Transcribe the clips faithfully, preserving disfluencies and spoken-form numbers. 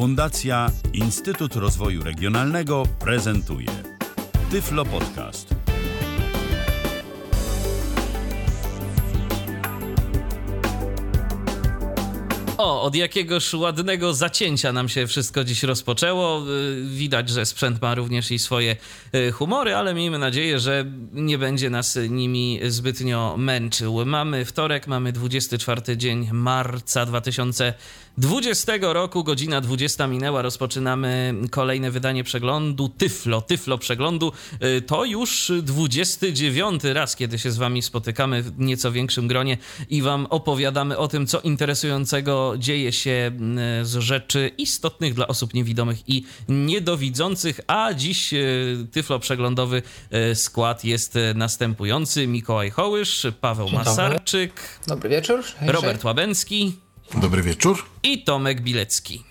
Fundacja Instytut Rozwoju Regionalnego prezentuje Tyflo Podcast. O, od jakiegoś ładnego zacięcia nam się wszystko dziś rozpoczęło. Widać, że sprzęt ma również i swoje humory, ale miejmy nadzieję, że nie będzie nas nimi zbytnio męczył. Mamy wtorek, mamy dwudziesty czwarty dzień marca dwa tysiące dwudziestego roku, godzina dwudziesta minęła. Rozpoczynamy kolejne wydanie przeglądu Tyflo, Tyflo Przeglądu. To już dwudziesty dziewiąty raz, kiedy się z wami spotykamy w nieco większym gronie i wam opowiadamy o tym, co interesującego dzieje się z rzeczy istotnych dla osób niewidomych i niedowidzących, a dziś Tyflo Przeglądowy skład jest następujący. Mikołaj Hołysz, Paweł Masarczyk. Dobry wieczór. Robert Łabęcki. Dobry wieczór. I Tomek Bilecki.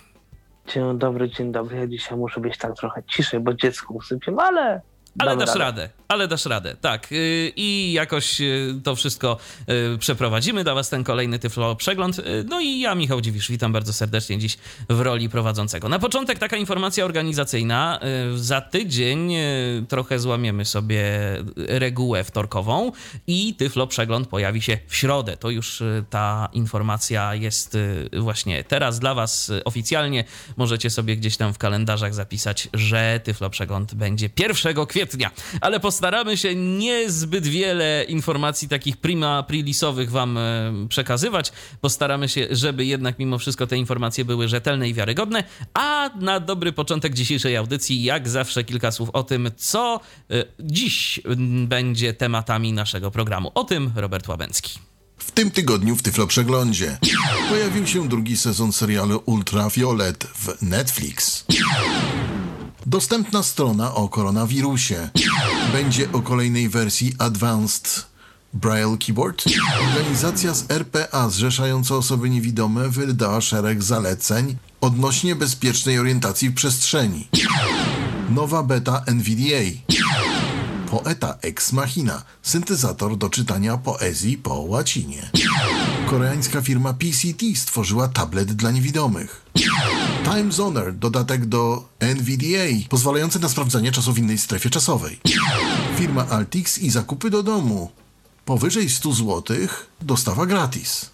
Dzień dobry, dzień dobry. Ja dzisiaj muszę być tak trochę ciszej, bo dziecko usypię, ale... Ale dasz radę. radę, ale dasz radę, tak. I jakoś to wszystko przeprowadzimy dla was ten kolejny Tyflo Przegląd. No i ja, Michał Dziwisz, witam bardzo serdecznie dziś w roli prowadzącego. Na początek taka informacja organizacyjna. Za tydzień trochę złamiemy sobie regułę wtorkową i Tyflo Przegląd pojawi się w środę. To już ta informacja jest właśnie teraz dla was oficjalnie. Możecie sobie gdzieś tam w kalendarzach zapisać, że Tyflo Przegląd będzie pierwszego kwietnia. Ale postaramy się niezbyt wiele informacji takich prima aprilisowych wam przekazywać. Postaramy się, żeby jednak mimo wszystko te informacje były rzetelne i wiarygodne. A na dobry początek dzisiejszej audycji, jak zawsze, kilka słów o tym, co dziś będzie tematami naszego programu. O tym Robert Łabęcki. W tym tygodniu w Tyflo Przeglądzie pojawił się drugi sezon serialu Ultraviolet w Netflix. Dostępna strona o koronawirusie. Będzie o kolejnej wersji Advanced Braille Keyboard. Organizacja z R P A zrzeszająca osoby niewidome wydała szereg zaleceń odnośnie bezpiecznej orientacji w przestrzeni. Nowa beta N V D A. Poeta Ex Machina. Syntezator do czytania poezji po łacinie. Koreańska firma P C T stworzyła tablet dla niewidomych. Time Zoner, dodatek do N V D A, pozwalający na sprawdzanie czasu w innej strefie czasowej. Firma Altix i zakupy do domu. Powyżej sto złotych dostawa gratis.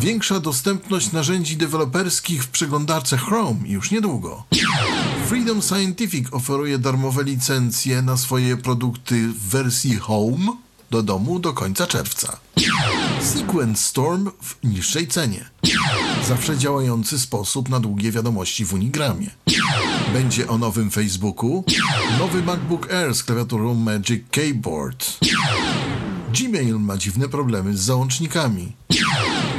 Większa dostępność narzędzi deweloperskich w przeglądarce Chrome już niedługo. Freedom Scientific oferuje darmowe licencje na swoje produkty w wersji Home do domu do końca czerwca. Sequence Storm w niższej cenie. Zawsze działający sposób na długie wiadomości w Unigramie. Będzie o nowym Facebooku. Nowy MacBook Air z klawiaturą Magic Keyboard. Gmail ma dziwne problemy z załącznikami.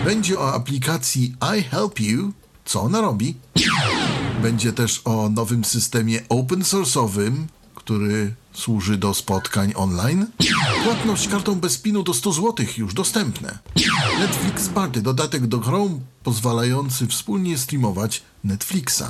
Będzie o aplikacji I Help You. Co ona robi? Będzie też o nowym systemie open source'owym, który służy do spotkań online. Płatność kartą bez pinu do sto złotych już dostępne. Netflix Party, dodatek do Chrome pozwalający wspólnie streamować Netflixa.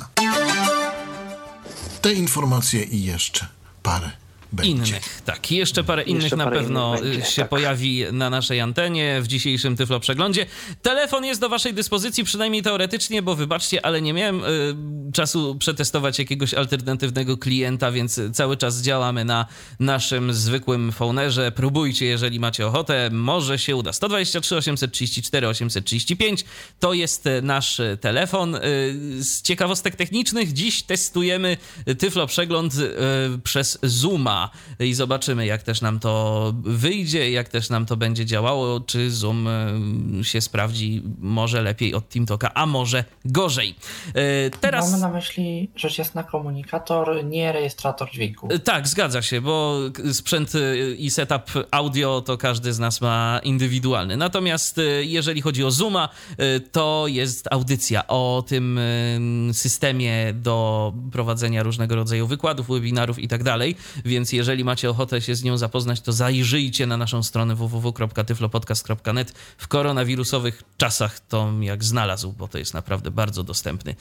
Te informacje i jeszcze parę będzie. Innych, tak. Jeszcze parę innych jeszcze na parę pewno innych będzie, się tak. pojawi na naszej antenie w dzisiejszym Tyflo Przeglądzie. Telefon jest do waszej dyspozycji, przynajmniej teoretycznie, bo wybaczcie, ale nie miałem y, czasu przetestować jakiegoś alternatywnego klienta, więc cały czas działamy na naszym zwykłym faunerze. Próbujcie, jeżeli macie ochotę, może się uda. sto dwadzieścia trzy osiemset trzydzieści cztery osiemset trzydzieści pięć to jest nasz telefon. Y, z ciekawostek technicznych dziś testujemy Tyflo Przegląd y, przez Zooma. I zobaczymy, jak też nam to wyjdzie, jak też nam to będzie działało, czy Zoom się sprawdzi może lepiej od TeamTalka, a może gorzej. Teraz... Mamy na myśli, że jest na komunikator, nie rejestrator dźwięku. Tak, zgadza się, bo sprzęt i setup audio to każdy z nas ma indywidualny. Natomiast jeżeli chodzi o Zooma, to jest audycja o tym systemie do prowadzenia różnego rodzaju wykładów, webinarów i tak dalej, więc więc jeżeli macie ochotę się z nią zapoznać, to zajrzyjcie na naszą stronę w w w kropka tyflopodcast kropka net. W koronawirusowych czasach to jak znalazł, bo to jest naprawdę bardzo dostępny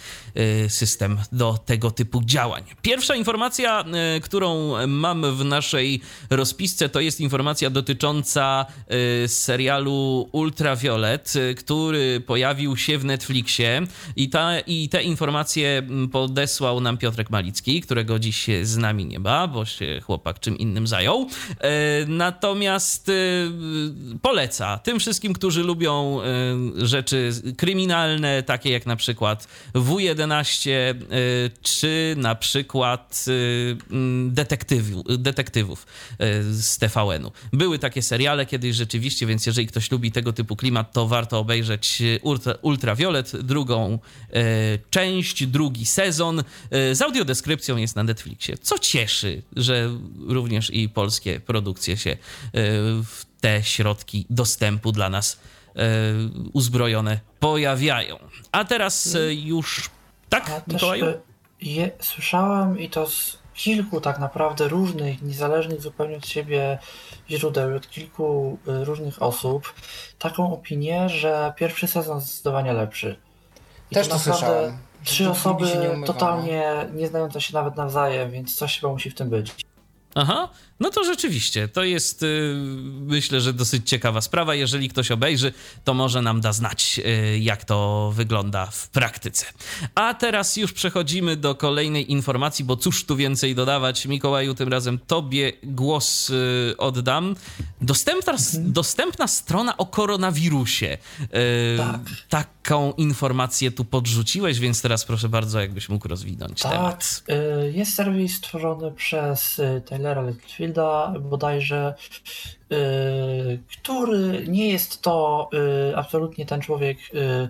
system do tego typu działań. Pierwsza informacja, którą mam w naszej rozpisce, to jest informacja dotycząca serialu Ultraviolet, który pojawił się w Netflixie i, ta, i te informacje podesłał nam Piotrek Malicki, którego dziś z nami nie ma, bo się chłopak czym innym zajął. Natomiast poleca tym wszystkim, którzy lubią rzeczy kryminalne, takie jak na przykład W jedenaście, czy na przykład detektyw, detektywów z T V N-u. Były takie seriale kiedyś rzeczywiście, więc jeżeli ktoś lubi tego typu klimat, to warto obejrzeć Ultra, Ultraviolet, drugą część, drugi sezon. Z audiodeskrypcją jest na Netflixie, co cieszy, że również i polskie produkcje się w te środki dostępu dla nas uzbrojone pojawiają. A teraz już... Tak, ja Mikołaju? Też je, słyszałem i to z kilku tak naprawdę różnych, niezależnych zupełnie od siebie źródeł, od kilku różnych osób, taką opinię, że pierwszy sezon jest zdecydowanie lepszy. I też to słyszałem. Trzy to osoby totalnie nie znające się nawet nawzajem, więc coś chyba musi w tym być. Aha, no to rzeczywiście, to jest yy, myślę, że dosyć ciekawa sprawa. Jeżeli ktoś obejrzy, to może nam da znać, yy, jak to wygląda w praktyce. A teraz już przechodzimy do kolejnej informacji, bo cóż tu więcej dodawać. Mikołaju, tym razem tobie głos yy, oddam. Dostępna, mhm. dostępna strona o koronawirusie. Yy, tak. Taką informację tu podrzuciłeś, więc teraz proszę bardzo, jakbyś mógł rozwinąć tak. temat. Yy, jest serwis stworzony przez yy, Taylora Litfielda bodajże, yy, który nie jest to yy, absolutnie ten człowiek yy,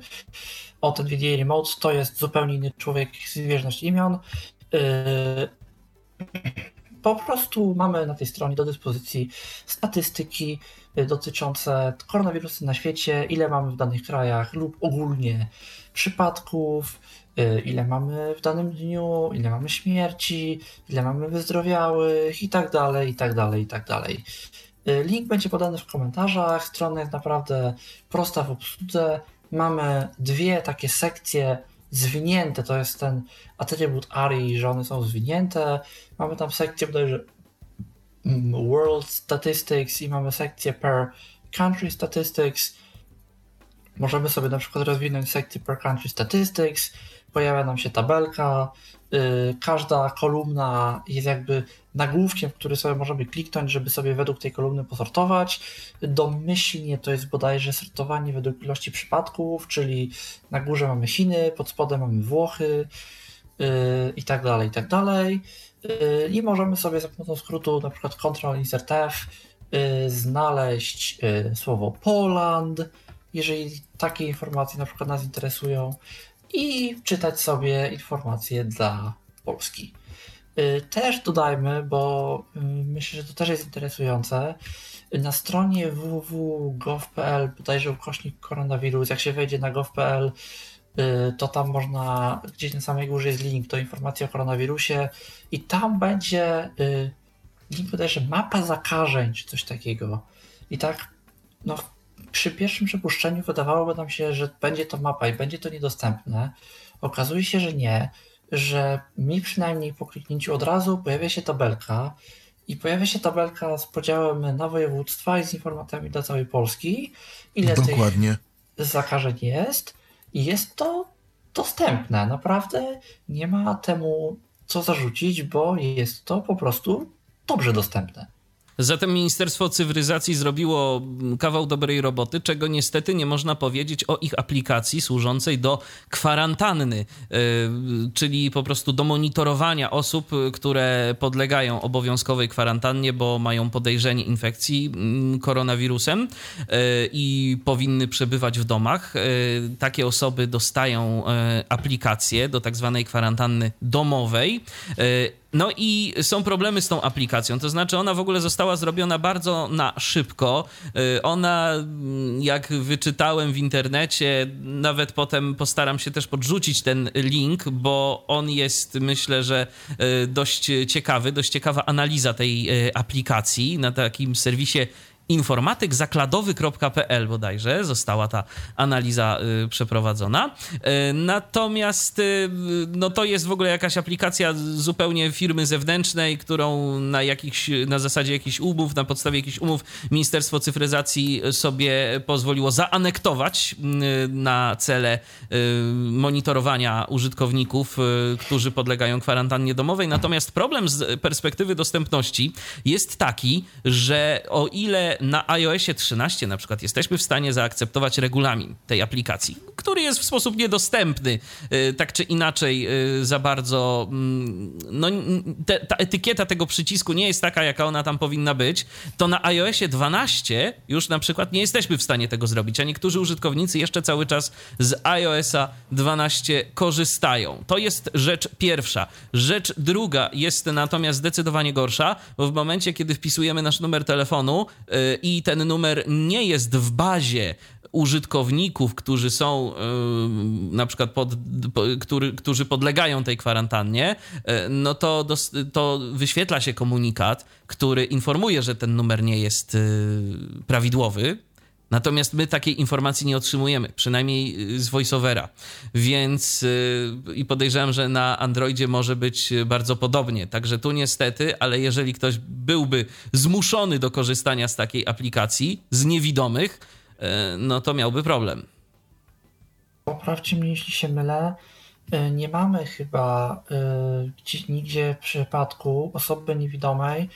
od N V D A Remote, to jest zupełnie inny człowiek, zbieżność imion. Yy, po prostu mamy na tej stronie do dyspozycji statystyki dotyczące koronawirusa na świecie, ile mamy w danych krajach lub ogólnie przypadków, ile mamy w danym dniu, ile mamy śmierci, ile mamy wyzdrowiałych i tak dalej, i tak dalej, i tak dalej. Link będzie podany w komentarzach, strona jest naprawdę prosta w obsłudze. Mamy dwie takie sekcje zwinięte, to jest ten atrybut A R I, że one są zwinięte. Mamy tam sekcję bodajże World Statistics i mamy sekcję Per Country Statistics. Możemy sobie na przykład rozwinąć sekcję Per Country Statistics, pojawia nam się tabelka, yy, każda kolumna jest jakby nagłówkiem, który sobie możemy kliknąć, żeby sobie według tej kolumny posortować. Domyślnie to jest bodajże sortowanie według ilości przypadków, czyli na górze mamy Chiny, pod spodem mamy Włochy yy, i tak dalej, i tak dalej. Yy, I możemy sobie za pomocą skrótu na przykład Control Insert F yy, znaleźć yy, słowo Poland, jeżeli takie informacje na przykład nas interesują, i czytać sobie informacje dla Polski. Też dodajmy, bo myślę, że to też jest interesujące, na stronie w w w kropka gov kropka p l, bodajże ukośnik koronawirus, jak się wejdzie na gov kropka p l, to tam można, gdzieś na samej górze jest link do informacji o koronawirusie i tam będzie link bodajże mapa zakażeń czy coś takiego. I tak, no przy pierwszym przypuszczeniu wydawałoby nam się, że będzie to mapa i będzie to niedostępne. Okazuje się, że nie, że mi przynajmniej po kliknięciu od razu pojawia się tabelka i pojawia się tabelka z podziałem na województwa i z informacjami dla całej Polski, ile Dokładnie. tych zakażeń jest i jest to dostępne. Naprawdę nie ma temu co zarzucić, bo jest to po prostu dobrze dostępne. Zatem Ministerstwo Cyfryzacji zrobiło kawał dobrej roboty, czego niestety nie można powiedzieć o ich aplikacji służącej do kwarantanny, czyli po prostu do monitorowania osób, które podlegają obowiązkowej kwarantannie, bo mają podejrzenie infekcji koronawirusem i powinny przebywać w domach. Takie osoby dostają aplikację do tak zwanej kwarantanny domowej No i są problemy z tą aplikacją, to znaczy ona w ogóle została zrobiona bardzo na szybko. Ona, jak wyczytałem w internecie, nawet potem postaram się też podrzucić ten link, bo on jest, myślę, że dość ciekawy, dość ciekawa analiza tej aplikacji na takim serwisie informatyk zakladowy kropka p l bodajże została ta analiza y, przeprowadzona. Y, natomiast y, no to jest w ogóle jakaś aplikacja zupełnie firmy zewnętrznej, którą na, jakichś, na zasadzie jakichś umów, na podstawie jakichś umów Ministerstwo Cyfryzacji sobie pozwoliło zaanektować y, na cele y, monitorowania użytkowników, y, którzy podlegają kwarantannie domowej. Natomiast problem z perspektywy dostępności jest taki, że o ile na iOSie trzynaście na przykład jesteśmy w stanie zaakceptować regulamin tej aplikacji, który jest w sposób niedostępny, tak czy inaczej za bardzo, no, te, ta etykieta tego przycisku nie jest taka, jaka ona tam powinna być, to na iOSie dwanaście już na przykład nie jesteśmy w stanie tego zrobić, a niektórzy użytkownicy jeszcze cały czas z iOSa dwanaście korzystają. To jest rzecz pierwsza. Rzecz druga jest natomiast zdecydowanie gorsza, bo w momencie, kiedy wpisujemy nasz numer telefonu, i ten numer nie jest w bazie użytkowników, którzy są yy, na przykład, pod, po, który, którzy podlegają tej kwarantannie, yy, no to, dos, to wyświetla się komunikat, który informuje, że ten numer nie jest yy, prawidłowy. Natomiast my takiej informacji nie otrzymujemy, przynajmniej z VoiceOvera, więc yy, i podejrzewam, że na Androidzie może być bardzo podobnie. Także tu niestety, ale jeżeli ktoś byłby zmuszony do korzystania z takiej aplikacji, z niewidomych, yy, no to miałby problem. Poprawcie mnie, jeśli się mylę. Yy, nie mamy chyba yy, gdzieś nigdzie w przypadku osoby niewidomej,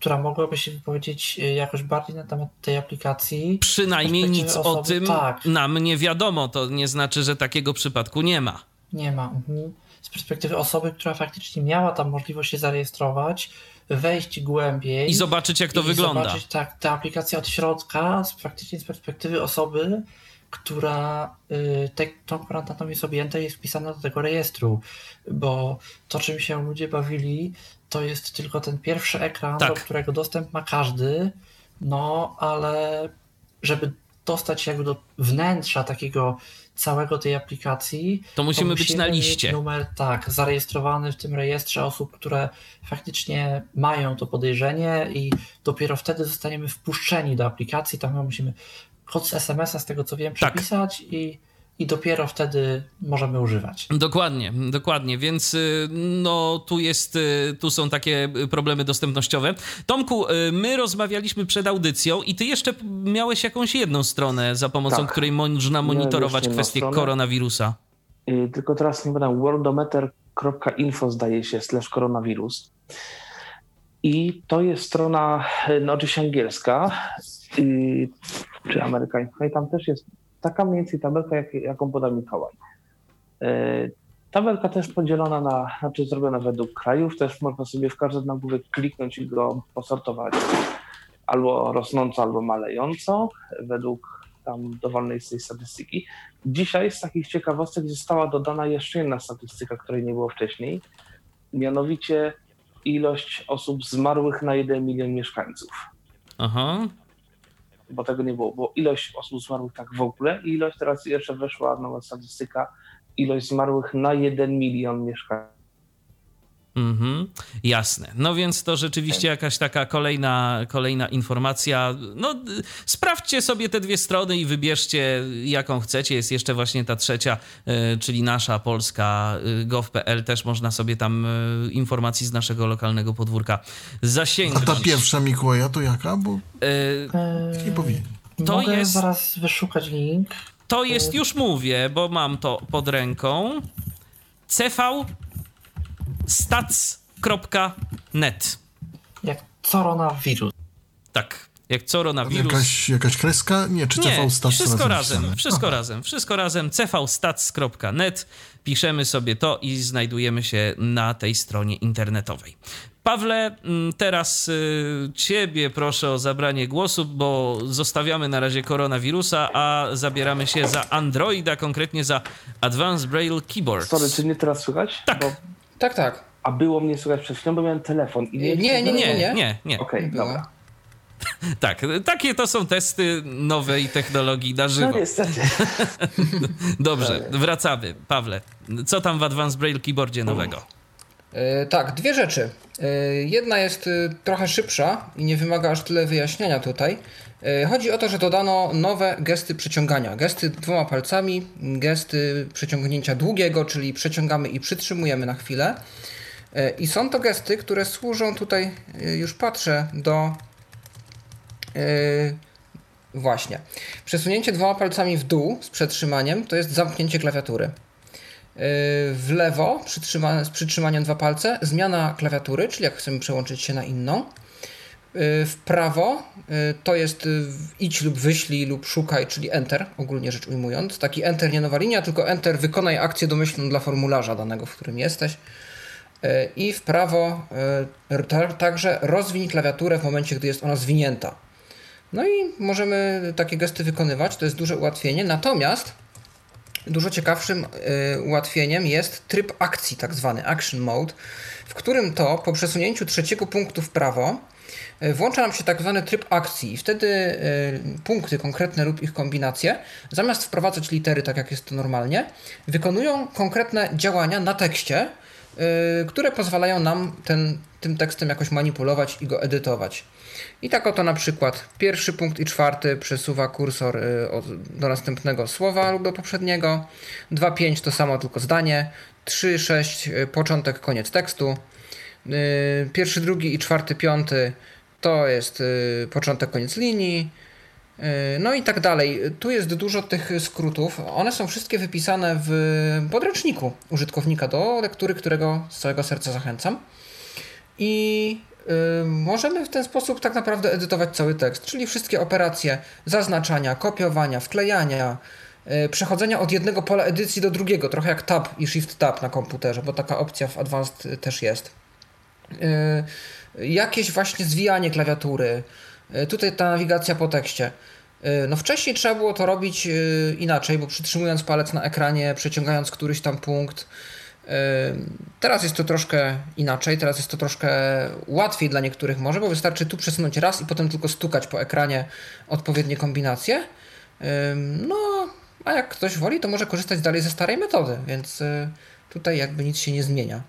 która mogłaby się wypowiedzieć jakoś bardziej na temat tej aplikacji. Przynajmniej nic osoby. O tym tak. nam nie wiadomo. To nie znaczy, że takiego przypadku nie ma. Nie ma. Mhm. Z perspektywy osoby, która faktycznie miała tam możliwość się zarejestrować, wejść głębiej. I zobaczyć, jak to i wygląda. Zobaczyć tak, ta aplikacja od środka, faktycznie z perspektywy osoby, która te, tą kwarantanną jest objęta, jest wpisana do tego rejestru. Bo to, czym się ludzie bawili, to jest tylko ten pierwszy ekran, tak. do którego dostęp ma każdy, no ale żeby dostać się do wnętrza takiego całego tej aplikacji, to musimy, to musimy być na liście. Numer tak, zarejestrowany w tym rejestrze osób, które faktycznie mają to podejrzenie i dopiero wtedy zostaniemy wpuszczeni do aplikacji. Tam musimy kod z es em es a, z tego co wiem, przepisać tak. i I dopiero wtedy możemy używać. Dokładnie, dokładnie, więc no tu jest, tu są takie problemy dostępnościowe. Tomku, my rozmawialiśmy przed audycją i ty jeszcze miałeś jakąś jedną stronę, za pomocą tak. której można monitorować kwestię koronawirusa. Yy, tylko teraz nie będę, worldometer kropka info zdaje się, slash koronawirus. I to jest strona, no oczywiście angielska, yy, czy amerykańska i tam też jest taka mniej więcej tabelka, jak, jaką poda Mikołaj. Yy, tabelka też podzielona na, znaczy zrobiona według krajów, też można sobie w każdym nagłówek kliknąć i go posortować albo rosnąco, albo malejąco, według tam dowolnej z tej statystyki. Dzisiaj z takich ciekawostek została dodana jeszcze jedna statystyka, której nie było wcześniej, mianowicie ilość osób zmarłych na jeden milion mieszkańców. Aha. Bo tego nie było, bo ilość osób zmarłych tak w ogóle i ilość, teraz jeszcze weszła nowa statystyka, ilość zmarłych na jeden milion mieszkańców. Mhm, jasne. No więc to rzeczywiście jakaś taka kolejna, kolejna informacja. No sprawdźcie sobie te dwie strony i wybierzcie, jaką chcecie. Jest jeszcze właśnie ta trzecia, czyli nasza Polska gov kropka p l. Też można sobie tam informacji z naszego lokalnego podwórka zasięgnąć. A ta pierwsza, Mikołaja, to jaka? Bo nie powiem. To mogę jest... zaraz wyszukać link. To jest, już mówię, bo mam to pod ręką. c v stats kropka net Jak coronawirus. Tak, jak coronawirus. Jakaś, jakaś kreska? Nie, czy cvstats? Wszystko razem, razem wszystko Aha. razem, wszystko razem. c v stats kropka net Piszemy sobie to i znajdujemy się na tej stronie internetowej. Pawle, teraz ciebie proszę o zabranie głosu, bo zostawiamy na razie koronawirusa, a zabieramy się za Androida, konkretnie za Advanced Braille Keyboard. Sorry, czy mnie teraz słychać? Tak. Bo... Tak, tak. A było mnie słychać przed chwilą, bo miałem telefon. I nie, nie, nie, nie, nie, nie, nie. Okej, okay, dobra. Tak, takie to są testy nowej technologii na żywo. No niestety. Dobrze, Prawie. Wracamy. Pawle, co tam w Advanced Braille Keyboardzie nowego? Yy, tak, dwie rzeczy. Yy, jedna jest y, trochę szybsza i nie wymaga aż tyle wyjaśnienia tutaj. Yy, chodzi o to, że dodano nowe gesty przeciągania. Gesty dwoma palcami, gesty przeciągnięcia długiego, czyli przeciągamy i przytrzymujemy na chwilę. Yy, I są to gesty, które służą tutaj, yy, już patrzę, do... Yy, właśnie. Przesunięcie dwoma palcami w dół z przetrzymaniem to jest zamknięcie klawiatury. Yy, w lewo przytrzyma, z przytrzymaniem dwa palce zmiana klawiatury, czyli jak chcemy przełączyć się na inną. Yy, w prawo yy, to jest yy, idź lub wyślij lub szukaj, czyli enter, ogólnie rzecz ujmując. Taki enter nie nowa linia, tylko enter wykonaj akcję domyślną dla formularza danego, w którym jesteś. Yy, I w prawo yy, ta, także rozwiń klawiaturę w momencie, gdy jest ona zwinięta. No i możemy takie gesty wykonywać, to jest duże ułatwienie, natomiast dużo ciekawszym y, ułatwieniem jest tryb akcji, tak zwany action mode, w którym to po przesunięciu trzeciego punktu w prawo y, włącza nam się tak zwany tryb akcji i wtedy y, punkty konkretne lub ich kombinacje, zamiast wprowadzać litery tak jak jest to normalnie, wykonują konkretne działania na tekście, y, które pozwalają nam ten, tym tekstem jakoś manipulować i go edytować. I tak oto na przykład pierwszy punkt i czwarty przesuwa kursor do następnego słowa lub do poprzedniego, dwa, pięć to samo tylko zdanie, trzy, sześć początek, koniec tekstu, pierwszy, drugi i czwarty, piąty to jest początek, koniec linii, no i tak dalej. Tu jest dużo tych skrótów, one są wszystkie wypisane w podręczniku użytkownika do lektury, którego z całego serca zachęcam. I Yy, możemy w ten sposób tak naprawdę edytować cały tekst, czyli wszystkie operacje zaznaczania, kopiowania, wklejania, yy, przechodzenia od jednego pola edycji do drugiego, trochę jak tab i shift tab na komputerze, bo taka opcja w Advanced też jest. Yy, jakieś właśnie zwijanie klawiatury, yy, tutaj ta nawigacja po tekście. No wcześniej trzeba było to robić yy, inaczej, bo przytrzymując palec na ekranie, przeciągając któryś tam punkt. Teraz jest to troszkę inaczej, teraz jest to troszkę łatwiej dla niektórych może, bo wystarczy tu przesunąć raz i potem tylko stukać po ekranie odpowiednie kombinacje. No, a jak ktoś woli, to może korzystać dalej ze starej metody, więc tutaj jakby nic się nie zmienia.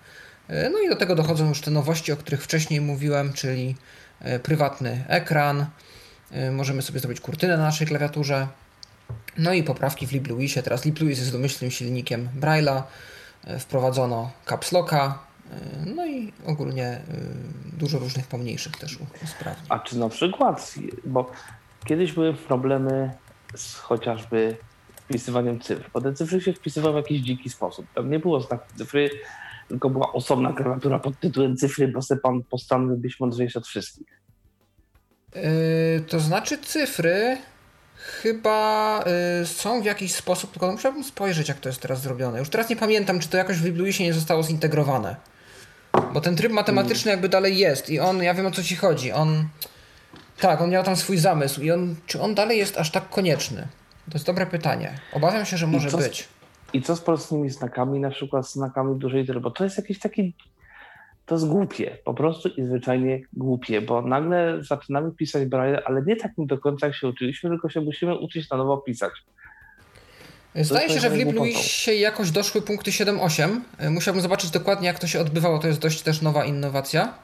No i do tego dochodzą już te nowości, o których wcześniej mówiłem, czyli prywatny ekran. Możemy sobie zrobić kurtynę na naszej klawiaturze. No i poprawki w LibLouisie. Teraz LibLouis jest domyślnym silnikiem Braille'a. Wprowadzono caps locka, no i ogólnie dużo różnych pomniejszych też usprawnień. A czy na przykład, bo kiedyś były problemy z chociażby wpisywaniem cyfr, bo te cyfry się wpisywały w jakiś dziki sposób. Tam nie było znaku cyfry, tylko była osobna klawiatura pod tytułem cyfry, bo se pan postanowił być mądrzejszy od wszystkich. Yy, to znaczy cyfry... Chyba y, są w jakiś sposób, tylko musiałbym spojrzeć, jak to jest teraz zrobione. Już teraz nie pamiętam, czy to jakoś w LibLouisie nie zostało zintegrowane. Bo ten tryb matematyczny jakby dalej jest i on, ja wiem o co ci chodzi, on... Tak, on miał tam swój zamysł i on, czy on dalej jest aż tak konieczny? To jest dobre pytanie. Obawiam się, że może I co, być. I co z polskimi znakami, na przykład znakami dużej litery? Bo to jest jakiś taki... To jest głupie, po prostu i zwyczajnie głupie, bo nagle zaczynamy pisać Braille, ale nie tak do końca jak się uczyliśmy, tylko się musimy uczyć na nowo pisać. Zdaje się, że w LibLouisie jakoś doszły punkty siedem osiem. Musiałbym zobaczyć dokładnie, jak to się odbywało. To jest dość też nowa innowacja.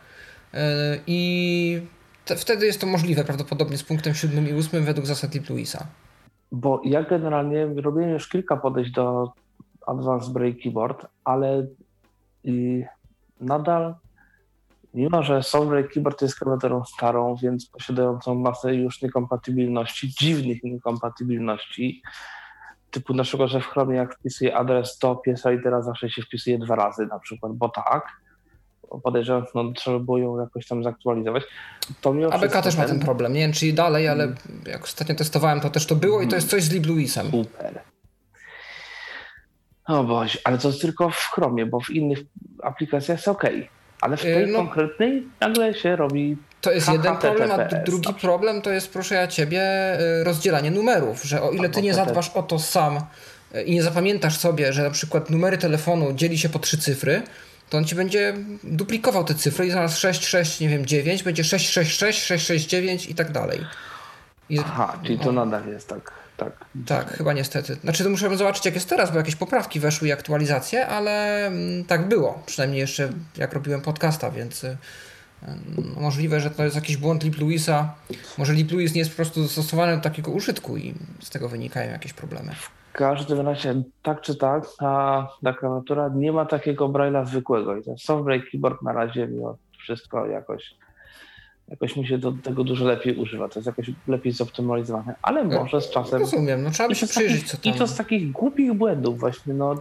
I te, wtedy jest to możliwe prawdopodobnie z punktem siódmym i ósmym według zasad LibLouisa. Bo ja generalnie robiłem już kilka podejść do Advanced Braille Keyboard, ale... I... Nadal, mimo że Braille Keyboard jest klawiaturą starą, więc posiadającą masę już niekompatybilności, dziwnych niekompatybilności, typu na przykład, że w Chromie jak wpisuję adres, to pierwsza litera zawsze się wpisuje dwa razy na przykład, bo tak, podejrzewam, no trzeba było ją jakoś tam zaktualizować. A B K też ma ten problem, nie wiem czy dalej, ale jak ostatnio testowałem, to też to było i to jest coś z LibLouisem. Super. O Boże, ale to jest tylko w Chromie, bo w innych aplikacjach jest okej. Okay. Ale w tej no, konkretnej nagle się robi... To jest jeden problem, a drugi problem to jest, proszę ja ciebie, rozdzielanie numerów, że o ile ty nie zadbasz o to sam i nie zapamiętasz sobie, że na przykład numery telefonu dzieli się po trzy cyfry, to on ci będzie duplikował te cyfry i zamiast sześć sześć, nie wiem, dziewięć będzie sześć sześć sześć, sześć sześć dziewięć i tak dalej. I... Aha, czyli to nadal jest tak, tak. Tak, chyba niestety. Znaczy to muszę zobaczyć jak jest teraz, bo jakieś poprawki weszły i aktualizacje, ale tak było. Przynajmniej jeszcze jak robiłem podcasta, więc możliwe, że to jest jakiś błąd LibLouisa. Może LibLouis nie jest po prostu dostosowany do takiego użytku i z tego wynikają jakieś problemy. W każdym razie, tak czy tak, ta, ta klawiatura nie ma takiego braille'a zwykłego i ten soft braille keyboard na razie mimo wszystko jakoś jakoś mi się do tego dużo lepiej używa, to jest jakoś lepiej zoptymalizowane, ale może z czasem... Rozumiem, no trzeba by się przyjrzeć, co tam... I to z takich głupich błędów właśnie, no,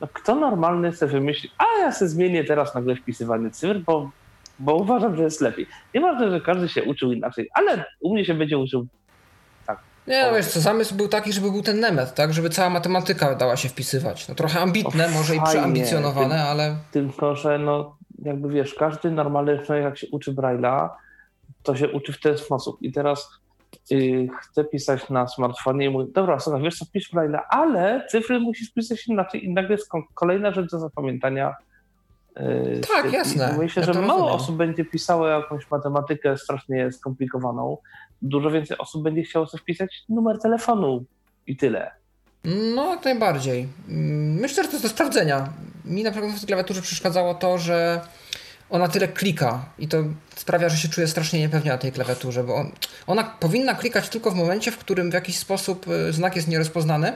no kto normalny sobie wymyśli, a ja sobie zmienię teraz nagle wpisywanie cyfr, bo, bo uważam, że jest lepiej. Nieważne, że każdy się uczył inaczej, ale u mnie się będzie uczył. Nie, no wiesz co, zamysł był taki, żeby był ten nemet, tak? Żeby cała matematyka dała się wpisywać. No trochę ambitne, o, może i przeambicjonowane, Tym, ale... Tylko, że no jakby wiesz, każdy normalny człowiek jak się uczy Braille'a, to się uczy w ten sposób. I teraz yy, chcę pisać na smartfonie i mówię, dobra, słuchaj, wiesz co, pisz Braille'a, ale cyfry musisz pisać inaczej i nagle jest kolejna rzecz do zapamiętania. Yy, tak, jasne. Myślę, ja że mało rozumiem. Osób będzie pisało jakąś matematykę strasznie skomplikowaną. Dużo więcej osób będzie chciało sobie wpisać numer telefonu i tyle. No, jak najbardziej. Myślę, że to jest do sprawdzenia. Mi na przykład w klawiaturze przeszkadzało to, że ona tyle klika i to sprawia, że się czuję strasznie niepewnie na tej klawiaturze, bo on, ona powinna klikać tylko w momencie, w którym w jakiś sposób znak jest nierozpoznany,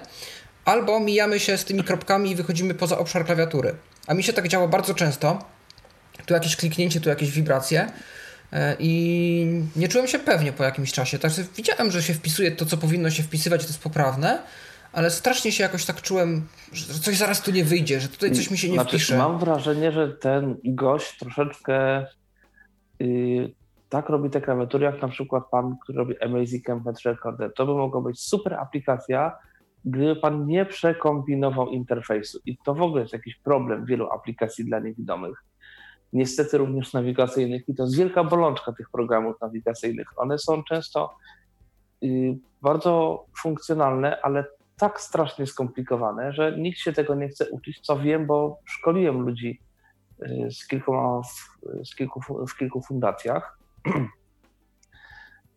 albo mijamy się z tymi kropkami i wychodzimy poza obszar klawiatury. A mi się tak działo bardzo często. Tu jakieś kliknięcie, tu jakieś wibracje. I nie czułem się pewnie po jakimś czasie. Także widziałem, że się wpisuje to, co powinno się wpisywać, to jest poprawne, ale strasznie się jakoś tak czułem, że coś zaraz tu nie wyjdzie, że tutaj coś mi się nie znaczy, wpisze. Mam wrażenie, że ten gość troszeczkę yy, tak robi te klawiatury, jak na przykład pan, który robi Amazing Message Recorder. To by mogła być super aplikacja, gdyby pan nie przekombinował interfejsu. I to w ogóle jest jakiś problem wielu aplikacji dla niewidomych. Niestety również nawigacyjnych i to jest wielka bolączka tych programów nawigacyjnych. One są często y, bardzo funkcjonalne, ale tak strasznie skomplikowane, że nikt się tego nie chce uczyć, co wiem, bo szkoliłem ludzi y, z kilkoma, z kilku, w kilku fundacjach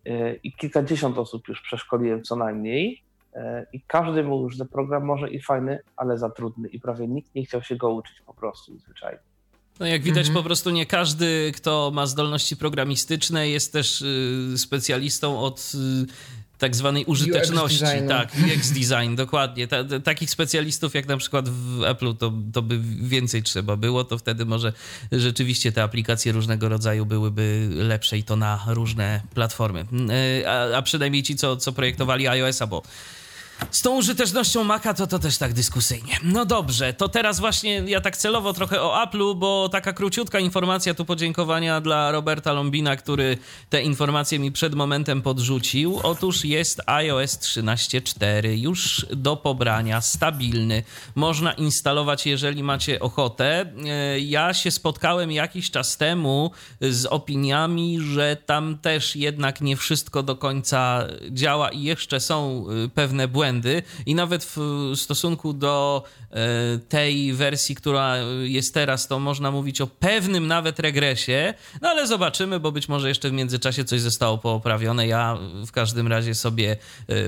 y, i kilkadziesiąt osób już przeszkoliłem co najmniej y, i każdy mówił, że ten program może i fajny, ale za trudny i prawie nikt nie chciał się go uczyć po prostu zwyczajnie. No jak widać, mhm. po prostu nie każdy, kto ma zdolności programistyczne, jest też y, specjalistą od y, tak zwanej użyteczności. U X tak, U X design, dokładnie. Ta, ta, takich specjalistów jak na przykład w Apple'u to, to by więcej trzeba było, to wtedy może rzeczywiście te aplikacje różnego rodzaju byłyby lepsze i to na różne platformy. Y, a, a przynajmniej ci, co, co projektowali iOS-a, bo z tą użytecznością Maca to, to też tak dyskusyjnie. No dobrze, to teraz właśnie ja tak celowo trochę o Apple'u, bo taka króciutka informacja, tu podziękowania dla Roberta Lombina, który te informacje mi przed momentem podrzucił. Otóż jest iOS trzynaście cztery, już do pobrania, stabilny. Można instalować, jeżeli macie ochotę. Ja się spotkałem jakiś czas temu z opiniami, że tam też jednak nie wszystko do końca działa i jeszcze są pewne błędy. I nawet w stosunku do tej wersji, która jest teraz, to można mówić o pewnym nawet regresie, no ale zobaczymy, bo być może jeszcze w międzyczasie coś zostało poprawione. Ja w każdym razie sobie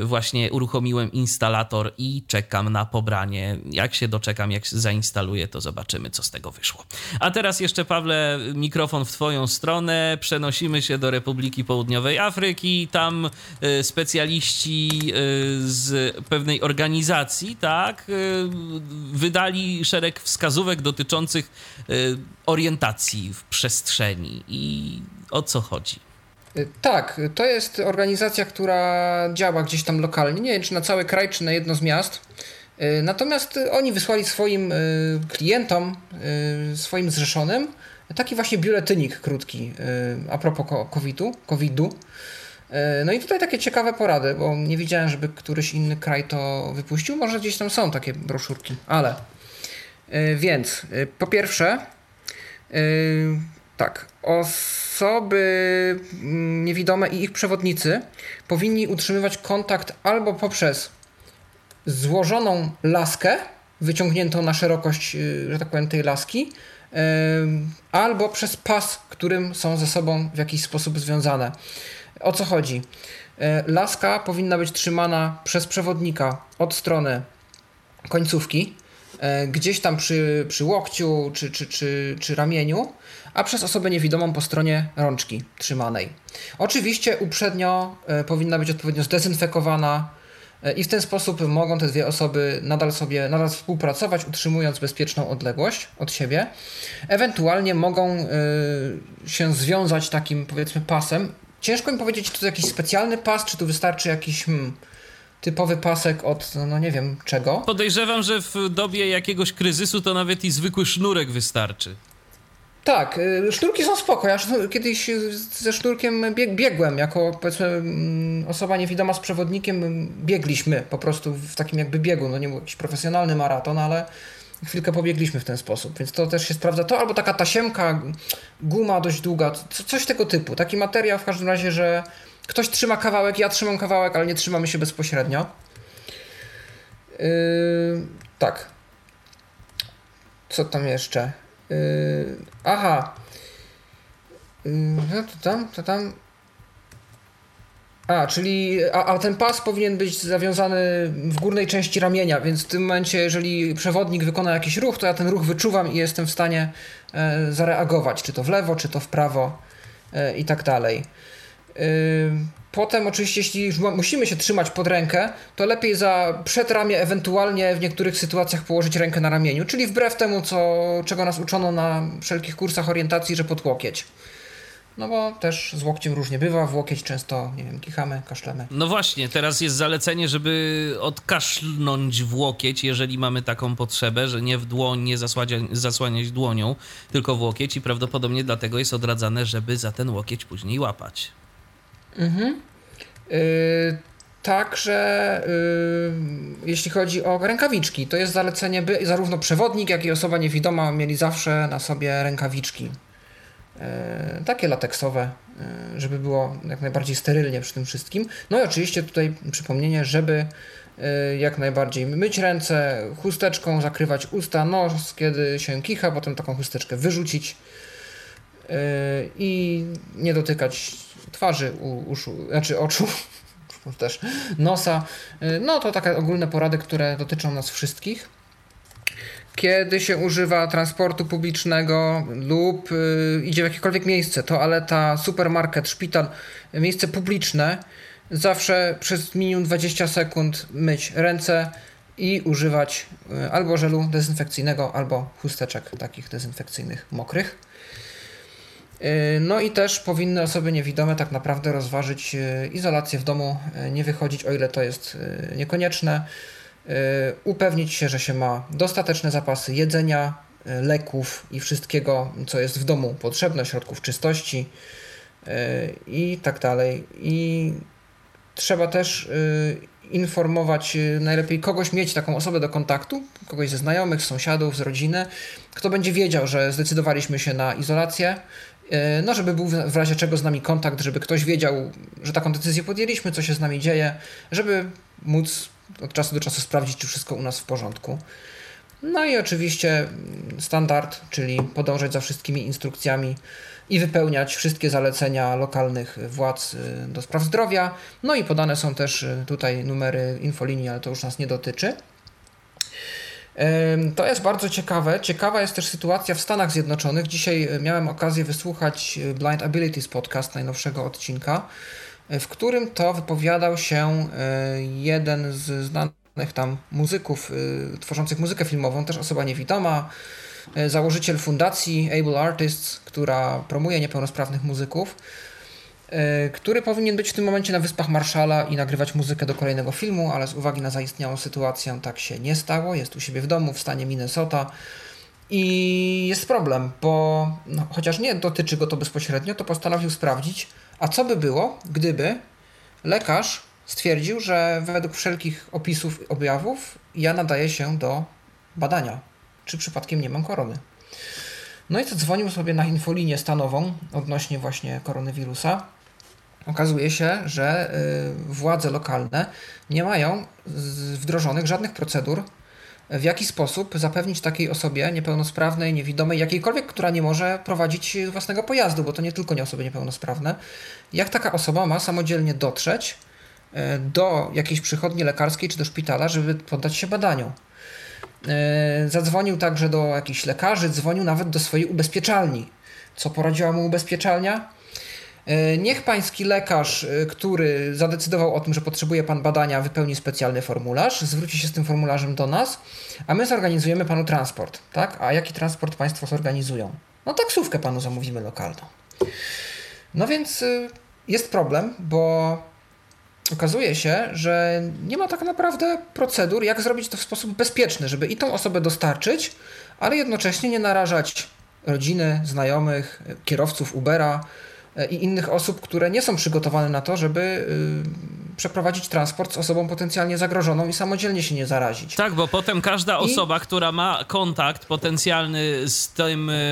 właśnie uruchomiłem instalator i czekam na pobranie. Jak się doczekam, jak zainstaluję, to zobaczymy, co z tego wyszło. A teraz jeszcze, Pawle, mikrofon w twoją stronę. Przenosimy się do Republiki Południowej Afryki. Tam specjaliści z pewnej organizacji, tak, wydali szereg wskazówek dotyczących orientacji w przestrzeni. I o co chodzi? Tak, to jest organizacja, która działa gdzieś tam lokalnie, nie wiem, czy na cały kraj, czy na jedno z miast. Natomiast oni wysłali swoim klientom, swoim zrzeszonym, taki właśnie biuletynik krótki a propos kowidu, kowidu. No i tutaj takie ciekawe porady, bo nie widziałem, żeby któryś inny kraj to wypuścił. Może gdzieś tam są takie broszurki, ale... Więc po pierwsze, tak, osoby niewidome i ich przewodnicy powinni utrzymywać kontakt albo poprzez złożoną laskę, wyciągnięto na szerokość, że tak powiem, tej laski, albo przez pas, którym są ze sobą w jakiś sposób związane. O co chodzi? Laska powinna być trzymana przez przewodnika od strony końcówki, gdzieś tam przy, przy łokciu czy, czy, czy, czy ramieniu, a przez osobę niewidomą po stronie rączki trzymanej. Oczywiście uprzednio powinna być odpowiednio zdezynfekowana i w ten sposób mogą te dwie osoby nadal sobie nadal współpracować, utrzymując bezpieczną odległość od siebie. Ewentualnie mogą się związać takim, powiedzmy, pasem. Ciężko mi powiedzieć, czy to jakiś specjalny pas, czy tu wystarczy jakiś... Hmm, typowy pasek od, no nie wiem, czego. Podejrzewam, że w dobie jakiegoś kryzysu to nawet i zwykły sznurek wystarczy. Tak, sznurki są spoko. Ja kiedyś ze sznurkiem biegłem, jako, powiedzmy, osoba niewidoma z przewodnikiem biegliśmy po prostu w takim jakby biegu. No nie był jakiś profesjonalny maraton, ale chwilkę pobiegliśmy w ten sposób, więc to też się sprawdza. To albo taka tasiemka, guma dość długa, coś tego typu. Taki materiał w każdym razie, że ktoś trzyma kawałek, ja trzymam kawałek, ale nie trzymamy się bezpośrednio. Yy, tak. Co tam jeszcze? Yy, aha. Yy, no to tam, to tam. A, czyli a, a ten pas powinien być zawiązany w górnej części ramienia, więc w tym momencie, jeżeli przewodnik wykona jakiś ruch, to ja ten ruch wyczuwam i jestem w stanie e, zareagować, czy to w lewo, czy to w prawo e, i tak dalej. Potem oczywiście, jeśli już musimy się trzymać pod rękę, to lepiej za przedramię, ewentualnie w niektórych sytuacjach położyć rękę na ramieniu, czyli wbrew temu, co, czego nas uczono na wszelkich kursach orientacji, że pod łokieć. No bo też z łokciem różnie bywa, w łokieć często, nie wiem, kichamy, kaszlemy. No właśnie, teraz jest zalecenie, żeby odkaszlnąć w łokieć, jeżeli mamy taką potrzebę, że nie w dłoń, nie zasłania, zasłaniać dłonią, tylko w łokieć i prawdopodobnie dlatego jest odradzane, żeby za ten łokieć później łapać. Mhm. Yy, także yy, jeśli chodzi o rękawiczki, to jest zalecenie, by zarówno przewodnik, jak i osoba niewidoma mieli zawsze na sobie rękawiczki. Yy, takie lateksowe, yy, żeby było jak najbardziej sterylnie przy tym wszystkim. No i oczywiście tutaj przypomnienie, żeby yy, jak najbardziej myć ręce, chusteczką zakrywać usta, nos, kiedy się kicha, potem taką chusteczkę wyrzucić yy, i nie dotykać twarzy, uszu, znaczy oczu, też nosa. No to takie ogólne porady, które dotyczą nas wszystkich. Kiedy się używa transportu publicznego lub y, idzie w jakiekolwiek miejsce, toaleta, supermarket, szpital, miejsce publiczne, zawsze przez minimum dwadzieścia sekund myć ręce i używać y, albo żelu dezynfekcyjnego, albo chusteczek takich dezynfekcyjnych, mokrych. No i też powinny osoby niewidome tak naprawdę rozważyć izolację w domu, nie wychodzić, o ile to jest niekonieczne, upewnić się, że się ma dostateczne zapasy jedzenia, leków i wszystkiego, co jest w domu potrzebne, środków czystości i tak dalej. I trzeba też informować, najlepiej kogoś mieć, taką osobę do kontaktu, kogoś ze znajomych, z sąsiadów, z rodziny, kto będzie wiedział, że zdecydowaliśmy się na izolację, no żeby był w razie czego z nami kontakt, żeby ktoś wiedział, że taką decyzję podjęliśmy, co się z nami dzieje, żeby móc od czasu do czasu sprawdzić, czy wszystko u nas w porządku. No i oczywiście standard, czyli podążać za wszystkimi instrukcjami i wypełniać wszystkie zalecenia lokalnych władz do spraw zdrowia. No i podane są też tutaj numery infolinii, ale to już nas nie dotyczy. To jest bardzo ciekawe. Ciekawa jest też sytuacja w Stanach Zjednoczonych. Dzisiaj miałem okazję wysłuchać Blind Abilities Podcast, najnowszego odcinka, w którym to wypowiadał się jeden z znanych tam muzyków tworzących muzykę filmową, też osoba niewidoma, założyciel fundacji Able Artists, która promuje niepełnosprawnych muzyków, który powinien być w tym momencie na Wyspach Marszala i nagrywać muzykę do kolejnego filmu, ale z uwagi na zaistniałą sytuację tak się nie stało. Jest u siebie w domu w stanie Minnesota i jest problem, bo no, chociaż nie dotyczy go to bezpośrednio, to postanowił sprawdzić, a co by było, gdyby lekarz stwierdził, że według wszelkich opisów i objawów ja nadaję się do badania, czy przypadkiem nie mam korony. No i co, dzwonił sobie na infolinię stanową odnośnie właśnie koronawirusa. Okazuje się, że y, władze lokalne nie mają z, wdrożonych żadnych procedur w jaki sposób zapewnić takiej osobie niepełnosprawnej, niewidomej, jakiejkolwiek, która nie może prowadzić własnego pojazdu, bo to nie tylko nie osoby niepełnosprawne, jak taka osoba ma samodzielnie dotrzeć do jakiejś przychodni lekarskiej czy do szpitala, żeby poddać się badaniu. Zadzwonił także do jakichś lekarzy, dzwonił nawet do swojej ubezpieczalni. Co poradziła mu ubezpieczalnia? Niech pański lekarz, który zadecydował o tym, że potrzebuje pan badania, wypełni specjalny formularz, zwróci się z tym formularzem do nas, a my zorganizujemy panu transport, tak? A jaki transport państwo zorganizują? No taksówkę panu zamówimy lokalną. No więc jest problem, bo okazuje się, że nie ma tak naprawdę procedur, jak zrobić to w sposób bezpieczny, żeby i tą osobę dostarczyć, ale jednocześnie nie narażać rodziny, znajomych, kierowców Ubera i innych osób, które nie są przygotowane na to, żeby y, przeprowadzić transport z osobą potencjalnie zagrożoną i samodzielnie się nie zarazić. Tak, bo potem każda I... osoba, która ma kontakt potencjalny z tym y,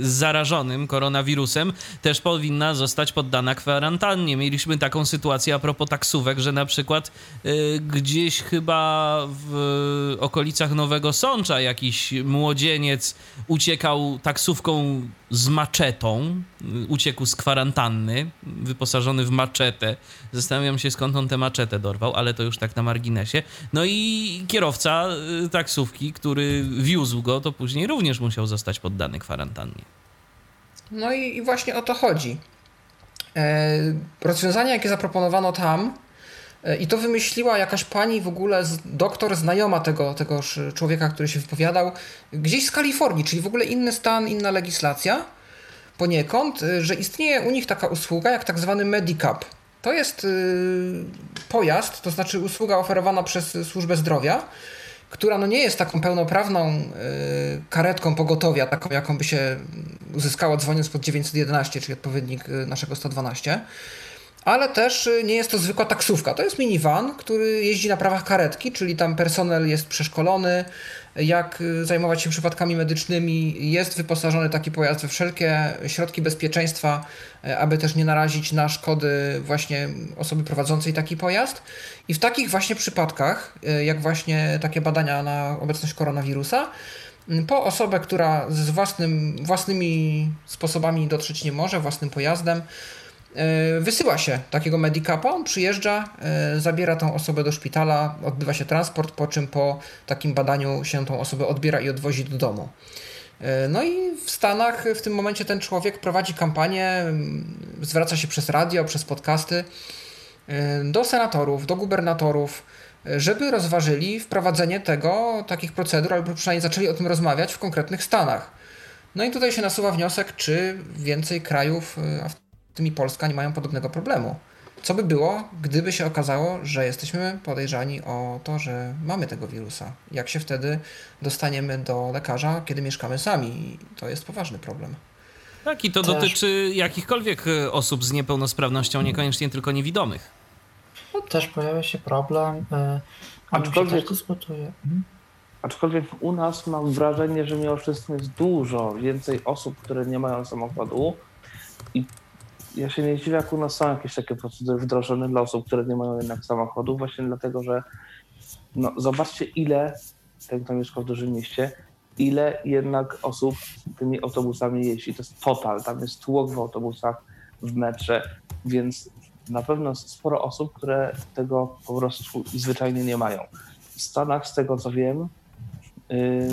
zarażonym koronawirusem, też powinna zostać poddana kwarantannie. Mieliśmy taką sytuację a propos taksówek, że na przykład y, gdzieś chyba w y, okolicach Nowego Sącza jakiś młodzieniec uciekał taksówką z maczetą, uciekł z kwarantanny, wyposażony w maczetę. Zastanawiam się, skąd on tę maczetę dorwał, ale to już tak na marginesie. No i kierowca taksówki, który wiózł go, to później również musiał zostać poddany kwarantannie. No i, i właśnie o to chodzi. E, rozwiązania, jakie zaproponowano tam, e, i to wymyśliła jakaś pani w ogóle, z, doktor znajoma tego, tegoż człowieka, który się wypowiadał, gdzieś z Kalifornii, czyli w ogóle inny stan, inna legislacja, poniekąd, że istnieje u nich taka usługa jak tak zwany Medicap. To jest yy, pojazd, to znaczy usługa oferowana przez służbę zdrowia, która no nie jest taką pełnoprawną yy, karetką pogotowia, taką jaką by się uzyskała dzwoniąc pod dziewięćset jedenaście, czyli odpowiednik naszego sto dwanaście, ale też nie jest to zwykła taksówka. To jest minivan, który jeździ na prawach karetki, czyli tam personel jest przeszkolony, jak zajmować się przypadkami medycznymi. Jest wyposażony taki pojazd we wszelkie środki bezpieczeństwa, aby też nie narazić na szkody właśnie osoby prowadzącej taki pojazd. I w takich właśnie przypadkach, jak właśnie takie badania na obecność koronawirusa, po osobę, która z własnym, własnymi sposobami dotrzeć nie może, własnym pojazdem, wysyła się takiego medicapa, on przyjeżdża, zabiera tą osobę do szpitala, odbywa się transport, po czym po takim badaniu się tą osobę odbiera i odwozi do domu. No i w Stanach w tym momencie ten człowiek prowadzi kampanię, zwraca się przez radio, przez podcasty do senatorów, do gubernatorów, żeby rozważyli wprowadzenie tego, takich procedur, albo przynajmniej zaczęli o tym rozmawiać w konkretnych stanach. No i tutaj się nasuwa wniosek, czy więcej krajów, tym i Polska, nie mają podobnego problemu. Co by było, gdyby się okazało, że jesteśmy podejrzani o to, że mamy tego wirusa? Jak się wtedy dostaniemy do lekarza, kiedy mieszkamy sami? I to jest poważny problem. Tak, i to Też. dotyczy jakichkolwiek osób z niepełnosprawnością, niekoniecznie tylko niewidomych. No, też pojawia się problem, yy, aczkolwiek się dyskutuje. Mhm. Aczkolwiek u nas mam wrażenie, że mimo wszystko jest dużo więcej osób, które nie mają samochodu i ja się nie dziwię, jak u nas są jakieś takie procedury wdrożone dla osób, które nie mają jednak samochodu, właśnie dlatego, że no, zobaczcie ile, ten kto mieszka w dużym mieście, ile jednak osób tymi autobusami jeździ. To jest total, tam jest tłok w autobusach, w metrze, więc na pewno sporo osób, które tego po prostu zwyczajnie nie mają. W Stanach, z tego co wiem, yy,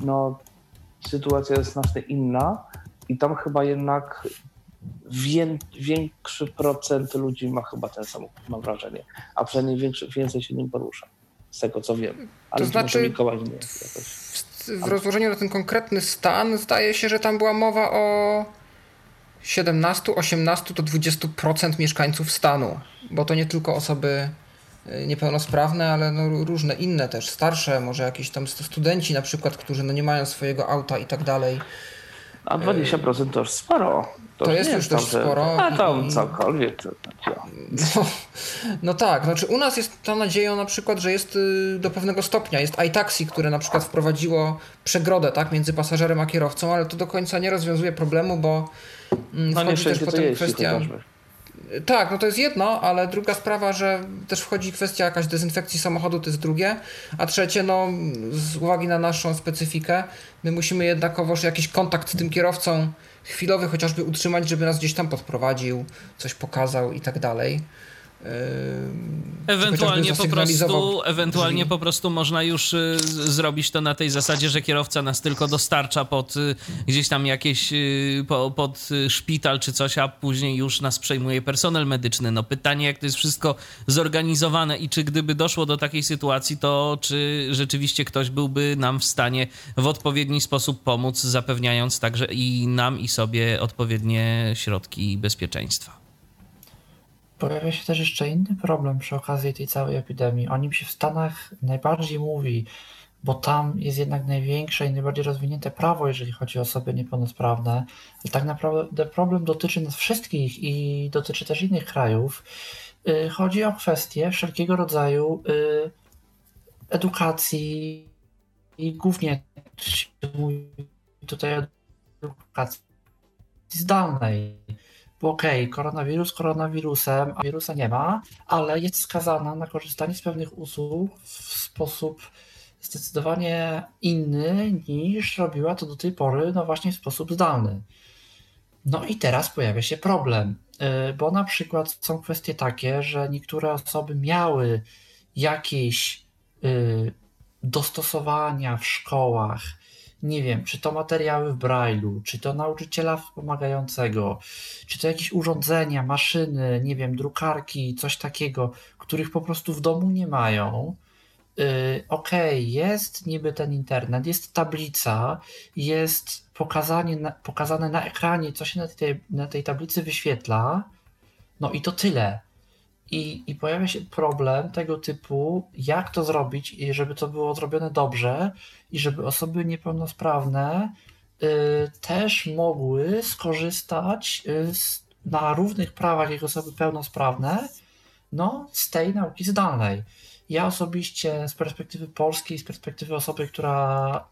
no sytuacja jest znacznie inna i tam chyba jednak Wię, większy procent ludzi ma chyba ten samochód, mam wrażenie, a przynajmniej większy, więcej się nim porusza, z tego co wiem. Ale to znaczy, może Mikołaj nie jest jakoś. W, w rozłożeniu na ten konkretny stan zdaje się, że tam była mowa o siedemnaście, osiemnaście do dwudziestu procent mieszkańców stanu, bo to nie tylko osoby niepełnosprawne, ale no różne inne też, starsze, może jakieś tam studenci na przykład, którzy no nie mają swojego auta i tak dalej. A dwadzieścia procent to już sporo. To, to jest już dość sporo. A tam cokolwiek. No, no tak, znaczy u nas jest ta nadzieja na przykład, że jest do pewnego stopnia. Jest iTaxi, które na przykład wprowadziło przegrodę, tak, między pasażerem a kierowcą, ale to do końca nie rozwiązuje problemu, bo no wchodzi też potem kwestia... Tak, no to jest jedno, ale druga sprawa, że też wchodzi kwestia jakaś dezynfekcji samochodu, to jest drugie. A trzecie, no z uwagi na naszą specyfikę, my musimy jednakowoż jakiś kontakt z tym kierowcą chwilowy chociażby utrzymać, żeby nas gdzieś tam podprowadził, coś pokazał i tak dalej. Ewentualnie po, prostu, ewentualnie po prostu można już y, zrobić to na tej zasadzie, że kierowca nas tylko dostarcza pod y, gdzieś tam jakieś y, po, pod szpital czy coś, a później już nas przejmuje personel medyczny. No pytanie, jak to jest wszystko zorganizowane i czy gdyby doszło do takiej sytuacji, to czy rzeczywiście ktoś byłby nam w stanie w odpowiedni sposób pomóc, zapewniając także i nam i sobie odpowiednie środki bezpieczeństwa. Pojawia się też jeszcze inny problem przy okazji tej całej epidemii. O nim się w Stanach najbardziej mówi, bo tam jest jednak największe i najbardziej rozwinięte prawo, jeżeli chodzi o osoby niepełnosprawne. Ale tak naprawdę problem dotyczy nas wszystkich i dotyczy też innych krajów. Chodzi o kwestie wszelkiego rodzaju edukacji i głównie tutaj edukacji zdalnej. Bo okej, okay, koronawirus koronawirusem, a wirusa nie ma, ale jest skazana na korzystanie z pewnych usług w sposób zdecydowanie inny niż robiła to do tej pory, no właśnie w sposób zdalny. No i teraz pojawia się problem, bo na przykład są kwestie takie, że niektóre osoby miały jakieś dostosowania w szkołach, nie wiem, czy to materiały w Braille'u, czy to nauczyciela wspomagającego, czy to jakieś urządzenia, maszyny, nie wiem, drukarki, coś takiego, których po prostu w domu nie mają. Yy, Okej, okay, jest niby ten internet, jest tablica, jest pokazanie na, pokazane na ekranie, co się na tej, na tej tablicy wyświetla, no i to tyle. I, I pojawia się problem tego typu, jak to zrobić i żeby to było zrobione dobrze i żeby osoby niepełnosprawne y, też mogły skorzystać y, z, na równych prawach jak osoby pełnosprawne no, z tej nauki zdalnej. Ja osobiście z perspektywy polskiej, z perspektywy osoby, która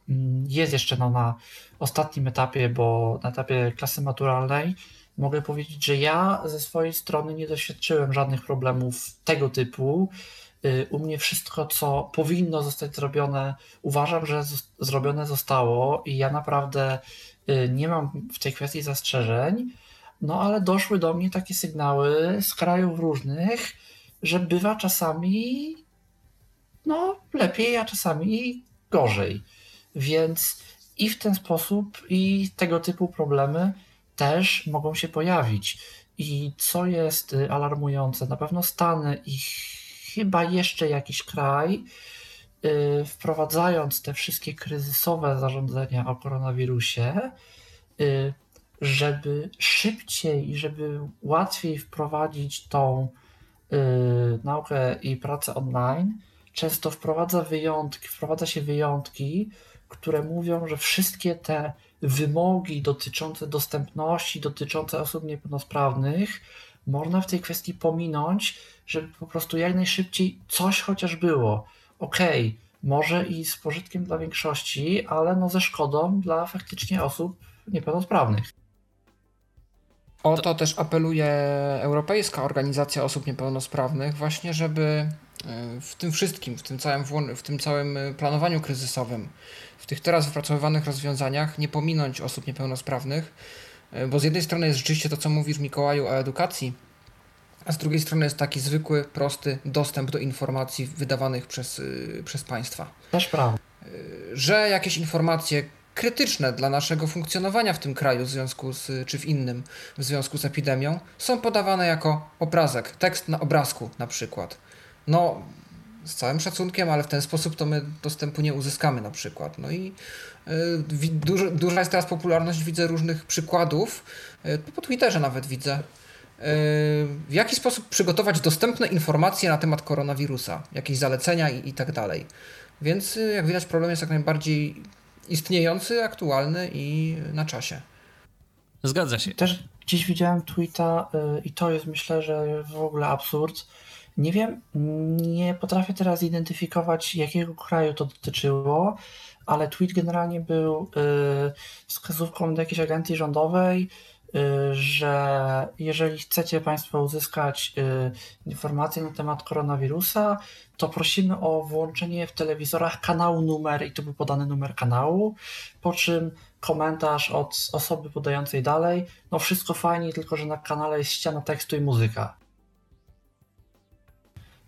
jest jeszcze no, na ostatnim etapie, bo na etapie klasy maturalnej, mogę powiedzieć, że ja ze swojej strony nie doświadczyłem żadnych problemów tego typu. U mnie wszystko, co powinno zostać zrobione, uważam, że zrobione zostało i ja naprawdę nie mam w tej kwestii zastrzeżeń. No ale doszły do mnie takie sygnały z krajów różnych, że bywa czasami no, lepiej, a czasami gorzej. Więc i w ten sposób, i tego typu problemy też mogą się pojawić. I co jest alarmujące, na pewno Stany i chyba jeszcze jakiś kraj, yy, wprowadzając te wszystkie kryzysowe zarządzenia o koronawirusie, yy, żeby szybciej i żeby łatwiej wprowadzić tą yy, naukę i pracę online, często wprowadza wyjątki, wprowadza się wyjątki, które mówią, że wszystkie te wymogi dotyczące dostępności, dotyczące osób niepełnosprawnych można w tej kwestii pominąć, żeby po prostu jak najszybciej coś chociaż było. Okej, okay, może i z pożytkiem dla większości, ale no ze szkodą dla faktycznie osób niepełnosprawnych. O to też apeluje Europejska Organizacja Osób Niepełnosprawnych właśnie, żeby w tym wszystkim, w tym całym, w tym całym planowaniu kryzysowym, w tych teraz wypracowywanych rozwiązaniach nie pominąć osób niepełnosprawnych, bo z jednej strony jest rzeczywiście to, co mówisz, Mikołaju, o edukacji, a z drugiej strony jest taki zwykły, prosty dostęp do informacji wydawanych przez, przez państwa. Też prawda. Że jakieś informacje krytyczne dla naszego funkcjonowania w tym kraju w związku z, czy w innym w związku z epidemią są podawane jako obrazek, tekst na obrazku na przykład. No, z całym szacunkiem, ale w ten sposób to my dostępu nie uzyskamy na przykład. No i y, duży, duża jest teraz popularność, widzę różnych przykładów, y, po Twitterze nawet widzę, y, w jaki sposób przygotować dostępne informacje na temat koronawirusa, jakieś zalecenia i, i tak dalej. Więc y, jak widać, problem jest jak najbardziej istniejący, aktualny i na czasie. Zgadza się. Też dziś widziałem tweeta y, i to jest, myślę, że w ogóle absurd. Nie wiem, nie potrafię teraz identyfikować, jakiego kraju to dotyczyło, ale tweet generalnie był yy, wskazówką do jakiejś agencji rządowej, że jeżeli chcecie Państwo uzyskać informacje na temat koronawirusa, to prosimy o włączenie w telewizorach kanału numer i tu był podany numer kanału, po czym komentarz od osoby podającej dalej, no wszystko fajnie, tylko że na kanale jest ściana tekstu i muzyka.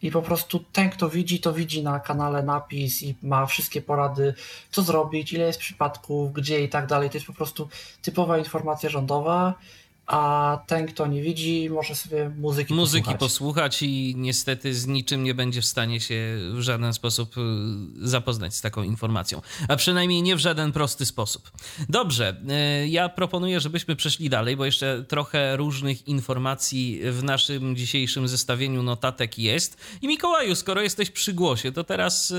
I po prostu ten, kto widzi, to widzi na kanale napis i ma wszystkie porady, co zrobić, ile jest przypadków, gdzie i tak dalej. To jest po prostu typowa informacja rządowa, a ten, kto nie widzi, może sobie muzyki, muzyki posłuchać. posłuchać i niestety z niczym nie będzie w stanie się w żaden sposób zapoznać z taką informacją. A przynajmniej nie w żaden prosty sposób. Dobrze, ja proponuję, żebyśmy przeszli dalej, bo jeszcze trochę różnych informacji w naszym dzisiejszym zestawieniu notatek jest. I Mikołaju, skoro jesteś przy głosie, to teraz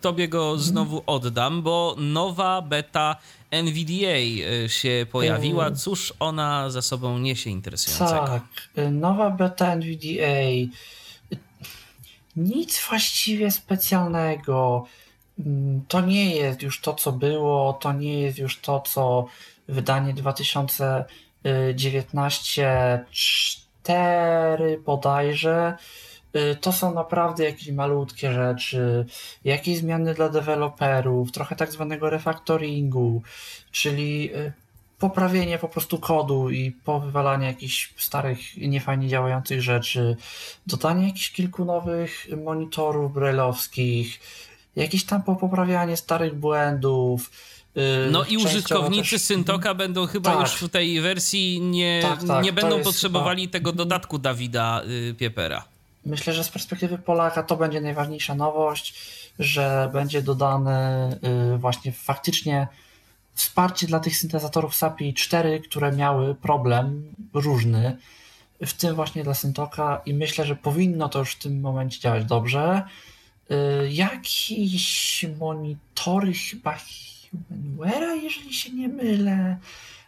tobie go znowu oddam, bo nowa beta N V D A się pojawiła. Cóż ona za sobą niesie interesującego? Tak, nowa beta N V D A. Nic właściwie specjalnego. To nie jest już to, co było, to nie jest już to, co wydanie dwa tysiące dziewiętnaście cztery bodajże. To są naprawdę jakieś malutkie rzeczy, jakieś zmiany dla deweloperów, trochę tak zwanego refactoringu, czyli poprawienie po prostu kodu i powywalanie jakichś starych, niefajnie działających rzeczy, dodanie jakichś kilku nowych monitorów braille'owskich, jakieś tam poprawianie starych błędów. No i użytkownicy też... Syntoka będą chyba tak. już w tej wersji nie, tak, tak, nie będą potrzebowali chyba... tego dodatku Dawida Piepera. Myślę, że z perspektywy Polaka to będzie najważniejsza nowość, że będzie dodane właśnie faktycznie wsparcie dla tych syntezatorów S A P I cztery, które miały problem różny, w tym właśnie dla Syntoka i myślę, że powinno to już w tym momencie działać dobrze. Jakieś monitory chyba HumanWare'a, jeżeli się nie mylę,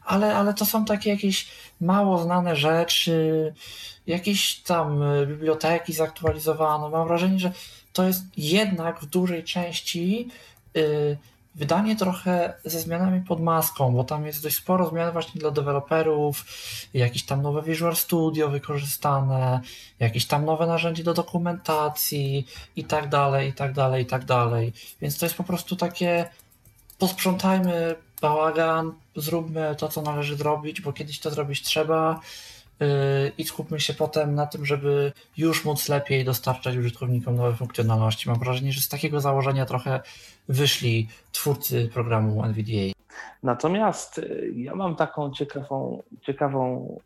ale, ale to są takie jakieś mało znane rzeczy, jakieś tam biblioteki zaktualizowano. Mam wrażenie, że to jest jednak w dużej części yy, wydanie trochę ze zmianami pod maską, bo tam jest dość sporo zmian właśnie dla deweloperów, jakieś tam nowe Visual Studio wykorzystane, jakieś tam nowe narzędzie do dokumentacji i tak dalej, i tak dalej, i tak dalej. Więc to jest po prostu takie posprzątajmy bałagan, zróbmy to, co należy zrobić, bo kiedyś to zrobić trzeba yy, i skupmy się potem na tym, żeby już móc lepiej dostarczać użytkownikom nowe funkcjonalności. Mam wrażenie, że z takiego założenia trochę wyszli twórcy programu N V D A. Natomiast ja mam taką ciekawą, ciekawą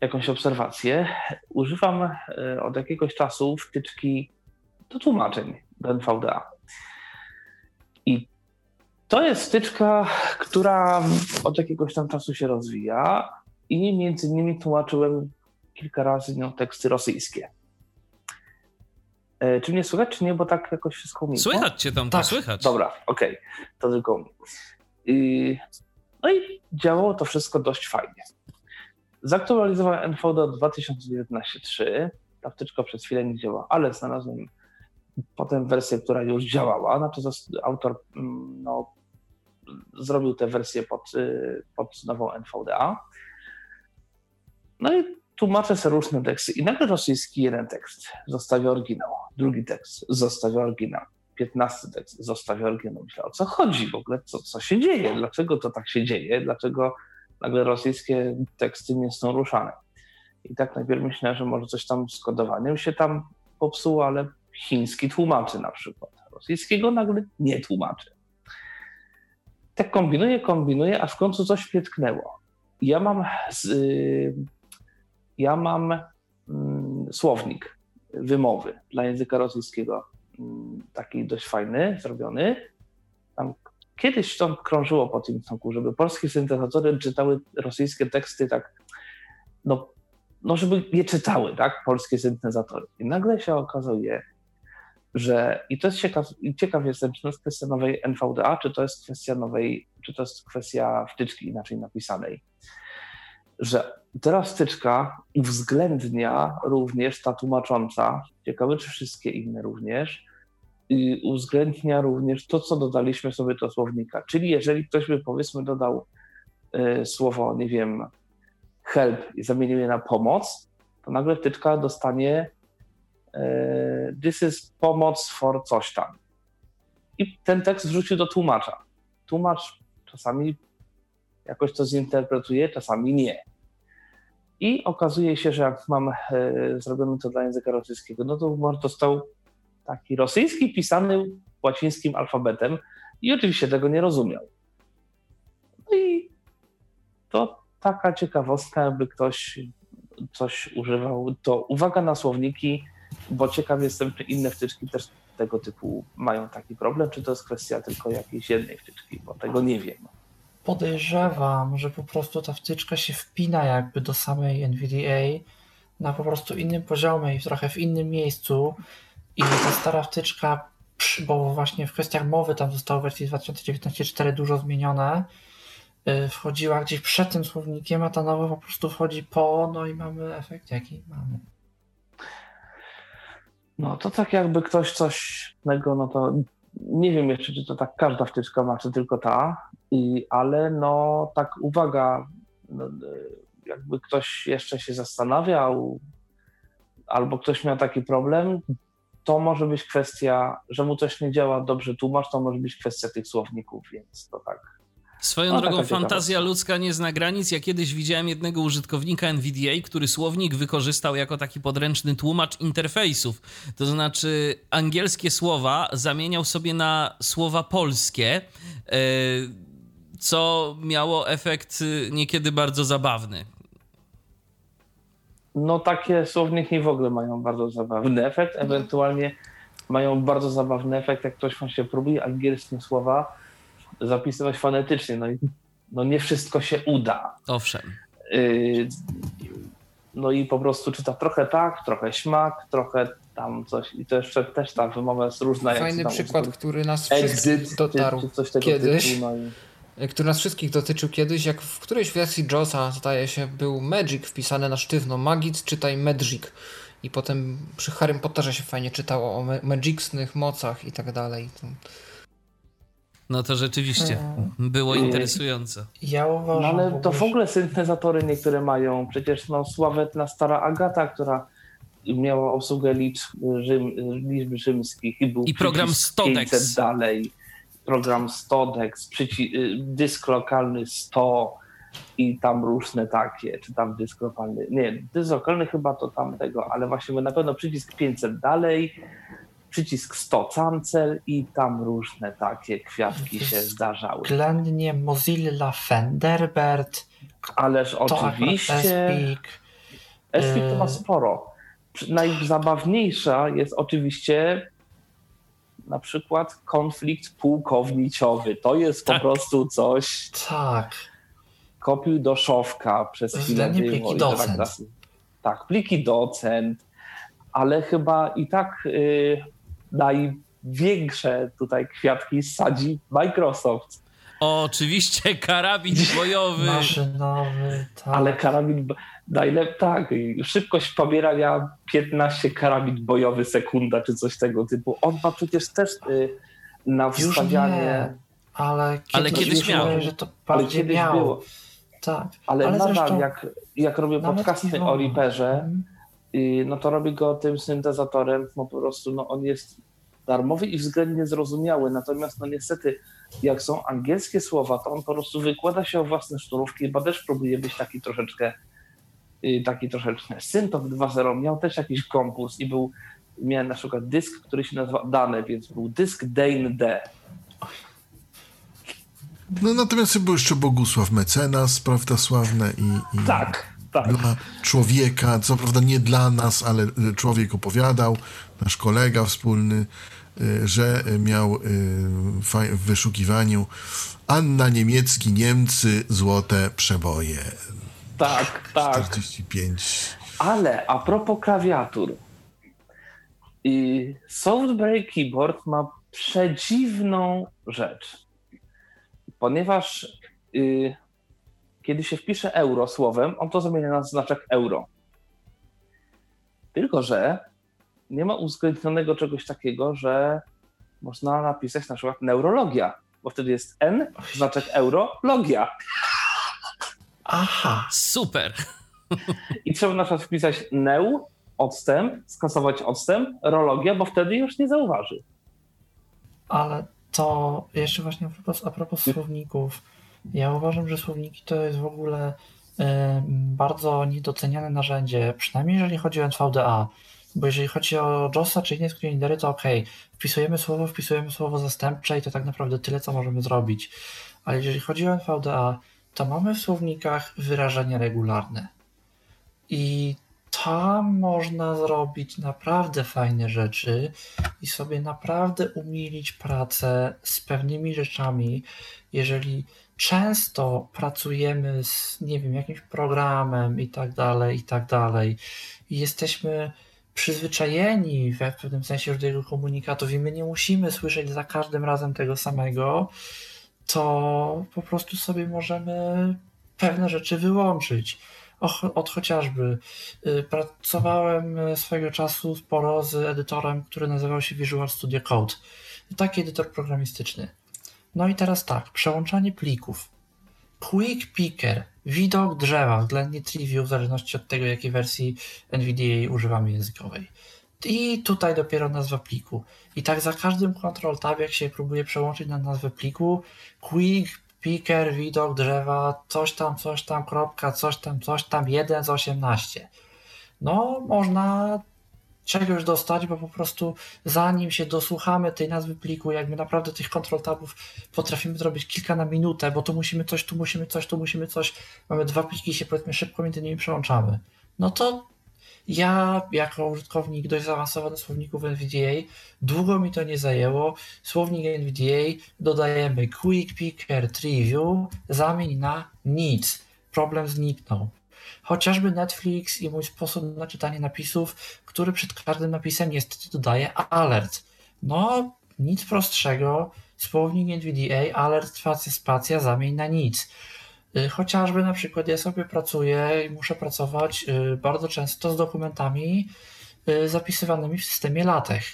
jakąś obserwację. Używam od jakiegoś czasu wtyczki do tłumaczeń do N V D A. I to jest wtyczka, która od jakiegoś tam czasu się rozwija i między innymi tłumaczyłem kilka razy nią teksty rosyjskie. E, czy mnie słychać, czy nie? Bo tak jakoś wszystko mi. Słychać cię tam, tak, słychać. Dobra, okej, okay. To tylko I, No i działało to wszystko dość fajnie. Zaktualizowałem N V D A dwa tysiące dziewiętnaście trzy. Ta wtyczka przez chwilę nie działa, ale znalazłem potem wersję, która już działała, na to autor no, zrobił tę wersję pod, pod nową N V D A. No i tłumaczę sobie różne teksty. I nagle rosyjski jeden tekst zostawia oryginał, drugi tekst zostawia oryginał, piętnasty tekst zostawia oryginał. Myślę, o co chodzi w ogóle, co, co się dzieje, dlaczego to tak się dzieje, dlaczego nagle rosyjskie teksty nie są ruszane. I tak najpierw myślałem, że może coś tam z kodowaniem się tam popsuło, ale chiński tłumaczy na przykład, rosyjskiego nagle nie tłumaczy. Tak kombinuję, kombinuję, a w końcu coś pietknęło. Ja mam, z, ja mam mm, słownik wymowy dla języka rosyjskiego, taki dość fajny, zrobiony. Tam kiedyś to krążyło po tym toku, żeby polskie syntezatory czytały rosyjskie teksty tak, no, no żeby je czytały, tak, polskie syntezatory. I nagle się okazuje, że i to jest ciekaw, i ciekaw jestem, czy to jest kwestia nowej N V D A, czy to jest kwestia nowej, czy to jest kwestia wtyczki inaczej napisanej, że teraz wtyczka uwzględnia również ta tłumacząca, ciekawe czy wszystkie inne również, i uwzględnia również to, co dodaliśmy sobie do słownika. Czyli jeżeli ktoś by powiedzmy dodał y, słowo, nie wiem, help i zamienił je na pomoc, to nagle wtyczka dostanie y, this is pomoc for coś tam. I ten tekst wrzucił do tłumacza. Tłumacz czasami jakoś to zinterpretuje, czasami nie. I okazuje się, że jak mam y, zrobione to dla języka rosyjskiego, no to dostał taki rosyjski pisany łacińskim alfabetem i oczywiście tego nie rozumiał. No i to taka ciekawostka, jakby ktoś coś używał, to uwaga na słowniki, bo ciekaw jestem, czy inne wtyczki też tego typu mają taki problem, czy to jest kwestia tylko jakiejś jednej wtyczki, bo tego nie wiem. Podejrzewam, że po prostu ta wtyczka się wpina jakby do samej N V D A na po prostu innym poziomie i trochę w innym miejscu i ta stara wtyczka, bo właśnie w kwestiach mowy tam zostało w wersji dwa tysiące dziewiętnaście cztery dużo zmienione, wchodziła gdzieś przed tym słownikiem, a ta nowa po prostu wchodzi po, no i mamy efekt jaki mamy. No to tak jakby ktoś coś innego, no to nie wiem jeszcze, czy to tak każda wtyczka ma, czy tylko ta, i, ale no tak uwaga, no, jakby ktoś jeszcze się zastanawiał albo ktoś miał taki problem, to może być kwestia, że mu coś nie działa dobrze tłumacz, to może być kwestia tych słowników, więc to tak. Swoją no, drogą fantazja ludzka nie zna granic. Ja kiedyś widziałem jednego użytkownika N V D A, który słownik wykorzystał jako taki podręczny tłumacz interfejsów. To znaczy angielskie słowa zamieniał sobie na słowa polskie, co miało efekt niekiedy bardzo zabawny. No takie słowniki w ogóle mają bardzo zabawny efekt. Ewentualnie mają bardzo zabawny efekt, jak ktoś właśnie próbuje angielskie słowa zapisywać fonetycznie. No i no nie wszystko się uda. Owszem. Yy, no i po prostu czyta trochę tak, trochę śmak, trochę tam coś. I to jeszcze też ta wymowa jest różna. Fajny jak przykład, tam, który nas wszystkich dotarł coś tego kiedyś. Typu, no i... który nas wszystkich dotyczył kiedyś, jak w którejś wersji JAWSa, zdaje się, był Magic wpisane na sztywno. Magic, czytaj Magic. I potem przy Harrym Potterze się fajnie czytało o magicznych mocach i tak dalej. No to rzeczywiście było interesujące. Ja uważam, no ale to w ogóle syntezatory niektóre mają. Przecież no, sławetna stara Agata, która miała obsługę liczb, rzym, liczb rzymskich i był I program Stodex. Dalej. Program Stodex, przyci- dysk lokalny sto i tam różne takie, czy tam dysk lokalny, nie, dysk lokalny chyba to tamtego, ale właśnie na pewno przycisk pięćset dalej, przycisk sto cancel i tam różne takie kwiatki się zdarzały. Względnie Mozilla, Thunderbird, ależ oczywiście Espik to ma sporo. Najzabawniejsza jest oczywiście na przykład konflikt pułkowniciowy. To jest tak. Po prostu coś... Tak. Kopił do szowka przez chwilę. Pliki docent. Tak, tak, pliki docent. Ale chyba i tak yy, największe tutaj kwiatki sadzi Microsoft. O, oczywiście karabin bojowy. Maszynowy, tak. Ale karabin... Najlep- tak, szybkość pobierania piętnaście karabin bojowy sekunda, czy coś tego typu. On ma przecież też y, na wstawianie... Ale kiedyś, ale kiedyś miał. Mówię, że to ale kiedyś miał. Było. Tak. Ale, ale nadal, zresztą... jak, jak robię podcasty o Reaperze, y, no to robię go tym syntezatorem, no po prostu no, on jest darmowy i względnie zrozumiały, natomiast no niestety jak są angielskie słowa, to on po prostu wykłada się o własne sznurówki, bo też próbuje być taki troszeczkę taki troszeczkę Syntop dwa zero miał też jakiś konkurs i był, miałem na przykład dysk, który się nazywa Dane, więc był dysk Dane D. No natomiast był jeszcze Bogusław Mecenas, prawda, sławne i, i tak, tak. Dla człowieka, co prawda nie dla nas, ale człowiek opowiadał, nasz kolega wspólny, że miał w wyszukiwaniu Anna Niemiecki, Niemcy, złote przeboje. Tak, tak. czterdzieści pięć. Ale a propos klawiatur. Soft Braille Keyboard ma przedziwną rzecz. Ponieważ y, kiedy się wpisze euro słowem, on to zamienia na znaczek euro. Tylko że nie ma uwzględnionego czegoś takiego, że można napisać na przykład neurologia, bo wtedy jest N, znaczek euro, logia. Aha. Super. I trzeba na przykład wpisać neu, odstęp, skasować odstęp, rologia, bo wtedy już nie zauważy. Ale to jeszcze właśnie a propos, a propos słowników. Ja uważam, że słowniki to jest w ogóle y, bardzo niedoceniane narzędzie, przynajmniej jeżeli chodzi o N V D A. Bo jeżeli chodzi o JAWSa czy inne skróty litery, to okej, okay, wpisujemy słowo, wpisujemy słowo zastępcze i to tak naprawdę tyle, co możemy zrobić. Ale jeżeli chodzi o N V D A, to mamy w słownikach wyrażenie regularne. I tam można zrobić naprawdę fajne rzeczy i sobie naprawdę umilić pracę z pewnymi rzeczami, jeżeli często pracujemy z, nie wiem, jakimś programem i tak dalej, i tak dalej. I jesteśmy przyzwyczajeni w pewnym sensie już do jego komunikatów i my nie musimy słyszeć za każdym razem tego samego, to po prostu sobie możemy pewne rzeczy wyłączyć. Od chociażby pracowałem swego czasu sporo z edytorem, który nazywał się Visual Studio Code. Taki edytor programistyczny. No i teraz tak, przełączanie plików. Quick Picker, widok drzewa, względnie trivium, w zależności od tego, jakiej wersji N V D A używamy językowej. I tutaj dopiero nazwa pliku. I tak za każdym Ctrl-Tab, jak się próbuje przełączyć na nazwę pliku, Quick Picker, widok drzewa, coś tam, coś tam, kropka, coś tam, coś tam, jeden z osiemnaście. No, można czegoś dostać, bo po prostu zanim się dosłuchamy tej nazwy pliku, jak my naprawdę tych Ctrl-Tabów potrafimy zrobić kilka na minutę, bo tu musimy coś, tu musimy coś, tu musimy coś, mamy dwa pliki i się powiedzmy szybko między nimi przełączamy. No to ja, jako użytkownik dość zaawansowany słowników N V D A, długo mi to nie zajęło. Słownik N V D A dodajemy Quick Picker Trivium, zamień na nic. Problem zniknął. Chociażby Netflix i mój sposób na czytanie napisów, który przed każdym napisem niestety dodaje alert. No, nic prostszego. Słownik N V D A, alert, spacja, spacja, zamień na nic. Chociażby na przykład ja sobie pracuję i muszę pracować bardzo często z dokumentami zapisywanymi w systemie LaTeX.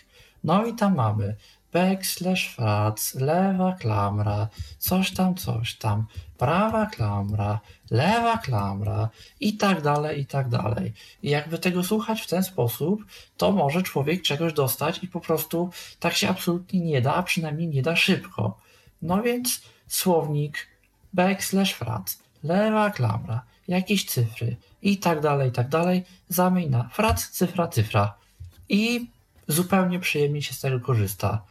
No i tam mamy backslash frac, lewa klamra, coś tam, coś tam, prawa klamra, lewa klamra i tak dalej, i tak dalej. I jakby tego słuchać w ten sposób, to może człowiek czegoś dostać i po prostu tak się absolutnie nie da, a przynajmniej nie da szybko. No więc słownik backslash frac, lewa klamra, jakieś cyfry i tak dalej, i tak dalej, zamień na frac, cyfra, cyfra i zupełnie przyjemnie się z tego korzysta.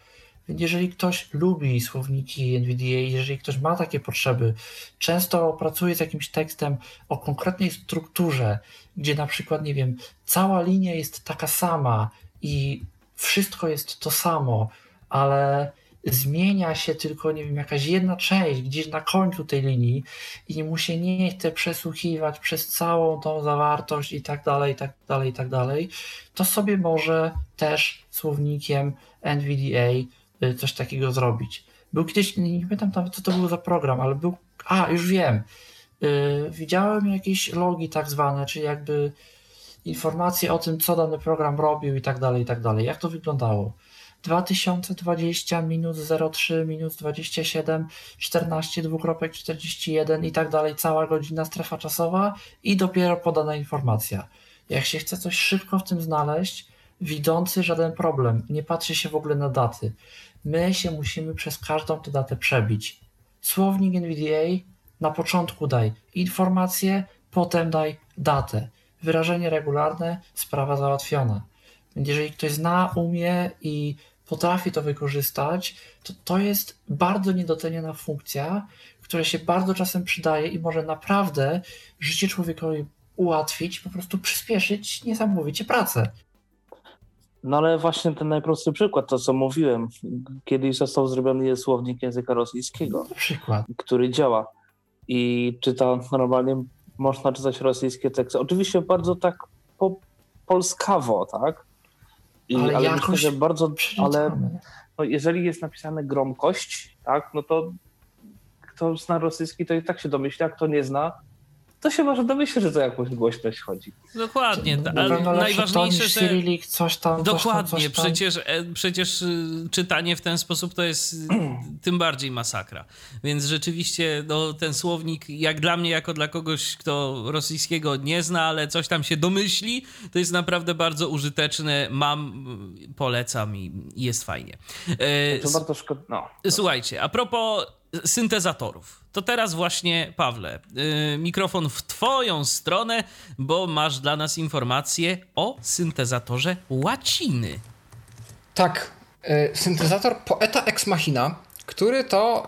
Więc jeżeli ktoś lubi słowniki N V D A, jeżeli ktoś ma takie potrzeby, często pracuje z jakimś tekstem o konkretnej strukturze, gdzie na przykład, nie wiem, cała linia jest taka sama i wszystko jest to samo, ale zmienia się tylko, nie wiem, jakaś jedna część gdzieś na końcu tej linii i mu się nie chce przesłuchiwać przez całą tą zawartość i tak dalej, i tak dalej, i tak dalej, to sobie może też słownikiem N V D A coś takiego zrobić. Był kiedyś, nie pamiętam nawet co to był za program, ale był, a już wiem, yy, widziałem jakieś logi tak zwane, czyli jakby informacje o tym, co dany program robił i tak dalej, i tak dalej. Jak to wyglądało? dwa tysiące dwadzieścia minus zero trzy minus dwadzieścia siedem, czternaście, dwa czterdzieści jeden i tak dalej, cała godzina, strefa czasowa i dopiero podana informacja. Jak się chce coś szybko w tym znaleźć, widzący żaden problem, nie patrzy się w ogóle na daty. My się musimy przez każdą tę datę przebić. Słownik N V D A na początku daj informację, potem daj datę. Wyrażenie regularne, sprawa załatwiona. Więc jeżeli ktoś zna, umie i potrafi to wykorzystać, to to jest bardzo niedoceniana funkcja, która się bardzo czasem przydaje i może naprawdę życie człowiekowi ułatwić, po prostu przyspieszyć niesamowicie pracę. No ale właśnie ten najprostszy przykład, to co mówiłem, kiedyś został zrobiony słownik języka rosyjskiego, przykład, który działa i czyta normalnie, można czytać rosyjskie teksty. Oczywiście bardzo tak po polskawo, tak? I, ale ale jakoś myślę, że bardzo, ale no, jeżeli jest napisane gromkość, tak, no to kto zna rosyjski, to i tak się domyśla, kto nie zna, to się może domyślić, że to jakąś głośność chodzi. Dokładnie. Ale najważniejsze, że... Cyrillik, coś tam, dokładnie. Coś tam, coś tam. Przecież, przecież czytanie w ten sposób to jest tym bardziej masakra. Więc rzeczywiście no, ten słownik, jak dla mnie, jako dla kogoś, kto rosyjskiego nie zna, ale coś tam się domyśli, to jest naprawdę bardzo użyteczne. Mam, polecam i jest fajnie. E, to bardzo szkoda. No, słuchajcie, a propos syntezatorów. To teraz właśnie, Pawle, yy, mikrofon w twoją stronę, bo masz dla nas informację o syntezatorze łaciny. Tak, yy, syntezator Poeta Ex Machina, który to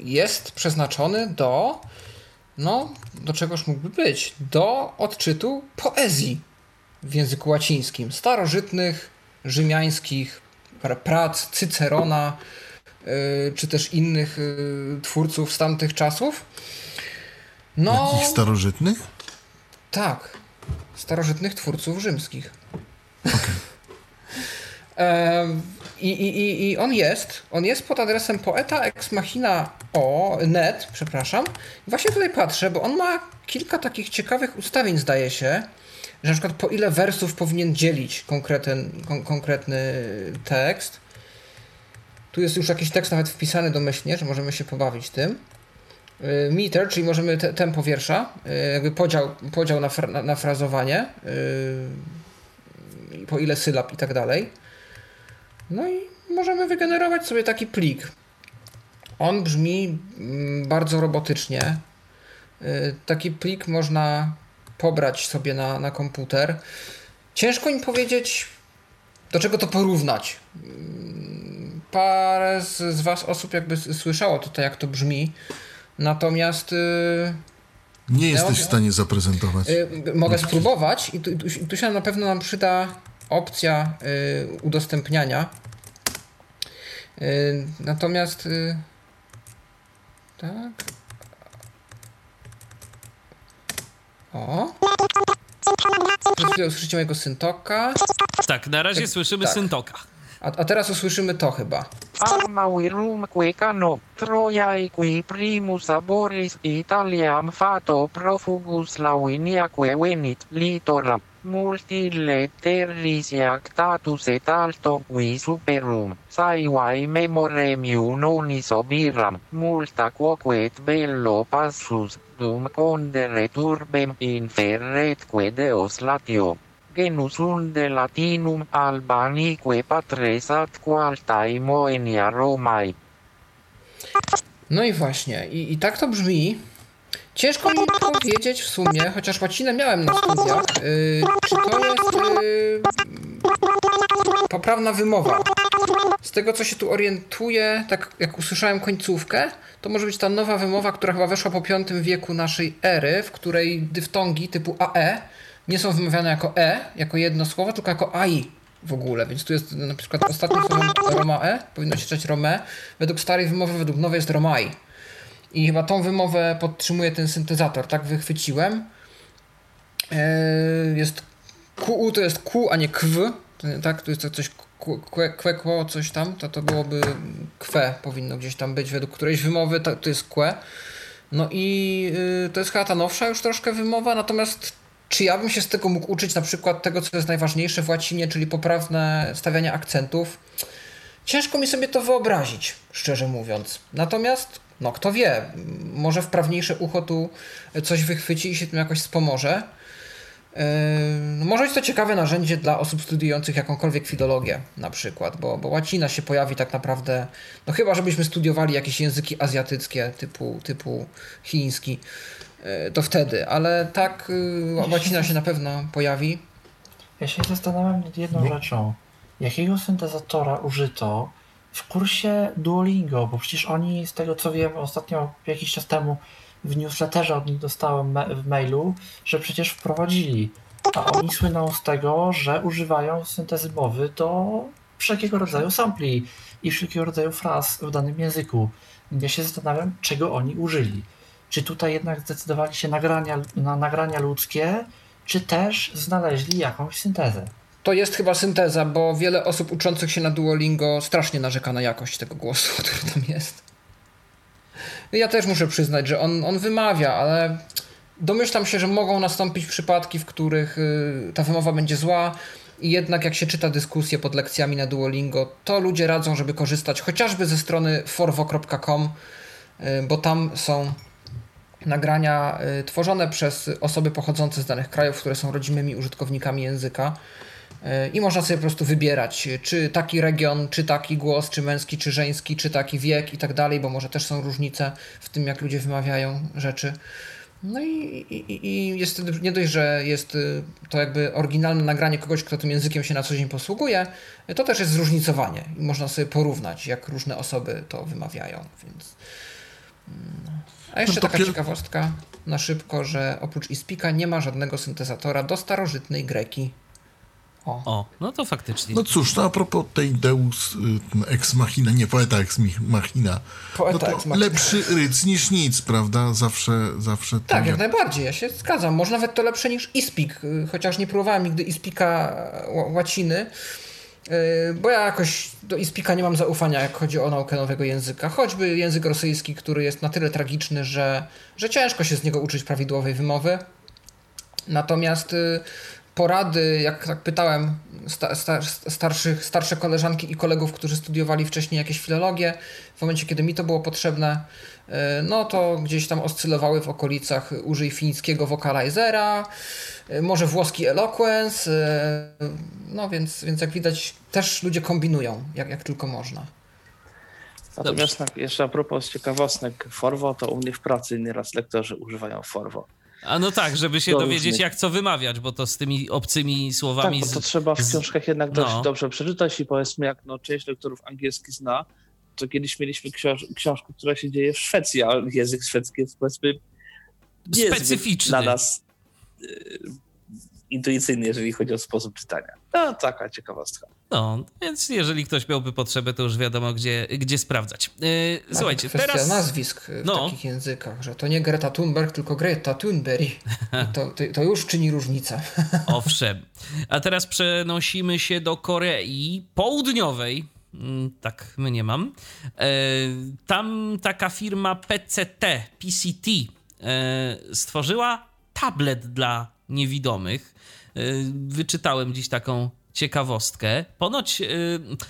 yy, jest przeznaczony do, no, do czegoż mógłby być, do odczytu poezji w języku łacińskim, starożytnych, rzymiańskich, prac Cycerona, czy też innych twórców z tamtych czasów. No, jakich starożytnych? Tak. Starożytnych twórców rzymskich. Okay. I, i, I on jest. On jest pod adresem poeta ex machina o net, przepraszam. Właśnie tutaj patrzę, bo on ma kilka takich ciekawych ustawień, zdaje się, że na przykład po ile wersów powinien dzielić konkreten, kon, konkretny tekst. Tu jest już jakiś tekst nawet wpisany domyślnie, że możemy się pobawić tym. Meter, czyli możemy te, tempo wiersza, jakby podział, podział na, fra, na, na frazowanie, yy, po ile sylab i tak dalej. No i możemy wygenerować sobie taki plik. On brzmi bardzo robotycznie. Yy, taki plik można pobrać sobie na, na komputer. Ciężko im powiedzieć, do czego to porównać. Parę z, z was osób jakby słyszało tutaj, jak to brzmi. Natomiast... Yy, nie jesteś no, w stanie zaprezentować. Yy, mogę no, spróbować i tu, tu, tu się na pewno nam przyda opcja yy, udostępniania. Yy, natomiast... Yy, tak... O... Usłyszycie mojego syntoka. Tak, na razie tak, słyszymy tak. syntoka. A, a teraz usłyszymy to chyba. Dum condere turbem inferretque deos latio. Genus unde latinum albanique patres atque altae moenia romae. No i właśnie, i, i tak to brzmi. Ciężko mi powiedzieć w sumie, chociaż łacinę miałem na studiach, yy, czy to jest yy, poprawna wymowa. Z tego, co się tu orientuję, tak jak usłyszałem końcówkę, to może być ta nowa wymowa, która chyba weszła po piątym wieku naszej ery, w której dyftongi typu AE nie są wymawiane jako E, jako jedno słowo, tylko jako A I w ogóle. Więc tu jest na przykład ostatnim słowem Romae, powinno się czytać Romae. Według starej wymowy, według nowej jest Romai. I chyba tą wymowę podtrzymuje ten syntezator, tak wychwyciłem. Jest Q U, to jest Q, a nie K W, tak? To jest coś Kwekło, coś tam, to to byłoby kwe, powinno gdzieś tam być według którejś wymowy, to, to jest kłe. No i yy, to jest chyba ta nowsza już troszkę wymowa, natomiast czy ja bym się z tego mógł uczyć na przykład tego, co jest najważniejsze w łacinie, czyli poprawne stawianie akcentów? Ciężko mi sobie to wyobrazić, szczerze mówiąc. Natomiast, no kto wie, może wprawniejsze ucho tu coś wychwyci i się tym jakoś wspomoże. Yy, może być to ciekawe narzędzie dla osób studiujących jakąkolwiek filologię na przykład, bo, bo łacina się pojawi tak naprawdę, no chyba żebyśmy studiowali jakieś języki azjatyckie typu, typu chiński, yy, to wtedy, ale tak yy, łacina się na pewno pojawi. Ja się zastanawiam nad jedną Nie? rzeczą. Jakiego syntezatora użyto w kursie Duolingo, bo przecież oni, z tego co wiem, ostatnio jakiś czas temu w newsletterze od nich dostałem me- w mailu, że przecież wprowadzili, a oni słyną z tego, że używają syntezy mowy do wszelkiego rodzaju sampli i wszelkiego rodzaju fraz w danym języku. Ja się zastanawiam, czego oni użyli. Czy tutaj jednak zdecydowali się nagrania, na nagrania ludzkie, czy też znaleźli jakąś syntezę? To jest chyba synteza, bo wiele osób uczących się na Duolingo strasznie narzeka na jakość tego głosu, który tam jest. Ja też muszę przyznać, że on, on wymawia, ale Domyślam się, że mogą nastąpić przypadki, w których ta wymowa będzie zła i jednak jak się czyta dyskusje pod lekcjami na Duolingo, to ludzie radzą, żeby korzystać chociażby ze strony forwo kropka com, bo tam są nagrania tworzone przez osoby pochodzące z danych krajów, które są rodzimymi użytkownikami języka i można sobie po prostu wybierać, czy taki region, czy taki głos, czy męski, czy żeński, czy taki wiek i tak dalej, bo może też są różnice w tym, jak ludzie wymawiają rzeczy. No i, i, i jest nie dość, że jest to jakby oryginalne nagranie kogoś, kto tym językiem się na co dzień posługuje, to też jest zróżnicowanie i można sobie porównać, jak różne osoby to wymawiają, więc... A jeszcze no taka pier... ciekawostka na szybko, że oprócz iSpeaka nie ma żadnego syntezatora do starożytnej Greki. O, o no to faktycznie. No cóż, no a propos tej Deus Ex Machina, nie Poeta Ex Machina, Poeta no to ex machina. Lepszy ryc niż nic, prawda? Zawsze, zawsze... Tak, jak najbardziej, ja się zgadzam. Może nawet to lepsze niż iSpeak, chociaż nie próbowałem nigdy iSpeaka łaciny, bo ja jakoś do iSpeaka nie mam zaufania, jak chodzi o naukę nowego języka. Choćby język rosyjski, który jest na tyle tragiczny, że, że ciężko się z niego uczyć prawidłowej wymowy. Natomiast porady, jak tak pytałem sta, sta, starszych, starsze koleżanki i kolegów, którzy studiowali wcześniej jakieś filologię, w momencie, kiedy mi to było potrzebne, no to gdzieś tam oscylowały w okolicach użyj fińskiego vocalizera, może włoski eloquence, no więc, więc jak widać też ludzie kombinują, jak, jak tylko można. Natomiast Dobrze. Jeszcze a propos ciekawostek Forwo, to u mnie w pracy nieraz lektorzy używają Forwo. A no tak, żeby się dowiedzieć, jak co wymawiać, bo to z tymi obcymi słowami... Tak, bo to z... trzeba w książkach jednak dość no. dobrze przeczytać i powiedzmy, jak no, część lektorów angielski zna, to kiedyś mieliśmy książ- książkę, która się dzieje w Szwecji, a język szwedzki jest powiedzmy... specyficzny. Dla nas y, intuicyjny, jeżeli chodzi o sposób czytania. No, taka ciekawostka. No, więc jeżeli ktoś miałby potrzebę, to już wiadomo, gdzie, gdzie sprawdzać. Yy, słuchajcie, kwestia teraz... nazwisk w no. takich językach, że to nie Greta Thunberg, tylko Greta Thunberg. To, to już czyni różnicę. Owszem. A teraz przenosimy się do Korei Południowej. Tak mnie mam. Yy, tam taka firma P C T, P C T yy, stworzyła tablet dla niewidomych. Yy, wyczytałem dziś taką ciekawostkę. Ponoć yy,